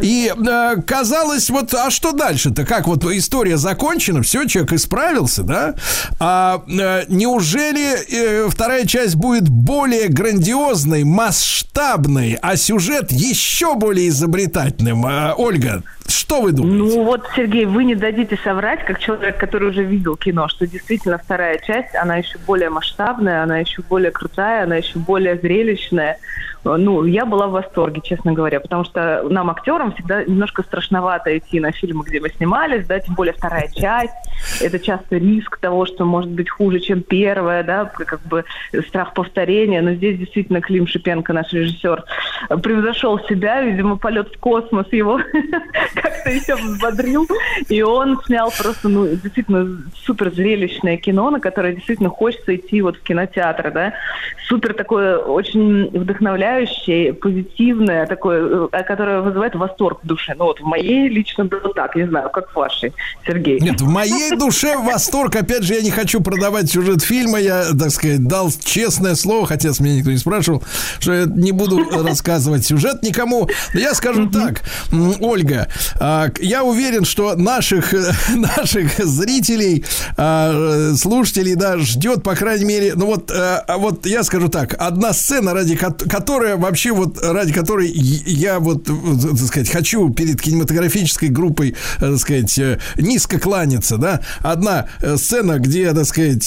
И казалось, вот, а что дальше-то? Как вот история закончена, все, человек исправился, да? А неужели вторая часть будет более грандиозной, масштабной, а сюжет еще более изобретательным? Ольга, что вы думаете? Ну вот, Сергей, вы не дадите соврать, как человек, который уже видел кино, что действительно вторая часть, она еще более масштабная, она еще более крутая, она еще более зрелищная. Ну, я была в восторге, честно говоря, потому что нам, актерам, всегда немножко страшновато идти на фильмы, где мы снимались, да, тем более вторая часть. Это часто риск того, что может быть хуже, чем первая, да, как бы страх повторения. Но здесь действительно Клим Шипенко, наш режиссер, превзошел себя, видимо, полет в космос его как-то еще взбодрил, и он снял просто, ну, действительно супер зрелищное кино, на которое действительно хочется идти вот в кинотеатр, да. Супер такое, очень вдохновляющее, позитивное, такое, которое вызывает восторг в душе. Ну вот в моей лично было так, не знаю, как в вашей, Сергей. Нет, в моей душе восторг. Опять же, я не хочу продавать сюжет фильма. Я, так сказать, дал честное слово, хотя с меня никто не спрашивал, что я не буду рассказывать сюжет никому. Но я скажу так, Ольга, я уверен, что наших зрителей, слушателей, да, ждет, по крайней мере, ну вот я скажу так, одна сцена, ради которой я вот, так сказать, хочу перед кинематографической группой, так сказать, низко кланяться, да. Одна сцена, где, так сказать,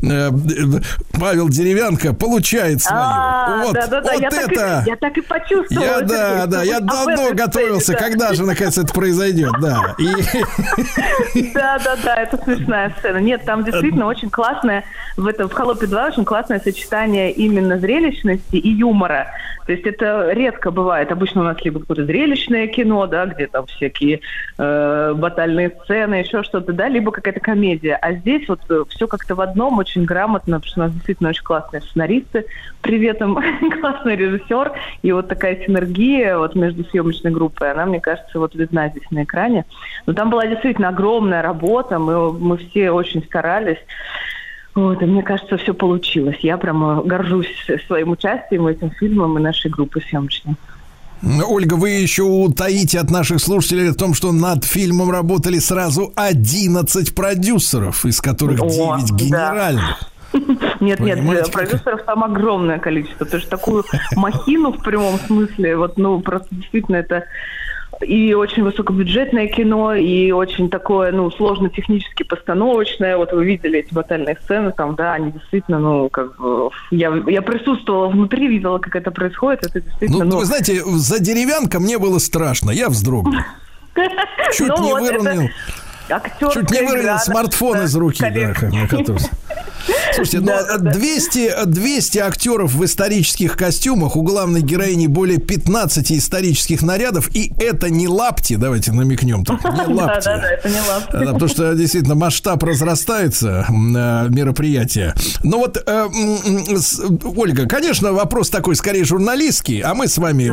Павел Деревянко получает свою. Вот, да, вот это. Я так и почувствовал. Я давно готовился, когда же, наконец, это произойдет, да. Да, это смешная сцена. Нет, там действительно очень классное, в «Холопе 2» очень классное сочетание именно зрелищности и юмора. То есть это редко бывает. Обычно у нас либо какое-то зрелищное кино, да, где там всякие батальные сцены, еще что-то, да, либо какая-то комедия. А здесь вот все как-то в одном, очень грамотно, потому что у нас действительно очень классные сценаристы, при этом классный режиссер. И вот такая синергия вот между съемочной группой, она, мне кажется, вот видна здесь на экране. Но там была действительно огромная работа, мы все очень старались. Вот, и мне кажется, все получилось. Я прямо горжусь своим участием в этом фильме и нашей группой съемочной. Ольга, вы еще утаите от наших слушателей о том, что над фильмом работали сразу 11 продюсеров, из которых 9 генеральных. Да. Нет, продюсеров там огромное количество. Потому что такую махину в прямом смысле, вот, ну, просто действительно это... И очень высокобюджетное кино, и очень такое, ну, сложно-технически постановочное. Вот вы видели эти батальные сцены, там, да, они действительно, ну, как бы... Я присутствовала внутри, видела, как это происходит, это действительно... Ну, вы знаете, за Деревянко мне было страшно, я вздрогнул. Чуть не выронил смартфон из руки. Слушайте, но 200 актеров в исторических костюмах, у главной героини более 15 исторических нарядов, и это не лапти, давайте намекнем так, не лапти. Да, это не лапти. Потому что, действительно, масштаб разрастается мероприятия. Но вот, Ольга, конечно, вопрос такой, скорее, журналистский, а мы с вами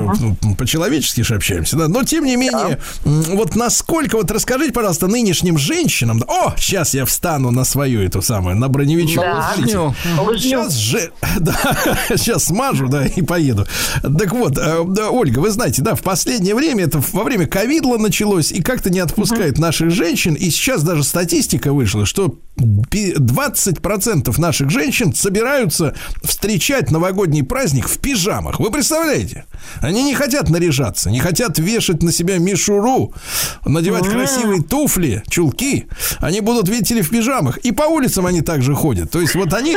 по-человечески же общаемся, да, но, тем не менее, вот насколько, вот расскажите, пожалуйста, нынешним женщинам, о, сейчас я встану на свою эту самую, на броневичок. Да. Сейчас смажу, да, и поеду. Так вот, Ольга, вы знаете, да, в последнее время, это во время ковидла началось, и как-то не отпускает наших женщин, и сейчас даже статистика вышла, что 20% наших женщин собираются встречать новогодний праздник в пижамах. Вы представляете? Они не хотят наряжаться, не хотят вешать на себя мишуру, надевать красивые туфли, чулки. Они будут, видите ли, в пижамах. И по улицам они также ходят. То есть вот они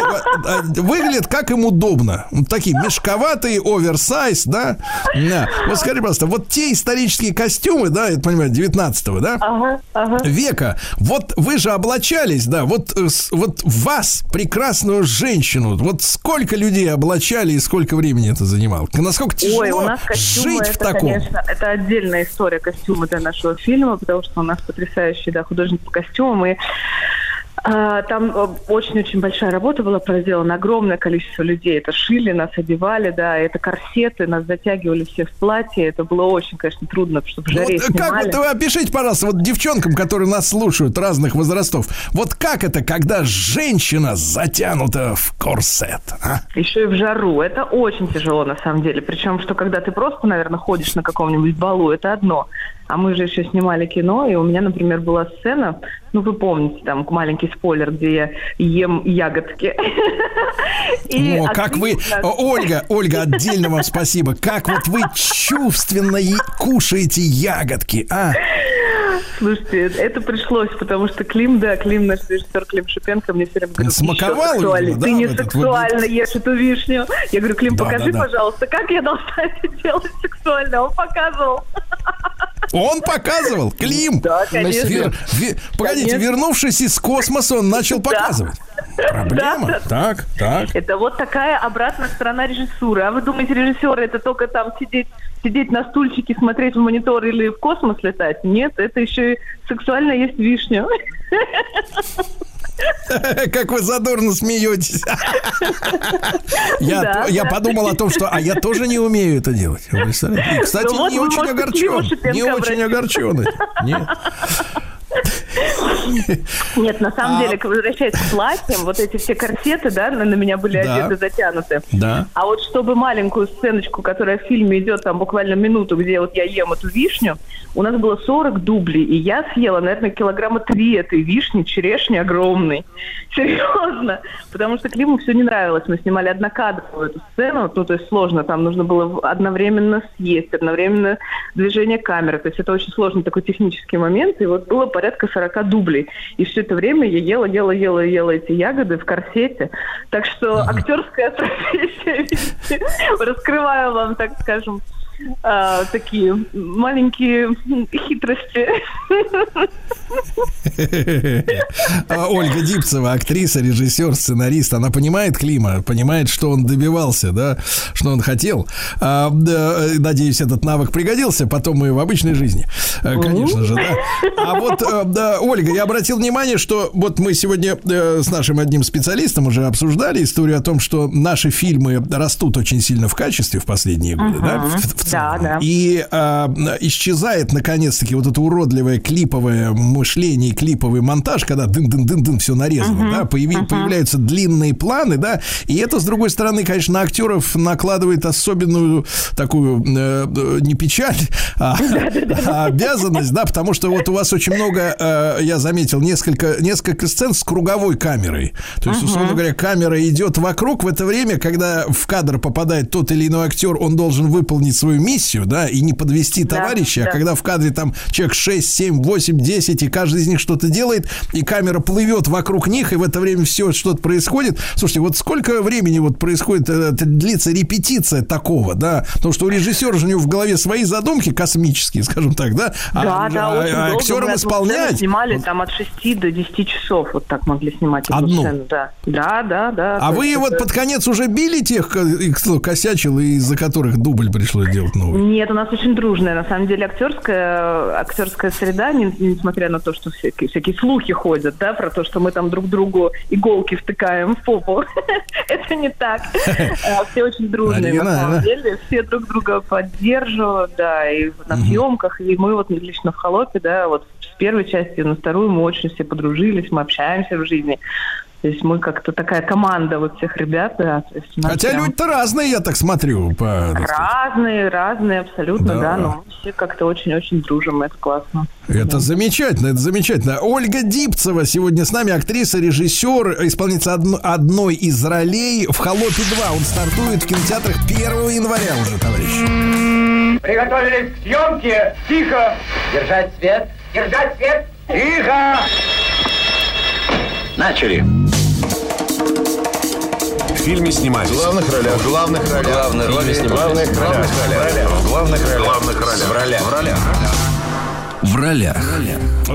выглядят, как им удобно. Вот такие мешковатые, оверсайз, да? Да. Вот скажи, пожалуйста, вот те исторические костюмы, да, я понимаю, 19-го, да? Века. Вот вы же облачались, да, вот вас, прекрасную женщину, вот сколько людей облачали и сколько времени это занимало? Насколько тяжело жить в таком? Конечно, это отдельная история костюма для нашего фильма, потому что у нас потрясающий, да, художник по костюмам, и там очень-очень большая работа была проделана, огромное количество людей. Это шили, нас одевали, да, это корсеты, нас затягивали все в платье. Это было очень, конечно, трудно, чтобы в жаре вот снимали. Как вот вы опишите, пожалуйста, вот девчонкам, которые нас слушают, разных возрастов, вот как это, когда женщина затянута в корсет? А? Еще и в жару. Это очень тяжело, на самом деле. Причем, что когда ты просто, наверное, ходишь на каком-нибудь балу, это одно. А мы же еще снимали кино, и у меня, например, была сцена, ну, вы помните, там, маленький спойлер, где я ем ягодки. О, как вы... Ольга, отдельно вам спасибо. Как вот вы чувственно кушаете ягодки, а? Слушайте, это пришлось, потому что Клим, наш режиссер Клим Шипенко, мне все время говорит: ты не сексуально ешь эту вишню. Я говорю: Клим, покажи, пожалуйста, как я должна это делать сексуально. Он показывал. Он показывал? Клим? Да, конечно. Погодите, конечно. Вернувшись из космоса, он начал показывать. Проблема? Да. Так. Это вот такая обратная сторона режиссуры. А вы думаете, режиссеры — это только там сидеть на стульчике, смотреть в монитор или в космос летать? Нет, это еще и сексуально есть вишня. Как вы задорно смеетесь. Я подумал о том, что я тоже не умею это делать. И, кстати, ну, вот не очень огорчен. Не очень огорченный. Нет, на самом деле, возвращаясь к платьям, вот эти все корсеты, да, на меня были одеты, затянуты. Да. А вот чтобы маленькую сценочку, которая в фильме идет там буквально минуту, где вот я ем эту вишню, у нас было 40 дублей, и я съела, наверное, 3 килограмма этой вишни, черешни огромной. Серьезно. Потому что Климу все не нравилось. Мы снимали однокадровую эту сцену, ну, то есть сложно, там нужно было одновременно съесть, одновременно движение камеры. То есть это очень сложный такой технический момент, и вот было порядка 40 дублей. И все это время я ела эти ягоды в корсете. Так что актерская профессия, видите, раскрываю вам, так скажем, такие маленькие хитрости. Ольга Дибцева, актриса, режиссер, сценарист. Она понимает Клима, понимает, что он добивался, да, что он хотел. Надеюсь, этот навык пригодился потом и в обычной жизни. Конечно же, да. А вот, да, Ольга, я обратил внимание, что вот мы сегодня с нашим одним специалистом уже обсуждали историю о том, что наши фильмы растут очень сильно в качестве в последние годы, да, в целом. И исчезает наконец-таки вот это уродливое клиповое мышление, клиповый монтаж, когда дын-дын-дын-дын все нарезано, да, появляются длинные планы, да, и это, с другой стороны, конечно, на актеров накладывает особенную такую не печаль, а обязанность, да, потому что вот у вас очень много, я заметил, несколько сцен с круговой камерой, то есть, условно говоря, камера идет вокруг в это время, когда в кадр попадает тот или иной актер, он должен выполнить свою свою миссию, да, и не подвести товарища, да. А когда в кадре там человек 6, 7, 8, 10, и каждый из них что-то делает, и камера плывет вокруг них, и в это время все что-то происходит. Слушайте, вот сколько времени вот происходит, длится репетиция такого, да, потому что у режиссера же у него в голове свои задумки космические, скажем так, да, а актерам исполнять. Снимали там от 6 до 10 часов, вот так могли снимать одну сцену, да. Да. А вы вот под конец уже били тех, кто косячил, из-за которых дубль пришлось делать новый? Нет, у нас очень дружная, на самом деле, актерская среда, несмотря на то, что всякие слухи ходят, да, про то, что мы там друг другу иголки втыкаем в попу. Это не так. Все очень дружные, на самом деле. Все друг друга поддерживают, да, и на съемках, и мы вот лично в «Холопе», да, вот в первой части, на вторую мы очень все подружились, мы общаемся в жизни. То есть мы как-то такая команда вот всех ребят. Да, то есть хотя прям... люди-то разные, я так смотрю. Разные, абсолютно, да. Но мы все как-то очень-очень дружим, это классно. Это замечательно, это замечательно. Ольга Дибцева сегодня с нами, актриса, режиссер, исполнительница одной из ролей в «Холопе 2». Он стартует в кинотеатрах 1 января уже, товарищи. Приготовились к съемке. Тихо. Держать свет. Держать свет. Тихо. Начали. В фильме снимались. В главных ролях.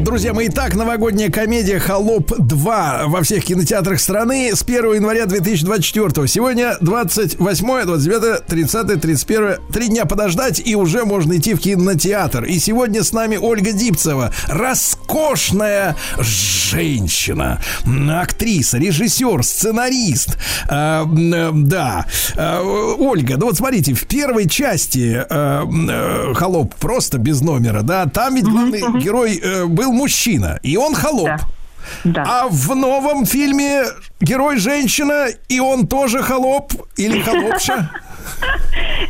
Друзья мои, итак, новогодняя комедия «Холоп 2» во всех кинотеатрах страны с 1 января 2024. Сегодня 28, 29, 30, 31. 3 дня подождать, и уже можно идти в кинотеатр. И сегодня с нами Ольга Дибцева. Роскошная женщина. Актриса, режиссер, сценарист. Ольга, вот смотрите, в первой части «Холоп» просто без номера, да, там ведь главный герой был мужчина, и он холоп. Да. А в новом фильме герой женщина, и он тоже холоп или холопша?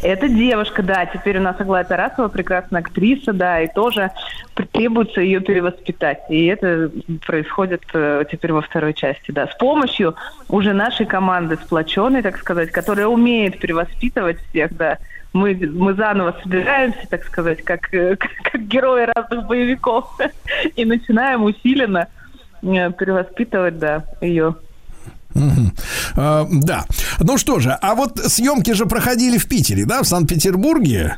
Это девушка, да. Теперь у нас Аглая Тарасова, прекрасная актриса, да, и тоже требуется ее перевоспитать. И это происходит теперь во второй части, да. С помощью уже нашей команды сплоченной, так сказать, которая умеет перевоспитывать всех, да. Мы заново собираемся, так сказать, как герои разных боевиков, и начинаем усиленно перевоспитывать, да, ее. Да. Ну что же, а вот съемки же проходили в Питере, да, в Санкт-Петербурге.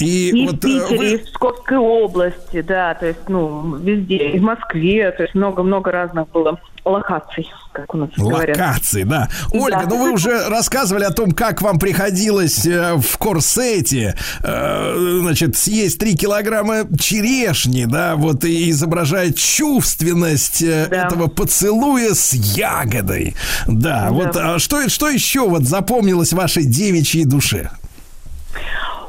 И вот в Питере, и в Псковской области, да, то есть, ну, везде, и в Москве, то есть много-много разных было локаций, как у нас говорят. Локаций, да. Ольга, ну вы уже рассказывали о том, как вам приходилось в корсете, значит, съесть 3 килограмма черешни, да, вот, и изображая чувственность этого поцелуя с ягодой. Да, вот а что еще вот запомнилось вашей девичьей душе?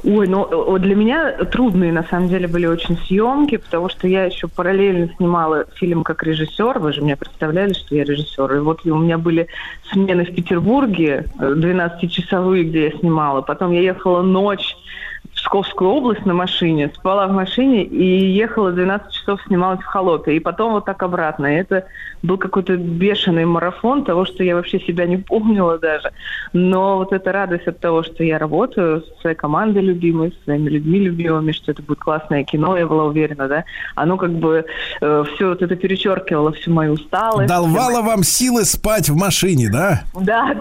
Ой, ну для меня трудные на самом деле были очень съемки, потому что я еще параллельно снимала фильм как режиссер. Вы же меня представляли, что я режиссер. И вот у меня были смены в Петербурге 12-часовые, где я снимала. Потом я ехала ночь в Псковскую область на машине, спала в машине и ехала 12 часов, снималась в «Холопе». И потом вот так обратно. И это был какой-то бешеный марафон того, что я вообще себя не помнила даже. Но вот эта радость от того, что я работаю со своей командой любимой, со своими людьми любимыми, что это будет классное кино, я была уверена, да. Оно как бы все вот это перечеркивало всю мою усталость. Давало вам силы спать в машине, да? Да.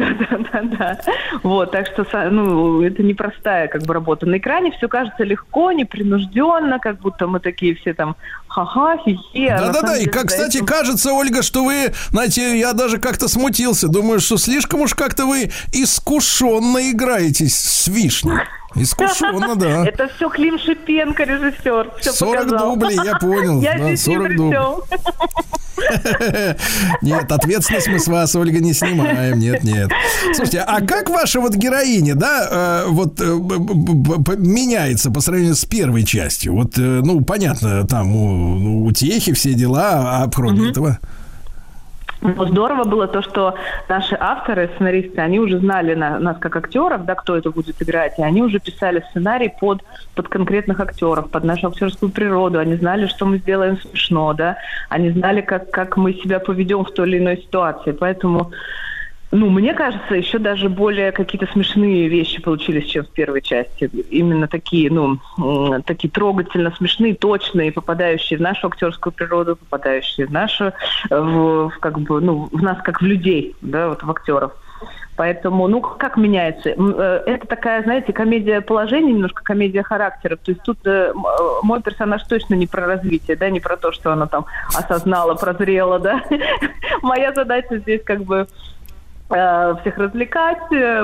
Вот, так что, ну, это непростая как бы работа. На экране все кажется легко, непринужденно, как будто мы такие все там ха-ха, хи-хи. Да, и, кстати, кажется, Ольга, что вы, знаете, я даже как-то смутился. Думаю, что слишком уж как-то вы искушенно играетесь с вишней. Искушенно, да. Это все Клим Шипенко, режиссер. 40 дублей, я понял. Я 40 дублей. Нет, ответственность мы с вас, Ольга, не снимаем. Нет. Слушайте, а как ваша вот героиня, да, вот меняется по сравнению с первой частью? Вот, ну, понятно, там у Техи все дела, а кроме этого... Но здорово было то, что наши авторы, сценаристы, они уже знали нас как актеров, да, кто это будет играть, и они уже писали сценарий под конкретных актеров, под нашу актерскую природу. Они знали, что мы сделаем смешно, да, они знали, как мы себя поведем в той или иной ситуации. Поэтому Ну, мне кажется, еще даже более какие-то смешные вещи получились, чем в первой части. Именно такие, такие трогательно смешные, точные, попадающие в нашу актерскую природу, попадающие в нашу, в нас как в людей, да, вот в актеров. Поэтому, как меняется? Это такая, знаете, комедия положения, немножко комедия характеров. То есть тут мой персонаж точно не про развитие, да, не про то, что она там осознала, прозрела, да. Моя задача здесь всех развлекать,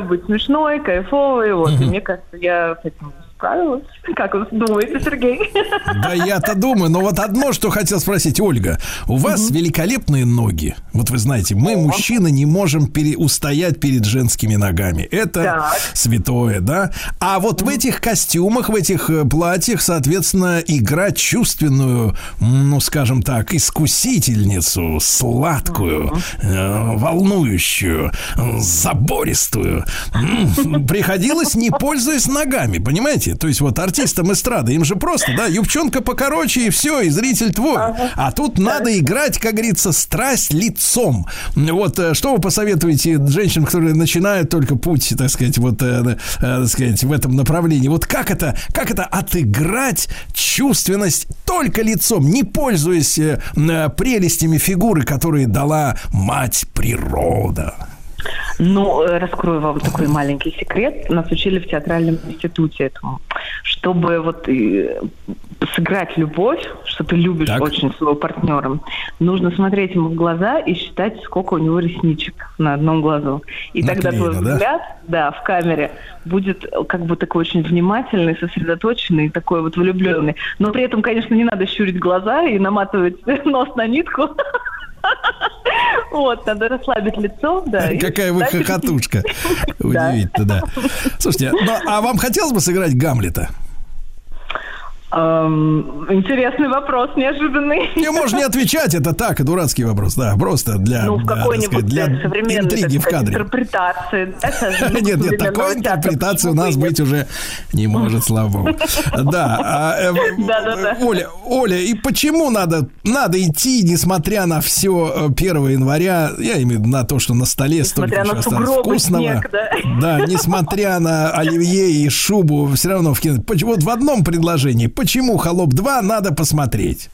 быть смешной, кайфовой. Вот. И мне кажется, я с этим справилась. Как вы думаете, Сергей? Да я-то думаю. Но вот одно, что хотел спросить, Ольга. У вас великолепные ноги. Вот вы знаете, мы, мужчины, не можем устоять перед женскими ногами. Это святое, да? А вот в этих костюмах, в этих платьях, соответственно, играть чувственную, искусительницу, сладкую, волнующую, забористую. Приходилось, не пользуясь ногами, понимаете? То есть вот артистам эстрады, им же просто, да, юбчонка покороче и все, и зритель твой. А тут надо играть, как говорится, страсть лицом. Вот что вы посоветуете женщинам, которые начинают только путь, в этом направлении? Вот как это отыграть чувственность только лицом, не пользуясь прелестями фигуры, которые дала мать природа? Раскрою вам такой маленький секрет. Нас учили в театральном институте этому. Чтобы сыграть любовь, что ты любишь очень своего партнера, нужно смотреть ему в глаза и считать, сколько у него ресничек на одном глазу. И тогда твой взгляд, в камере будет такой очень внимательный, сосредоточенный, такой вот влюбленный. Но при этом, конечно, не надо щурить глаза и наматывать нос на нитку. Вот, надо расслабить лицо, да. Какая вы хохотушка. Удивительно, да. Слушайте, а вам хотелось бы сыграть Гамлета? Интересный вопрос, неожиданный. Не можешь не отвечать, это так, дурацкий вопрос, да, просто для, для интриги в кадре. Интерпретации. Нет, такой интерпретации у нас быть уже не может, слава богу. Да, Оля, и почему надо идти, несмотря на все 1 января, я имею в виду на то, что на столе столько еще осталось вкусного, да, несмотря на оливье и шубу, все равно в кино. Вот в одном предложении. Почему «Холоп 2» надо посмотреть?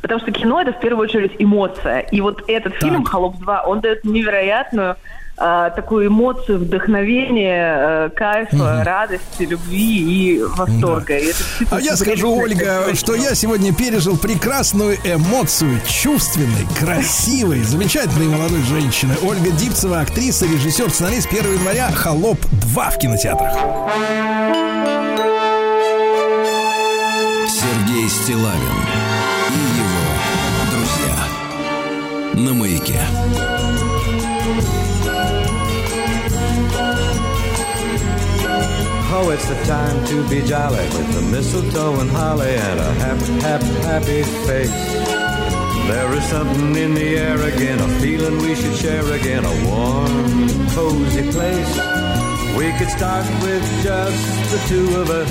Потому что кино – это в первую очередь эмоция. И вот этот фильм «Холоп 2», он дает невероятную такую эмоцию, вдохновение, кайфа, радости, любви и восторга. Да. И это я скажу, Ольга, что я сегодня пережил прекрасную эмоцию чувственной, красивой, замечательной молодой женщины. Ольга Дибцева, актриса, режиссер, сценарист. 1 января «Холоп 2» в кинотеатрах. Сергей Стиллавин и его друзья на «Маяке». Oh, it's the time to be jolly with the mistletoe and holly and a happy, happy, happy face. There is something in the air again, a feeling we should share again, a warm, cozy place. We could start with just the two of us.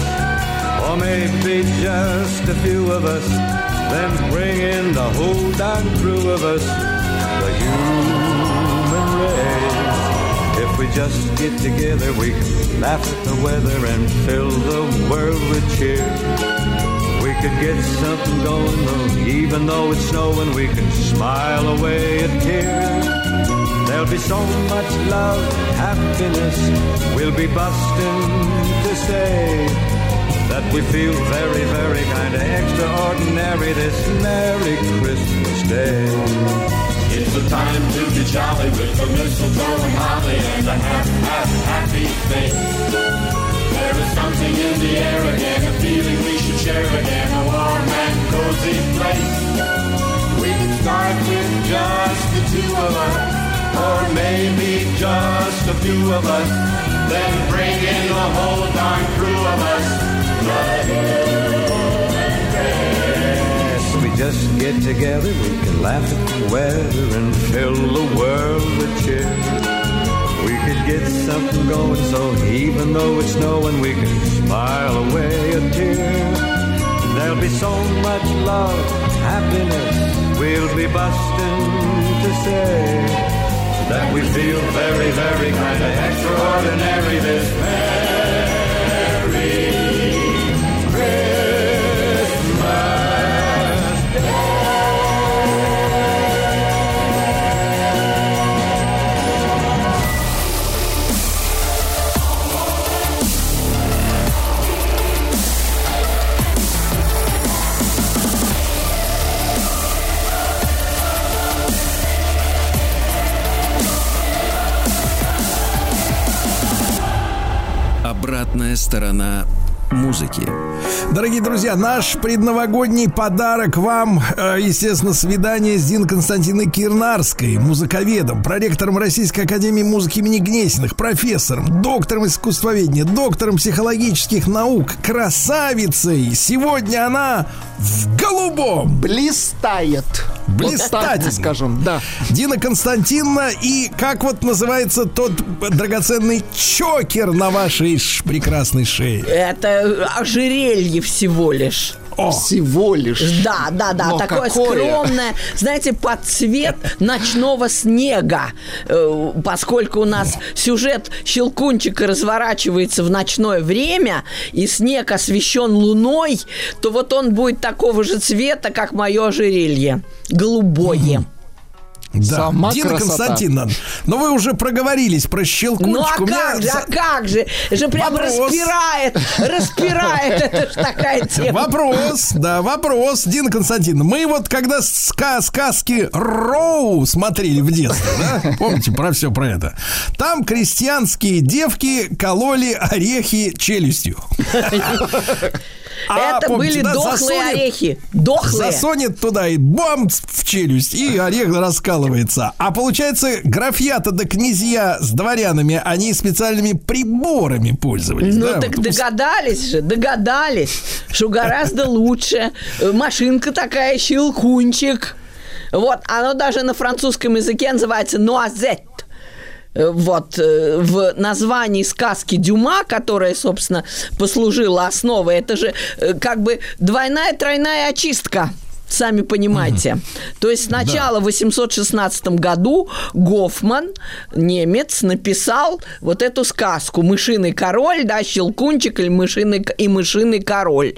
Or maybe just a few of us, then bring in the whole darn crew of us, the human race. If we just get together, we can laugh at the weather and fill the world with cheer. We could get something going on, even though it's snowing, we can smile away a tear. There'll be so much love, happiness, we'll be busting to say that we feel very, very kind of extraordinary this merry Christmas day. It's the time to be jolly with the mistletoe and holly and a happy face. There is something in the air again, a feeling we should share again, a warm and cozy place. We can start with just the two of us, or maybe just a few of us, then bring in the whole darn crew of us. Yes, we just get together, we can laugh at the weather and fill the world with cheer. We could get something going, so even though it's snowing, we can smile away a tear. There'll be so much love, happiness, we'll be busting to say that we feel very, обратная сторона музыки. Дорогие друзья, наш предновогодний подарок вам, естественно, свидание с Диной Константиновной Кирнарской, музыковедом, проректором Российской академии музыки имени Гнесиных, профессором, доктором искусствоведения, доктором психологических наук, красавицей. Сегодня она в голубом. Блистает, скажем, да. Дина Константиновна, и как вот называется тот драгоценный чокер на вашей прекрасной шее? Это ожерелье всего лишь. Всего лишь. Да. Но такое какое? Скромное, знаете, под цвет ночного снега. Поскольку у нас сюжет Щелкунчика разворачивается в ночное время, и снег освещен луной, то вот он будет такого же цвета, как мое ожерелье. Голубое. Да. Сама Дина красота. Константиновна, но вы уже проговорились про Щелкунчику. Ну а как же? Это же прям распирает. Это же такая тема. Вопрос, Дина Константиновна. Мы вот когда сказки Роу смотрели в детстве, да? Помните про все про это? Там крестьянские девки кололи орехи челюстью. Это были дохлые орехи. Засунет туда и бомб в челюсть, и орех раскалывается. А получается, графья-то да князья с дворянами, они специальными приборами пользовались. Ну, да? Так догадались, что гораздо лучше. Машинка такая, щелкунчик. Вот, оно даже на французском языке называется «нуазет». Вот, в названии сказки Дюма, которая, собственно, послужила основой, это же как бы двойная-тройная очистка. Сами понимаете. То есть сначала в 1816 году Гофман, немец, написал вот эту сказку «Мышиный король», да, «Щелкунчик» или и «Мышиный король».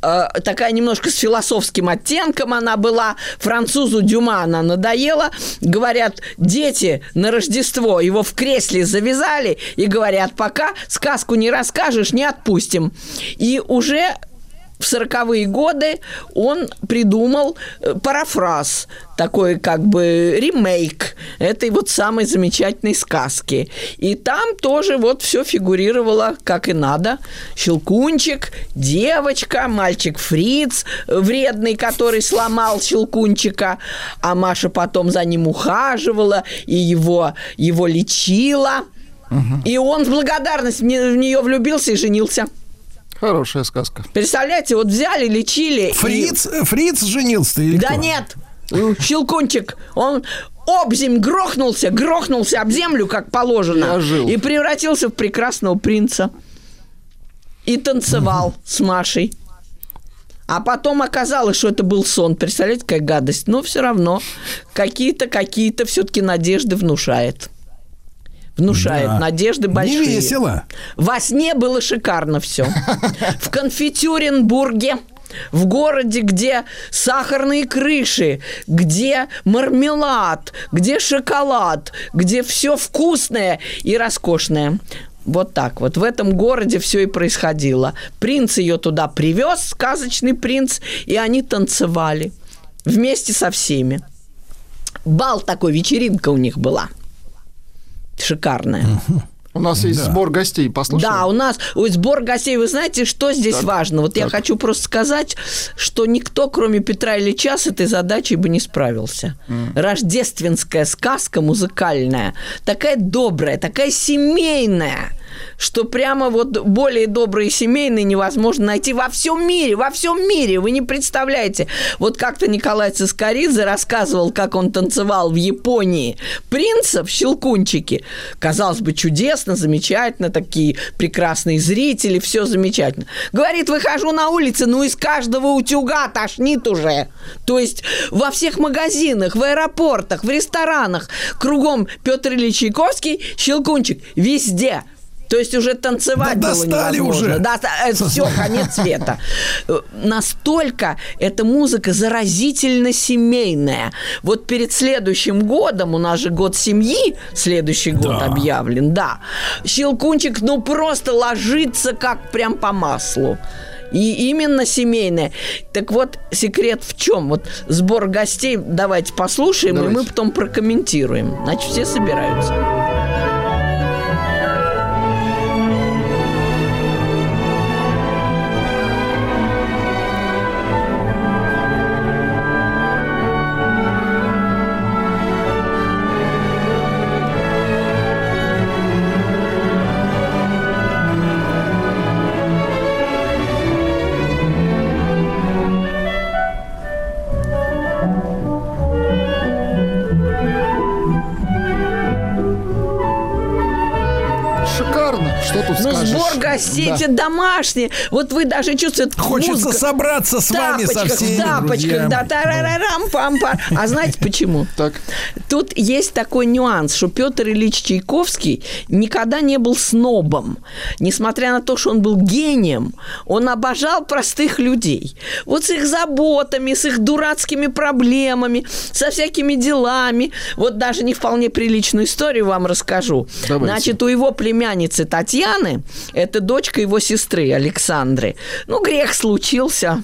Такая немножко с философским оттенком она была. Французу Дюма она надоела. Говорят, дети на Рождество его в кресле завязали и говорят, пока сказку не расскажешь, не отпустим. И уже... В 40-е годы он придумал парафраз, такой как бы ремейк этой вот самой замечательной сказки. И там тоже вот все фигурировало как и надо. Щелкунчик, девочка, мальчик Фриц, вредный, который сломал Щелкунчика, а Маша потом за ним ухаживала и его лечила. И он в благодарность в нее влюбился и женился. Хорошая сказка. Представляете, вот взяли, лечили. Фриц женился-то или кто? Да нет, Щелкунчик, он обземь грохнулся об землю, как положено, и превратился в прекрасного принца. И танцевал с Машей. А потом оказалось, что это был сон. Представляете, какая гадость. Но все равно какие-то все-таки надежды внушает. Надежды большие. Не весело. Во сне было шикарно все. В Конфитюренбурге, в городе, где сахарные крыши, где мармелад, где шоколад, где все вкусное и роскошное. Вот так вот. В этом городе все и происходило. Принц ее туда привез, сказочный принц, и они танцевали вместе со всеми. Бал такой, вечеринка у них была. Шикарная. У нас есть сбор гостей, послушаем. Да, у нас сбор гостей. Вы знаете, что здесь важно? Вот я хочу просто сказать, что никто, кроме Петра Ильича, с этой задачей бы не справился. Рождественская сказка музыкальная, такая добрая, такая семейная, что прямо вот более добрые семейные невозможно найти во всем мире. Вы не представляете. Вот как-то Николай Цискоридзе рассказывал, как он танцевал в Японии принца в Щелкунчике. Казалось бы, чудесно, замечательно, такие прекрасные зрители, все замечательно. Говорит, выхожу на улицу, из каждого утюга тошнит уже. То есть во всех магазинах, в аэропортах, в ресторанах, кругом Петр Ильич Чайковский, Щелкунчик, везде. То есть уже танцевать было невозможно. Все, конец света. Настолько эта музыка заразительно семейная. Вот перед следующим годом, у нас же год семьи, следующий год объявлен, Щелкунчик, просто ложится как прям по маслу. И именно семейное. Так вот, секрет в чем? Вот сбор гостей давайте послушаем, и мы потом прокомментируем. Значит, все собираются. шикарно. Что тут скажешь? Ну, сбор гостей, да, домашний. Вот вы даже чувствуете... Хочется музыка, собраться с вами со всеми. В тапочках, да, тарарарам-пам-пам. А знаете почему? Так. Тут есть такой нюанс, что Петр Ильич Чайковский никогда не был снобом. Несмотря на то, что он был гением, он обожал простых людей. Вот с их заботами, с их дурацкими проблемами, со всякими делами. Вот даже не вполне приличную историю вам расскажу. Давайте. Значит, у его племянницы Татьяны, это дочка его сестры Александры, ну, грех случился,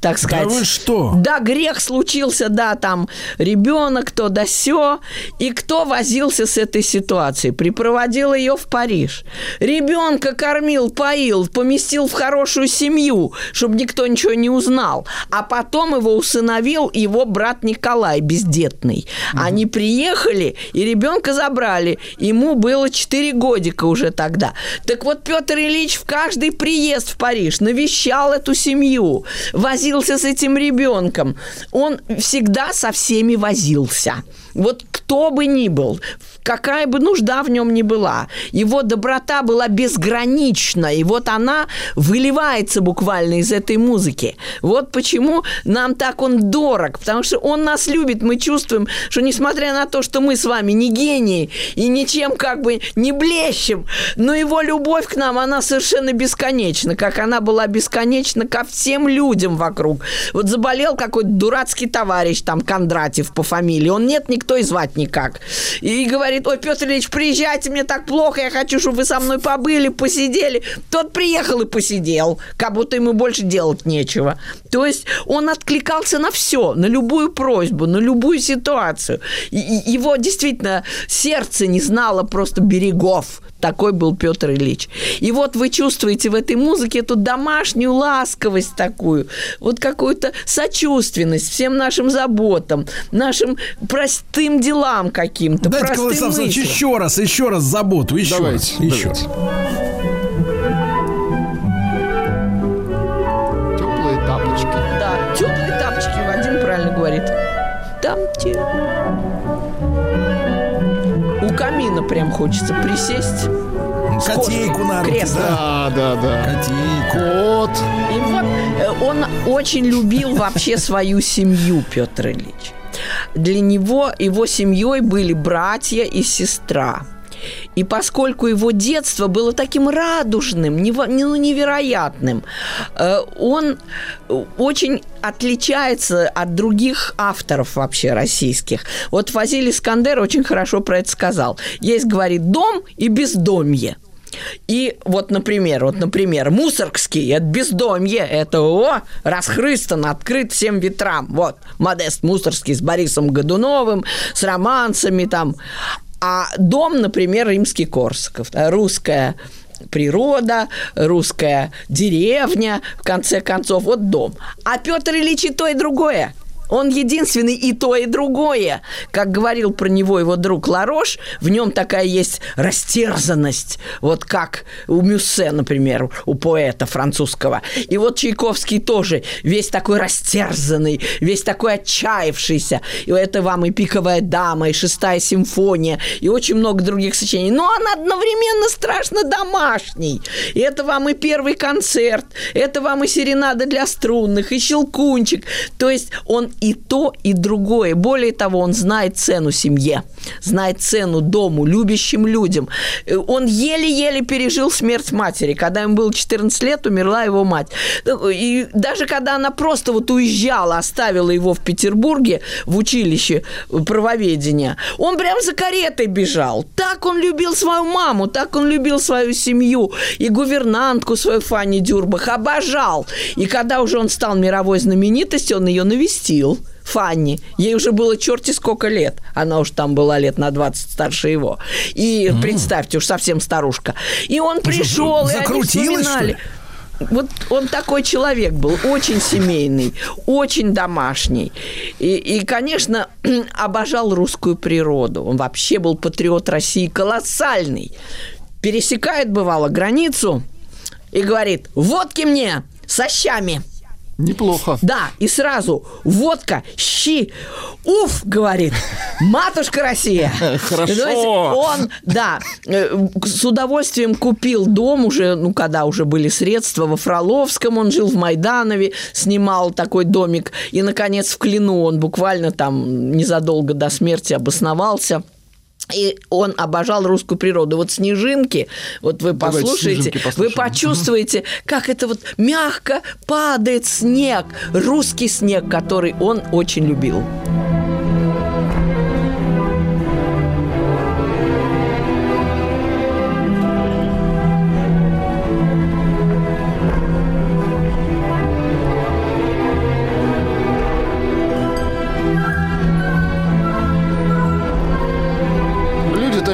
так сказать. Да вы что? Да, грех случился, да, там ребенок, то да сё. И кто возился с этой ситуацией? Припроводил ее в Париж. Ребенка кормил, поил, поместил в хорошую семью, чтобы никто ничего не узнал. А потом его усыновил его брат Николай, бездетный. Они приехали, и ребенка забрали. Ему было 4 годика уже тогда. Так вот, Петр Ильич в каждый приезд в Париж навещал эту семью, возился с этим ребенком. Он всегда со всеми возился. Вот кто бы ни был, какая бы нужда в нем ни была, его доброта была безгранична, и вот она выливается буквально из этой музыки. Вот почему нам так он дорог, потому что он нас любит, мы чувствуем, что несмотря на то, что мы с вами не гении и ничем как бы не блещем, но его любовь к нам, она совершенно бесконечна, как она была бесконечна ко всем людям вокруг. Вот заболел какой-то дурацкий товарищ, там, Кондратьев по фамилии, он нет никто и звать никак. И говорит: ой, Петр Ильич, приезжайте, мне так плохо, я хочу, чтобы вы со мной побыли, посидели. Тот приехал и посидел, как будто ему больше делать нечего. То есть он откликался на все, на любую просьбу, на любую ситуацию. И его действительно сердце не знало просто берегов. Такой был Петр Ильич. И вот вы чувствуете в этой музыке эту домашнюю ласковость такую, вот какую-то сочувственность всем нашим заботам, нашим простым делам каким-то. Дайте, Владислав Саныч, еще раз заботу. Еще давайте, раз. Еще раз. Теплые тапочки. Да, теплые тапочки. Вадим правильно говорит. Там те. У камина прям хочется присесть. Котейку на руки. Да, да, да. Котейку. И вот он очень любил вообще свою семью, Петр Ильич. Для него, его семьей были братья и сестра. И поскольку его детство было таким радужным, невероятным, он очень отличается от других авторов вообще российских. Вот Фазиль Искандер очень хорошо про это сказал. Есть, говорит, дом и бездомье. И вот, например, Мусоргский, это бездомье, это расхрыстан, открыт всем ветрам. Вот, Модест Мусоргский с Борисом Годуновым, с романсами там. А дом, например, Римский-Корсаков, русская природа, русская деревня, в конце концов, вот дом. А Петр Ильич и то, и другое. Он единственный и то, и другое. Как говорил про него его друг Ларош, в нем такая есть растерзанность, вот как у Мюссе, например, у поэта французского. И вот Чайковский тоже весь такой растерзанный, весь такой отчаявшийся. И это вам и «Пиковая дама», и «Шестая симфония», и очень много других сочинений. Но он одновременно страшно домашний. И это вам и «Первый концерт», это вам и «Серенада для струнных», и «Щелкунчик». То есть он и то, и другое. Более того, он знает цену семье, знает цену дому, любящим людям. Он еле-еле пережил смерть матери. Когда ему было 14 лет, умерла его мать. И даже когда она просто вот уезжала, оставила его в Петербурге, в училище правоведения, он прям за каретой бежал. Так он любил свою маму, так он любил свою семью. И гувернантку свою Фанни Дюрбах обожал. И когда уже он стал мировой знаменитостью, он ее навестил. Фанни. Ей уже было черти сколько лет. Она уж там была лет на 20 старше его. И представьте, уж совсем старушка. И он пришел, и они вспоминали. Вот он такой человек был, очень семейный, очень домашний. И, конечно, обожал русскую природу. Он вообще был патриот России колоссальный. Пересекает, бывало, границу и говорит: водки мне со щами. Неплохо. Да, и сразу водка, щи, уф, говорит, матушка Россия. Хорошо. Он, да, с удовольствием купил дом уже, ну, когда уже были средства, во Фроловском он жил, в Майданове, снимал такой домик. И, наконец, в Клину он буквально там незадолго до смерти обосновался. И он обожал русскую природу. Вот «Снежинки», вот вы послушаете, вы почувствуете, как это вот мягко падает снег, русский снег, который он очень любил.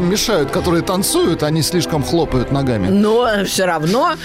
Мешают, которые танцуют, они слишком хлопают ногами. Но все равно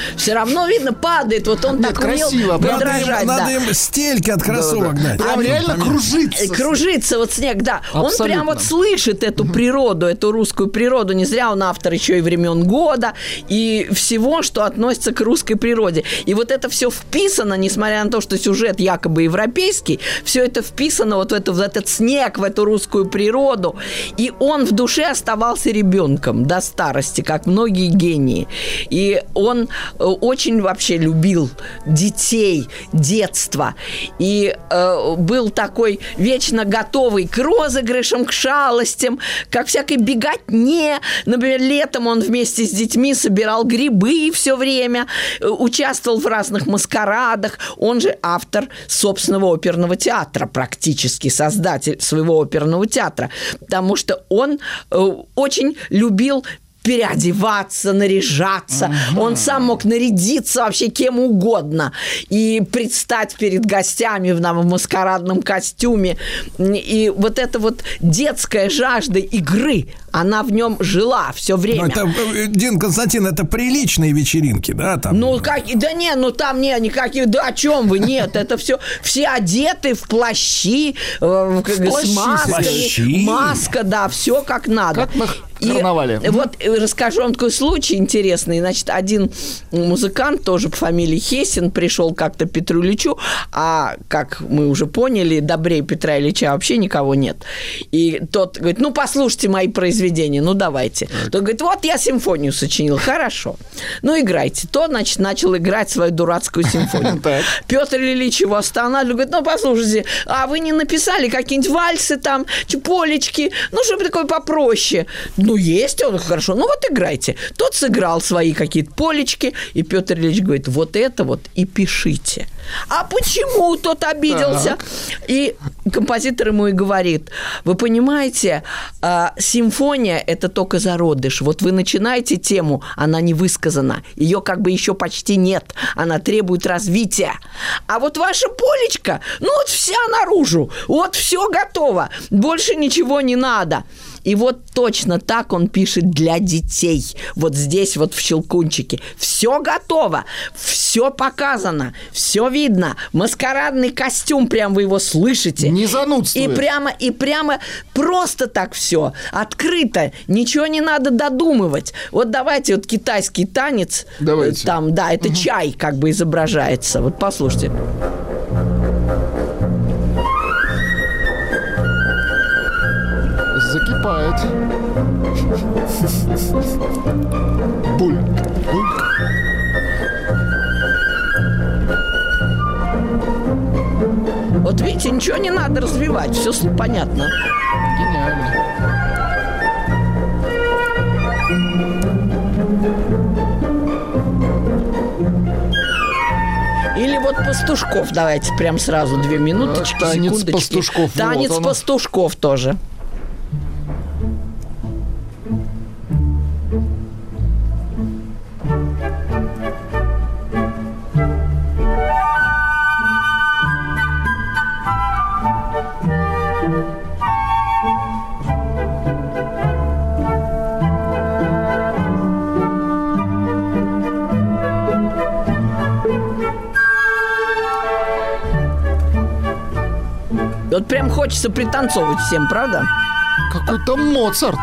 видно, падает. Вот он так красиво, подражать. Надо им стельки от кроссовок дать. Прям реально кружится. Кружится вот снег, да. Он прям вот слышит эту природу, эту русскую природу. Не зря он автор еще и времен года и всего, что относится к русской природе. И вот это все вписано, несмотря на то, что сюжет якобы европейский, все это вписано вот в этот снег, в эту русскую природу. И он в душе оставался ребенком до старости, как многие гении. И он очень вообще любил детей, детство. И был такой вечно готовый к розыгрышам, к шалостям, как всякой беготне. Например, летом он вместе с детьми собирал грибы все время, участвовал в разных маскарадах. Он же автор собственного оперного театра, практически создатель своего оперного театра, потому что он очень любил переодеваться, наряжаться. Ага. Он сам мог нарядиться вообще кем угодно и предстать перед гостями в маскарадном костюме. И вот эта вот детская жажда игры, она в нем жила все время. Это, Дин Константин, это приличные вечеринки, да? Там? Ну, как, да не, ну там не, никаких, да о чем вы, нет, это все одеты в плащи, с маской, маска, да, все как надо. И вот расскажу вам такой случай интересный. Значит, один музыкант, тоже по фамилии Хесин, пришел как-то Петру Ильичу, а, как мы уже поняли, добрее Петра Ильича вообще никого нет. И тот говорит, ну, послушайте мои произведения, ну, давайте. Тот говорит, вот я симфонию сочинил, хорошо, ну, играйте. То, значит, начал играть свою дурацкую симфонию. Петр Ильич его останавливает, говорит, ну, послушайте, а вы не написали какие-нибудь вальсы там, полечки, ну, чтобы такое попроще? Ну, есть он, хорошо, ну, вот играйте. Тот сыграл свои какие-то полечки, и Петр Ильич говорит, вот это вот и пишите. А почему тот обиделся? Так. И композитор ему и говорит, вы понимаете, симфония – это только зародыш. Вот вы начинаете тему, она не высказана, ее как бы еще почти нет, она требует развития. А вот ваша полечка, ну, вот вся наружу, вот все готово, больше ничего не надо. И вот точно так он пишет для детей. Вот здесь, вот в «Щелкунчике». Все готово, все показано, все видно. Маскарадный костюм, прям вы его слышите. Не занудствует. И прямо просто так все. Открыто. Ничего не надо додумывать. Вот давайте вот китайский танец. Давайте. Там, да, это чай как бы изображается. Вот послушайте. Закипает. Буль. Буль. Вот видите, ничего не надо развивать, все понятно. Гениально. Или вот «Пастушков», давайте прям сразу 2 минуточки, танец секундочки. Пастушков. Танец вот «Пастушков» тоже. Вот прям хочется пританцовывать всем, правда? Какой-то Моцарт.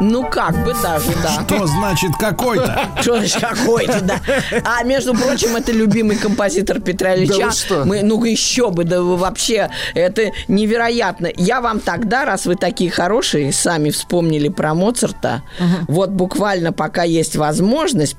Ну, как бы даже, да. Что значит какой-то? Что значит какой-то, да. А, между прочим, это любимый композитор Петра Ильича. Да что? Ну, еще бы, да вообще, это невероятно. Я вам тогда, раз вы такие хорошие, сами вспомнили про Моцарта, вот буквально пока есть возможность,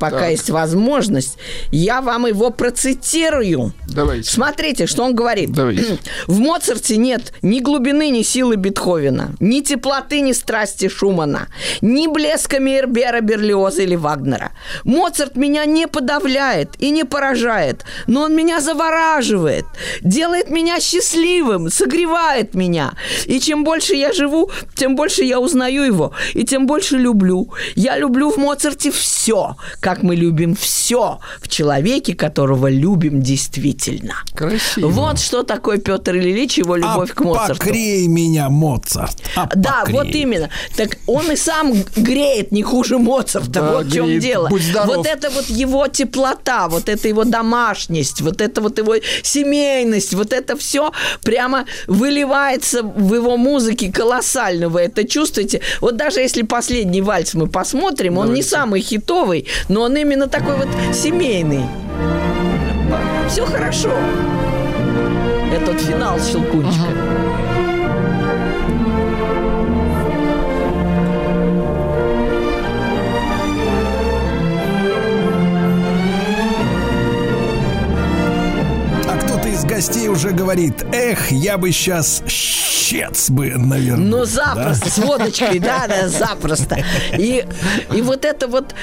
я вам его процитирую. Давайте. Смотрите, что он говорит. Давайте. В Моцарте нет ни глубины, ни силы Бетховена, ни теплоты, ни страсти Шумана, ни блеска Мейербера, Берлиоза или Вагнера. Моцарт меня не подавляет и не поражает, но он меня завораживает, делает меня счастливым, согревает меня. И чем больше я живу, тем больше я узнаю его, и тем больше люблю. Я люблю в Моцарте все, как мы любим все в человеке, которого любим действительно. Красиво. Вот что такое Петр Ильич, его любовь к Моцарту. Покрей меня, Моцарт. Да, вот именно. Так он и сам греет не хуже Моцарта. Да, вот в чем дело. Вот это вот его теплота, вот это его домашность, вот это вот его семейность, вот это все прямо выливается в его музыке колоссально. Вы это чувствуете? Вот даже если последний вальс мы посмотрим, он не самый хитовый, но он именно такой вот семейный. Все хорошо. Это вот финал с Щелкунчиком. А кто-то из гостей уже говорит: эх, я бы сейчас щец бы, наверное. Ну, запросто, да? С водочкой, да, запросто. И вот это вот,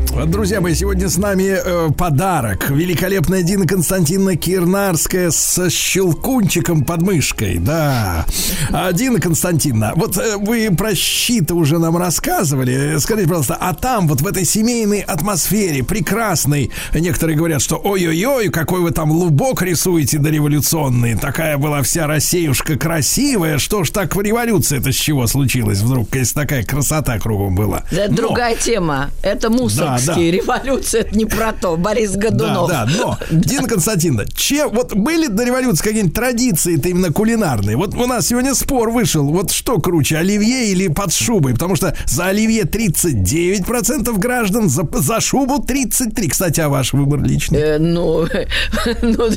Друзья мои, сегодня с нами подарок. Великолепная Дина Константиновна Кирнарская со щелкунчиком под мышкой. Да. Дина Константиновна, вот вы про щит уже нам рассказывали. Скажите, пожалуйста, а там вот в этой семейной атмосфере прекрасной, некоторые говорят, что ой-ой-ой, какой вы там лубок рисуете дореволюционный. Такая была вся Россиюшка красивая. Что ж так в революции это с чего случилось вдруг, если такая красота кругом была? Да, но... другая тема. Это Мусоргский, да. Революция, это не про то. Борис Годунов. Да, да, но, Дина Константиновна, вот были до революции какие-нибудь традиции-то именно кулинарные? Вот у нас сегодня спор вышел. Вот что круче, оливье или под шубой? Потому что за оливье 39% граждан, за шубу 33%. Кстати, а ваш выбор личный?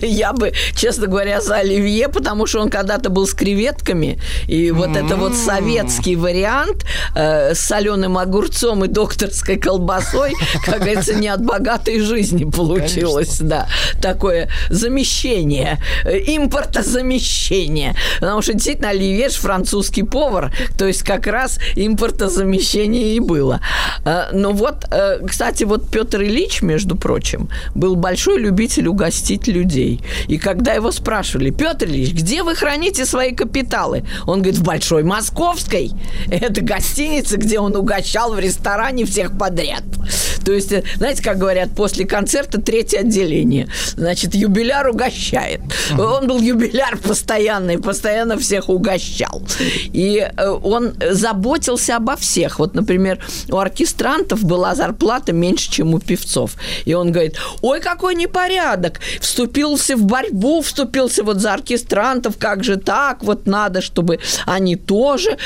Я бы, честно говоря, за оливье, потому что он когда-то был с креветками. И вот это вот советский вариант с соленым огурцом и докторским колбасой, как говорится, не от богатой жизни получилось, да, такое замещение, импортозамещение, потому что действительно оливье французский повар, то есть как раз импортозамещение и было. Но вот, кстати, вот Петр Ильич, между прочим, был большой любитель угостить людей, и когда его спрашивали: Петр Ильич, где вы храните свои капиталы? Он говорит: в Большой Московской, это гостиница, где он угощал в ресторане всех подряд. То есть, знаете, как говорят, после концерта третье отделение. Значит, юбиляр угощает. Он был юбиляр постоянный, постоянно всех угощал. И он заботился обо всех. Вот, например, у оркестрантов была зарплата меньше, чем у певцов. И он говорит: ой, какой непорядок! Вступился в борьбу, вступился вот за оркестрантов, как же так? Вот надо, чтобы они тоже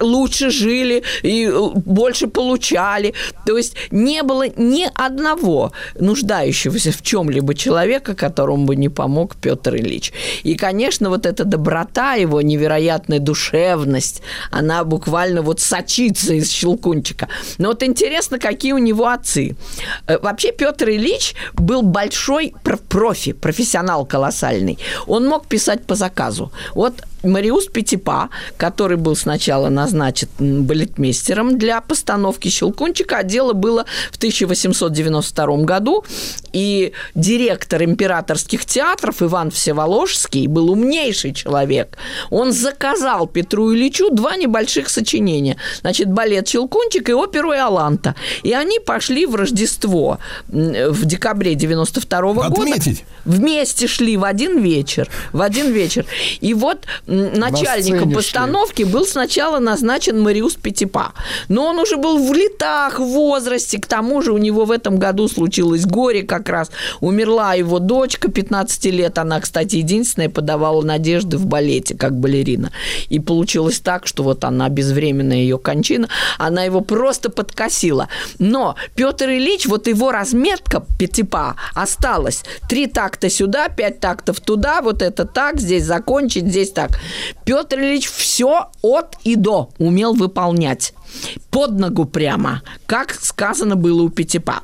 лучше жили и больше получали. То есть не было ни одного нуждающегося в чем-либо человека, которому бы не помог Петр Ильич. И, конечно, вот эта доброта его, невероятная душевность, она буквально вот сочится из щелкунчика. Но вот интересно, какие у него отцы. Вообще Петр Ильич был большой профессионал колоссальный. Он мог писать по заказу. Вот Мариус Петипа, который был сначала назначен балетмейстером для постановки «Щелкунчика», а дело было в 1892 году, и директор императорских театров Иван Всеволожский был умнейший человек. Он заказал Петру Ильичу два небольших сочинения. Значит, балет «Щелкунчик» и оперу «Иоланта». И они пошли в Рождество в декабре 92 года. Вместе шли в один вечер. И вот... начальником постановки был сначала назначен Мариус Петипа. Но он уже был в летах, в возрасте. К тому же у него в этом году случилось горе как раз. Умерла его дочка, 15 лет. Она, кстати, единственная подавала надежды в балете, как балерина. И получилось так, что вот она, безвременная ее кончина, она его просто подкосила. Но Петр Ильич, вот его разметка Петипа осталась. 3 такта сюда, 5 тактов туда, вот это так, здесь закончить, здесь так. Петр Ильич все от и до умел выполнять. Под ногу прямо, как сказано было у Петипа.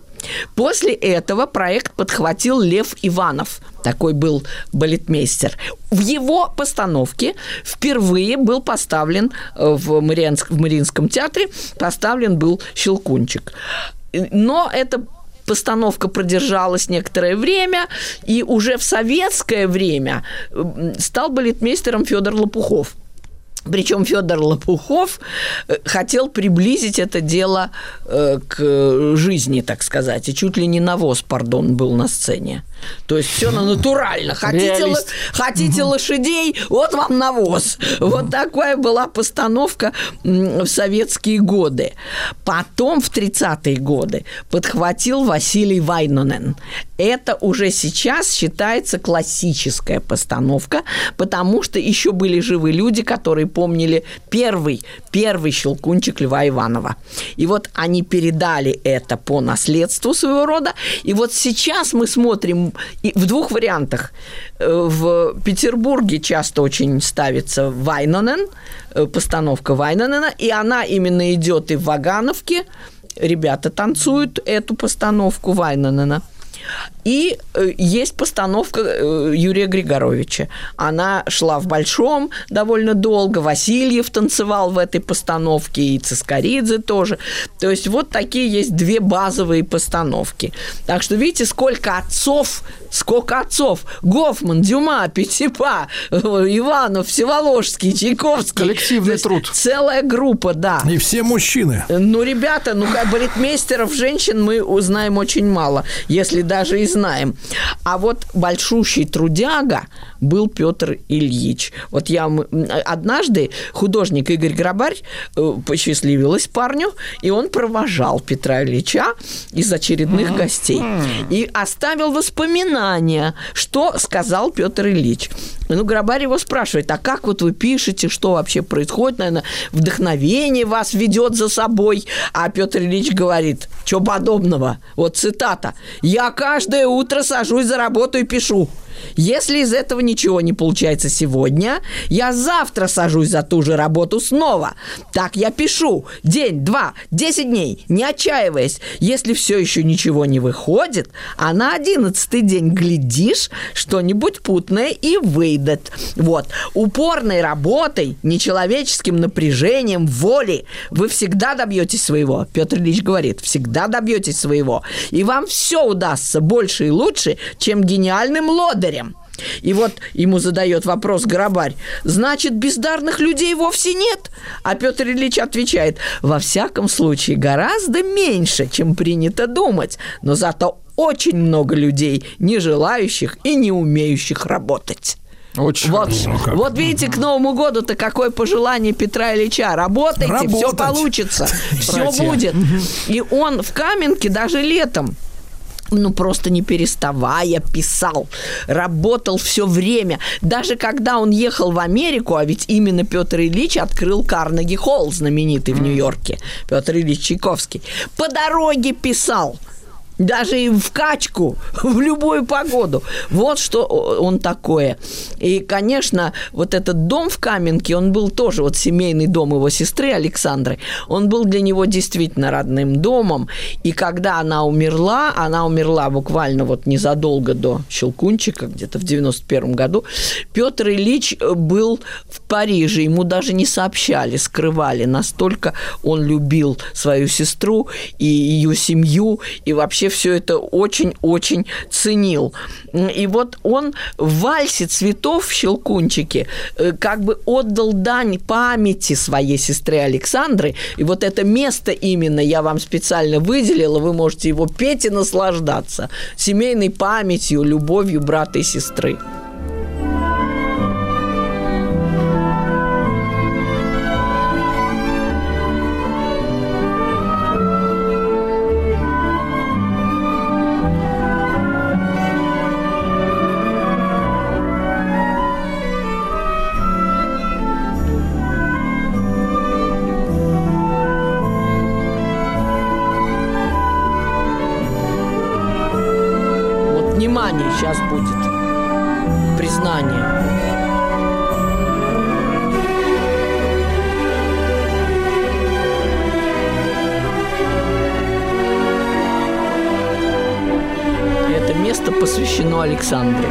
После этого проект подхватил Лев Иванов. Такой был балетмейстер. В его постановке впервые был поставлен в Мариинском театре, поставлен был «Щелкунчик». Но это... постановка продержалась некоторое время, и уже в советское время стал балетмейстером Фёдор Лопухов. Причем Фёдор Лопухов хотел приблизить это дело к жизни, так сказать, и чуть ли не навоз, пардон, был на сцене. То есть все на натурально. Хотите лошадей? Вот вам навоз. Вот такая была постановка в советские годы. Потом в 30-е годы подхватил Василий Вайнонен. Это уже сейчас считается классическая постановка, потому что еще были живы люди, которые помнили первый «Щелкунчик» Льва Иванова. И вот они передали это по наследству своего рода. И вот сейчас мы смотрим в двух вариантах. В Петербурге часто очень ставится Вайнонен, постановка Вайнонена, и она именно идет и в Вагановке. Ребята танцуют эту постановку Вайнонена. И есть постановка Юрия Григоровича. Она шла в Большом довольно долго. Васильев танцевал в этой постановке, и Цискоридзе тоже. То есть вот такие есть две базовые постановки. Так что видите, сколько отцов. Гофман, Дюма, Петипа, Иванов, Всеволожский, Чайковский. Коллективный труд. Целая группа, да. И все мужчины. Ну, ребята, как балетмейстеров, женщин мы узнаем очень мало, если даже и знаем. А вот большущий трудяга был Петр Ильич. Вот однажды художник Игорь Грабарь посчастливилось парню, и он провожал Петра Ильича из очередных гостей. И оставил воспоминания, что сказал Петр Ильич. Ну, Грабарь его спрашивает, а как вот вы пишете, что вообще происходит? Наверное, вдохновение вас ведет за собой. А Петр Ильич говорит, что подобного? Вот цитата. «Я каждое утро сажусь за работу и пишу. Если из этого ничего не получается сегодня, я завтра сажусь за ту же работу снова. Так я пишу. День, два, 10 дней, не отчаиваясь. Если все еще ничего не выходит, а на 11-й день глядишь, что-нибудь путное и выйдет. Вот. Упорной работой, нечеловеческим напряжением воли вы всегда добьетесь своего». Петр Ильич говорит, всегда добьетесь своего. «И вам все удастся больше и лучше, чем гениальным лодырем». И вот ему задает вопрос Грабарь. «Значит, бездарных людей вовсе нет?» А Петр Ильич отвечает. «Во всяком случае, гораздо меньше, чем принято думать. Но зато очень много людей, не желающих и не умеющих работать». Очень хорошо. Вот видите, к Новому году-то какое пожелание Петра Ильича. Работайте, все получится, все будет. И он в Каменке даже летом, просто не переставая, писал, работал все время. Даже когда он ехал в Америку, а ведь именно Петр Ильич открыл Карнеги-холл, знаменитый в Нью-Йорке, Петр Ильич Чайковский, по дороге писал. Даже и в качку, в любую погоду. Вот что он такое. И, конечно, вот этот дом в Каменке, он был тоже, семейный дом его сестры Александры, он был для него действительно родным домом. И когда она умерла буквально незадолго до «Щелкунчика», где-то в 91 году, Петр Ильич был в Париже. Ему даже не сообщали, скрывали. Настолько он любил свою сестру и ее семью, и вообще все это очень-очень ценил. И он в вальсе цветов в «Щелкунчике» как бы отдал дань памяти своей сестры Александры. И вот это место именно я вам специально выделила, вы можете его петь и наслаждаться семейной памятью, любовью брата и сестры. Сейчас будет признание. Это место посвящено Александре.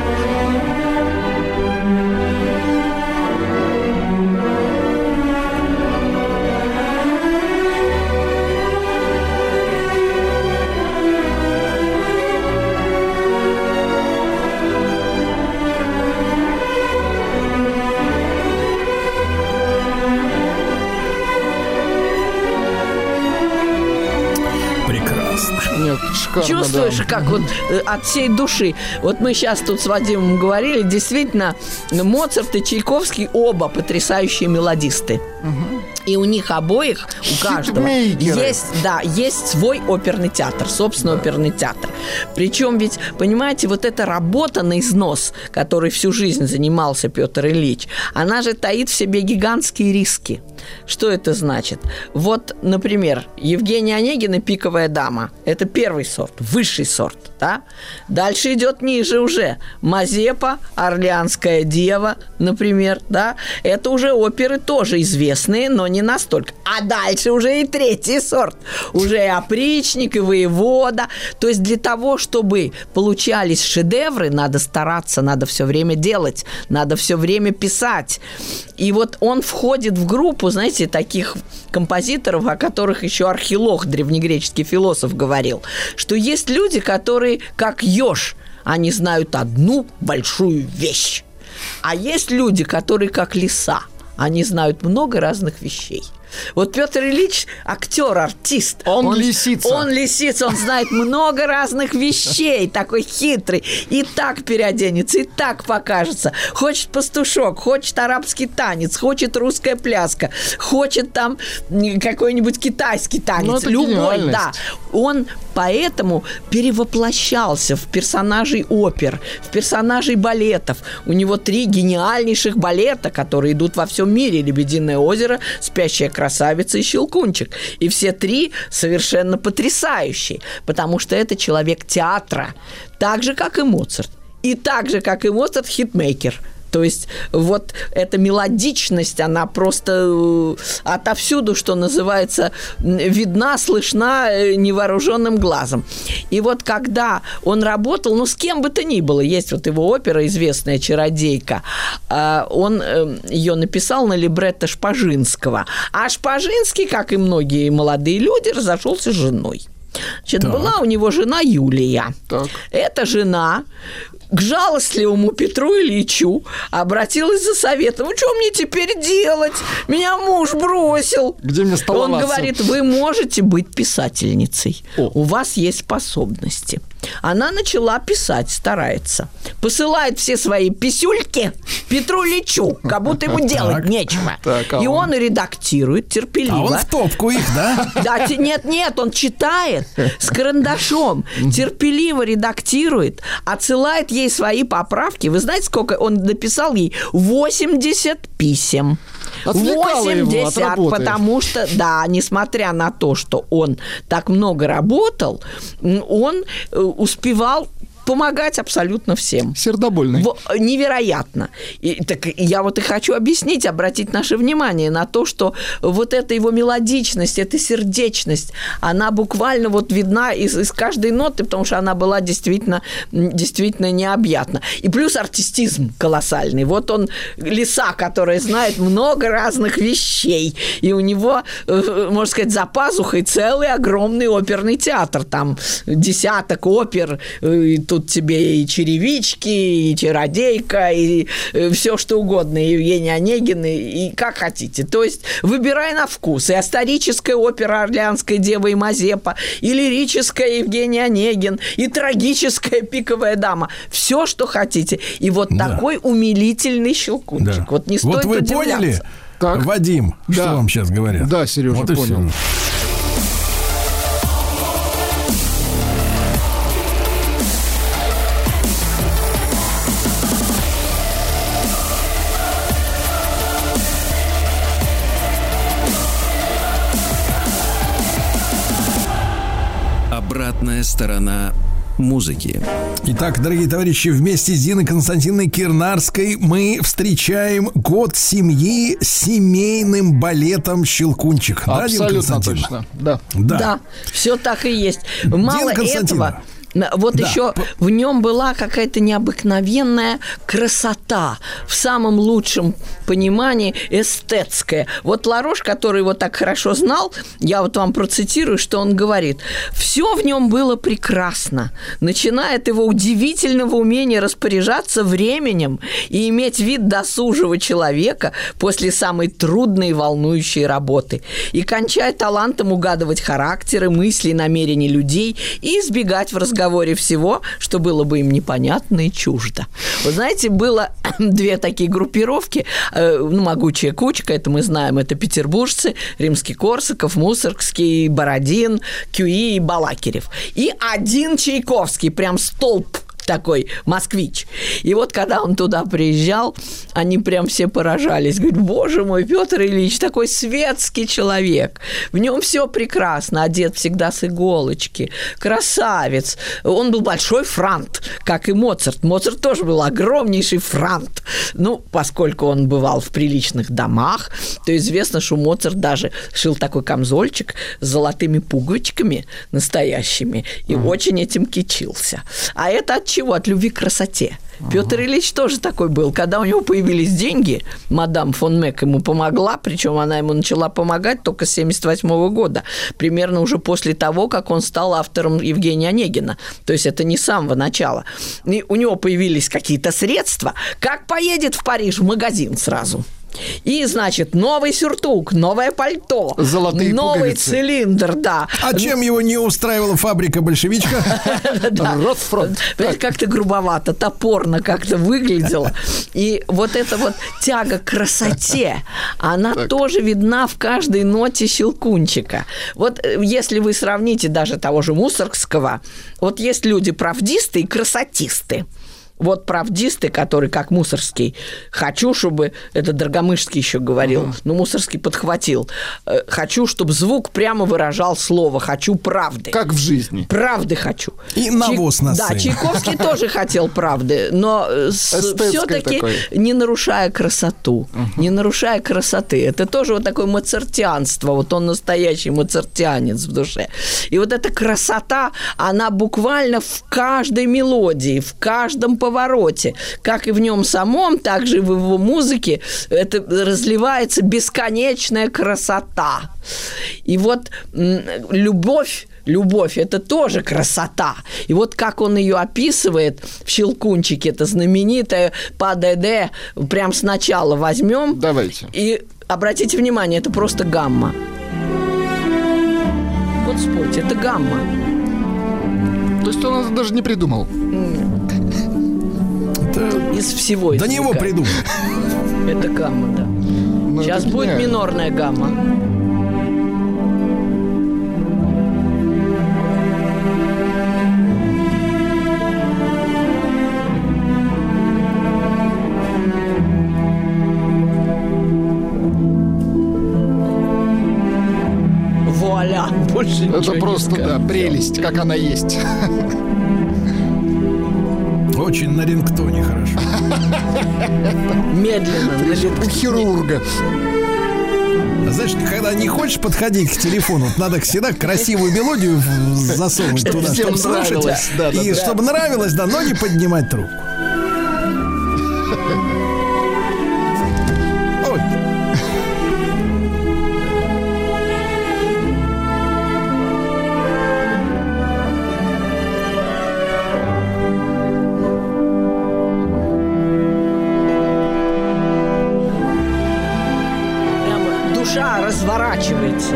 Нет, шикарно, чувствуешь, да, как вот от всей души. Вот мы сейчас тут с Вадимом говорили, действительно, Моцарт и Чайковский оба потрясающие мелодисты. Угу. И у них обоих, у каждого есть свой оперный театр, собственно, да, оперный театр. Причем ведь, понимаете, вот эта работа на износ, которой всю жизнь занимался Петр Ильич, она же таит в себе гигантские риски. Что это значит? Вот, например, Евгения Онегина «Пиковая дама». Это первый сорт, высший сорт, да? Дальше идет ниже уже. Мазепа, «Орлеанская дева», например, да? Это уже оперы тоже известные, но не настолько. А дальше уже и третий сорт. Уже и опричник, и воевода. То есть для того, чтобы получались шедевры, надо стараться, надо все время делать, надо все время писать. И вот он входит в группу, знаете, таких композиторов, о которых еще Архилох, древнегреческий философ, говорил, что есть люди, которые, как еж, они знают одну большую вещь. А есть люди, которые, как лиса, они знают много разных вещей. Вот Петр Ильич актер, артист. Он лисица. Он лисица, он знает много разных вещей, такой хитрый. И так переоденется, и так покажется. Хочет пастушок, хочет арабский танец, хочет русская пляска, хочет там какой-нибудь китайский танец. Любой, да. Он поэтому перевоплощался в персонажей опер, в персонажей балетов. У него 3 гениальнейших балета, которые идут во всем мире. «Лебединое озеро», «Спящая красавица» и «Щелкунчик». И все 3 совершенно потрясающие, потому что это человек театра, так же, как и Моцарт. И так же, как и Моцарт, хитмейкер. То есть вот эта мелодичность, она просто отовсюду, что называется, видна, слышна невооруженным глазом. И вот когда он работал, ну, с кем бы то ни было, есть вот его опера известная «Чародейка», он ее написал на либретто Шпажинского. А Шпажинский, как и многие молодые люди, разошелся с женой. Значит, так, была у него жена Юлия. Так. Эта жена к жалостливому Петру Ильичу обратилась за советом. Ну, что мне теперь делать? Меня муж бросил. Где мне столоваться? Он говорит, вы можете быть писательницей. О. У вас есть способности. Она начала писать, старается. Посылает все свои писюльки Петру Ильичу, как будто ему делать нечего. И он редактирует терпеливо. А он в топку их, да? Нет, он читает с карандашом, терпеливо редактирует, отсылает ей свои поправки. Вы знаете, сколько он написал ей? 80 писем. 80, потому что, да, несмотря на то, что он так много работал, он успевал помогать абсолютно всем. Сердобольный. Невероятно. И, так я вот и хочу объяснить, обратить наше внимание на то, что вот эта его мелодичность, эта сердечность, она буквально вот видна из каждой ноты, потому что она была действительно необъятна. И плюс артистизм колоссальный. Вот он лиса, которая знает много разных вещей. И у него, можно сказать, за пазухой целый огромный оперный театр. Там 10 опер, и тут тебе и «Черевички», и «Чародейка», и все что угодно, и Евгений Онегин, и как хотите. То есть выбирай на вкус. И историческая опера «Орлеанская дева» и «Мазепа», и лирическая «Евгений Онегин», и трагическая «Пиковая дама». Все, что хотите. И вот такой умилительный «Щелкунчик». Да. Вот не стоит удивляться. Вот вы поняли, так, Вадим, да, что вам сейчас говорят? Да, Сережа, вот понял. Сторона музыки. Итак, дорогие товарищи, вместе с Диной Константиновной Кирнарской мы встречаем год семьи семейным балетом «Щелкунчик». Абсолютно, да, точно. Да. Да, все так и есть. Мало этого, Вот да. Еще в нем была какая-то необыкновенная красота, в самом лучшем понимании эстетская. Вот Ларош, который его так хорошо знал, я вот вам процитирую, что он говорит. «Все в нем было прекрасно, начиная от его удивительного умения распоряжаться временем и иметь вид досужего человека после самой трудной и волнующей работы, и кончая талантом угадывать характеры, мысли и намерения людей и избегать в разговоре всего, что было бы им непонятно и чуждо». Вы знаете, было две такие группировки, «Могучая кучка», это мы знаем, это петербуржцы, Римский-Корсаков, Мусоргский, Бородин, Кюи и Балакирев. И один Чайковский, прям столб такой, москвич. И вот, когда он туда приезжал, они прям все поражались. Говорят, боже мой, Петр Ильич, такой светский человек. В нем все прекрасно, одет всегда с иголочки. Красавец. Он был большой франт, как и Моцарт. Моцарт тоже был огромнейший франт. Ну, поскольку он бывал в приличных домах, то известно, что Моцарт даже шил такой камзольчик с золотыми пуговичками настоящими и очень этим кичился. А это от чего? От любви к красоте. Петр Ильич тоже такой был. Когда у него появились деньги, мадам фон Мек ему помогла, причем она ему начала помогать только с 1978 года, примерно уже после того, как он стал автором Евгения Онегина. То есть это не с самого начала. И у него появились какие-то средства. Как поедет в Париж в магазин сразу. И, значит, новый сюртук, новое пальто, золотые новый пуговицы. Цилиндр, да. А чем его не устраивала фабрика-большевичка? Ротфронт. Как-то грубовато, топорно как-то выглядело. И вот эта вот тяга к красоте, она тоже видна в каждой ноте Щелкунчика. Вот если вы сравните даже того же Мусоргского, вот есть люди правдисты и красотисты. Вот правдисты, которые, как Мусоргский, хочу, чтобы... Это Драгомышский еще говорил, но Мусоргский подхватил. Хочу, чтобы звук прямо выражал слово. Хочу правды. Как в жизни. Правды хочу. И навоз на сцене. Да, Чайковский тоже хотел правды, но все-таки не нарушая красоту. Не нарушая красоты. Это тоже вот такое моцартианство. Вот он настоящий моцартианец в душе. И вот эта красота, она буквально в каждой мелодии, в каждом повороте, как и в нем самом, так же и в его музыке, это разливается бесконечная красота. И вот любовь – это тоже красота. И вот как он ее описывает в «Щелкунчике», это знаменитое «Па-де-де», прям сначала возьмем. Давайте. И обратите внимание, это просто гамма. Вот спойте, это гамма. То есть он это даже не придумал. Из всего. До него придумал. Это гамма, да. Но сейчас будет минорная гамма. Вуаля! Больше ничего не скажу. Это просто, да, прелесть, как она есть. Очень на рингтоне хорошо. Медленно. У хирурга. Знаешь, когда не хочешь подходить к телефону, надо всегда красивую мелодию засовывать туда, чтобы слушать. И чтобы нравилось, да, но не поднимать трубку. Разворачивается.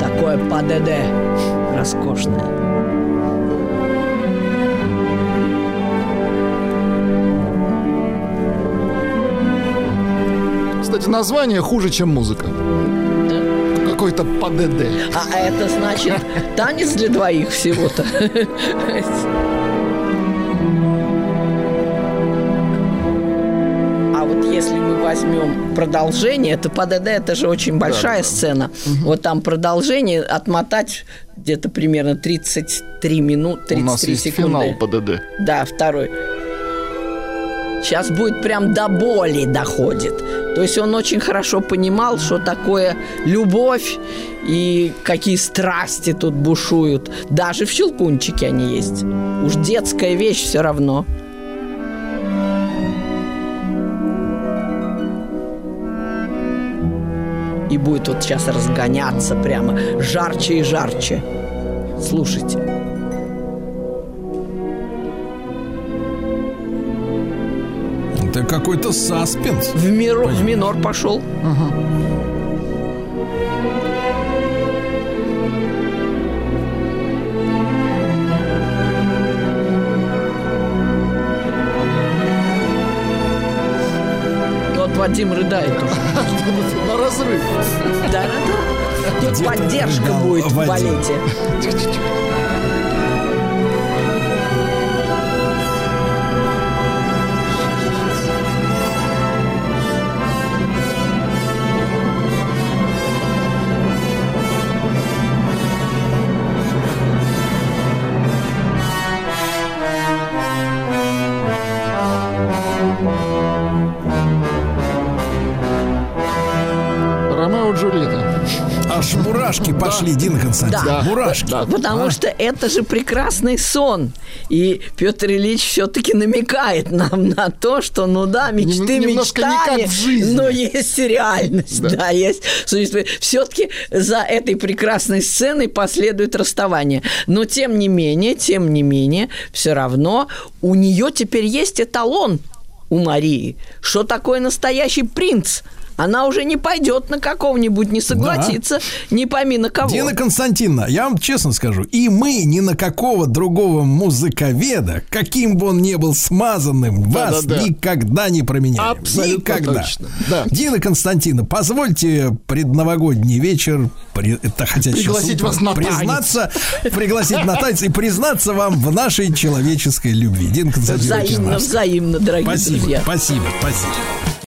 Такое ПДД роскошное. Кстати, название хуже, чем музыка. Да. Какой-то ПДД. А это значит танец для двоих всего-то. Если мы возьмем продолжение, это ПДД, это же очень большая сцена. Угу. Вот там продолжение отмотать где-то примерно 33 минуты, 33 секунды. У нас есть финал ПДД. Да, второй. сейчас будет прям до боли доходит. То есть он очень хорошо понимал, что такое любовь и какие страсти тут бушуют. Даже в «Щелкунчике» они есть. Уж детская вещь все равно. И будет вот сейчас разгоняться прямо жарче и жарче. Слушайте. Это какой-то саспенс. В минор пошел. Вадим рыдает уже. На разрыв. Да. Тут поддержка будет в балете. Мурашки пошли, Дина Константиновна. Да. Мурашки. Да. Потому что это же прекрасный сон. И Петр Ильич все-таки намекает нам на то, что, ну да, мечты мечтами, но есть реальность. Да, есть. Все-таки за этой прекрасной сценой последует расставание. Но тем не менее, все равно у нее теперь есть эталон, у Марии. Что такое настоящий принц? Она уже не пойдет на какого-нибудь, не согласится, не пойми на кого. Дина Константиновна, я вам честно скажу, и мы ни на какого другого музыковеда, каким бы он ни был смазанным, вас никогда не променяем. Абсолютно никогда. Точно. Да. Дина Константиновна, позвольте предновогодний вечер пригласить на танец и признаться вам в нашей человеческой любви. Дина Константиновна. Взаимно, дорогие друзья. Спасибо.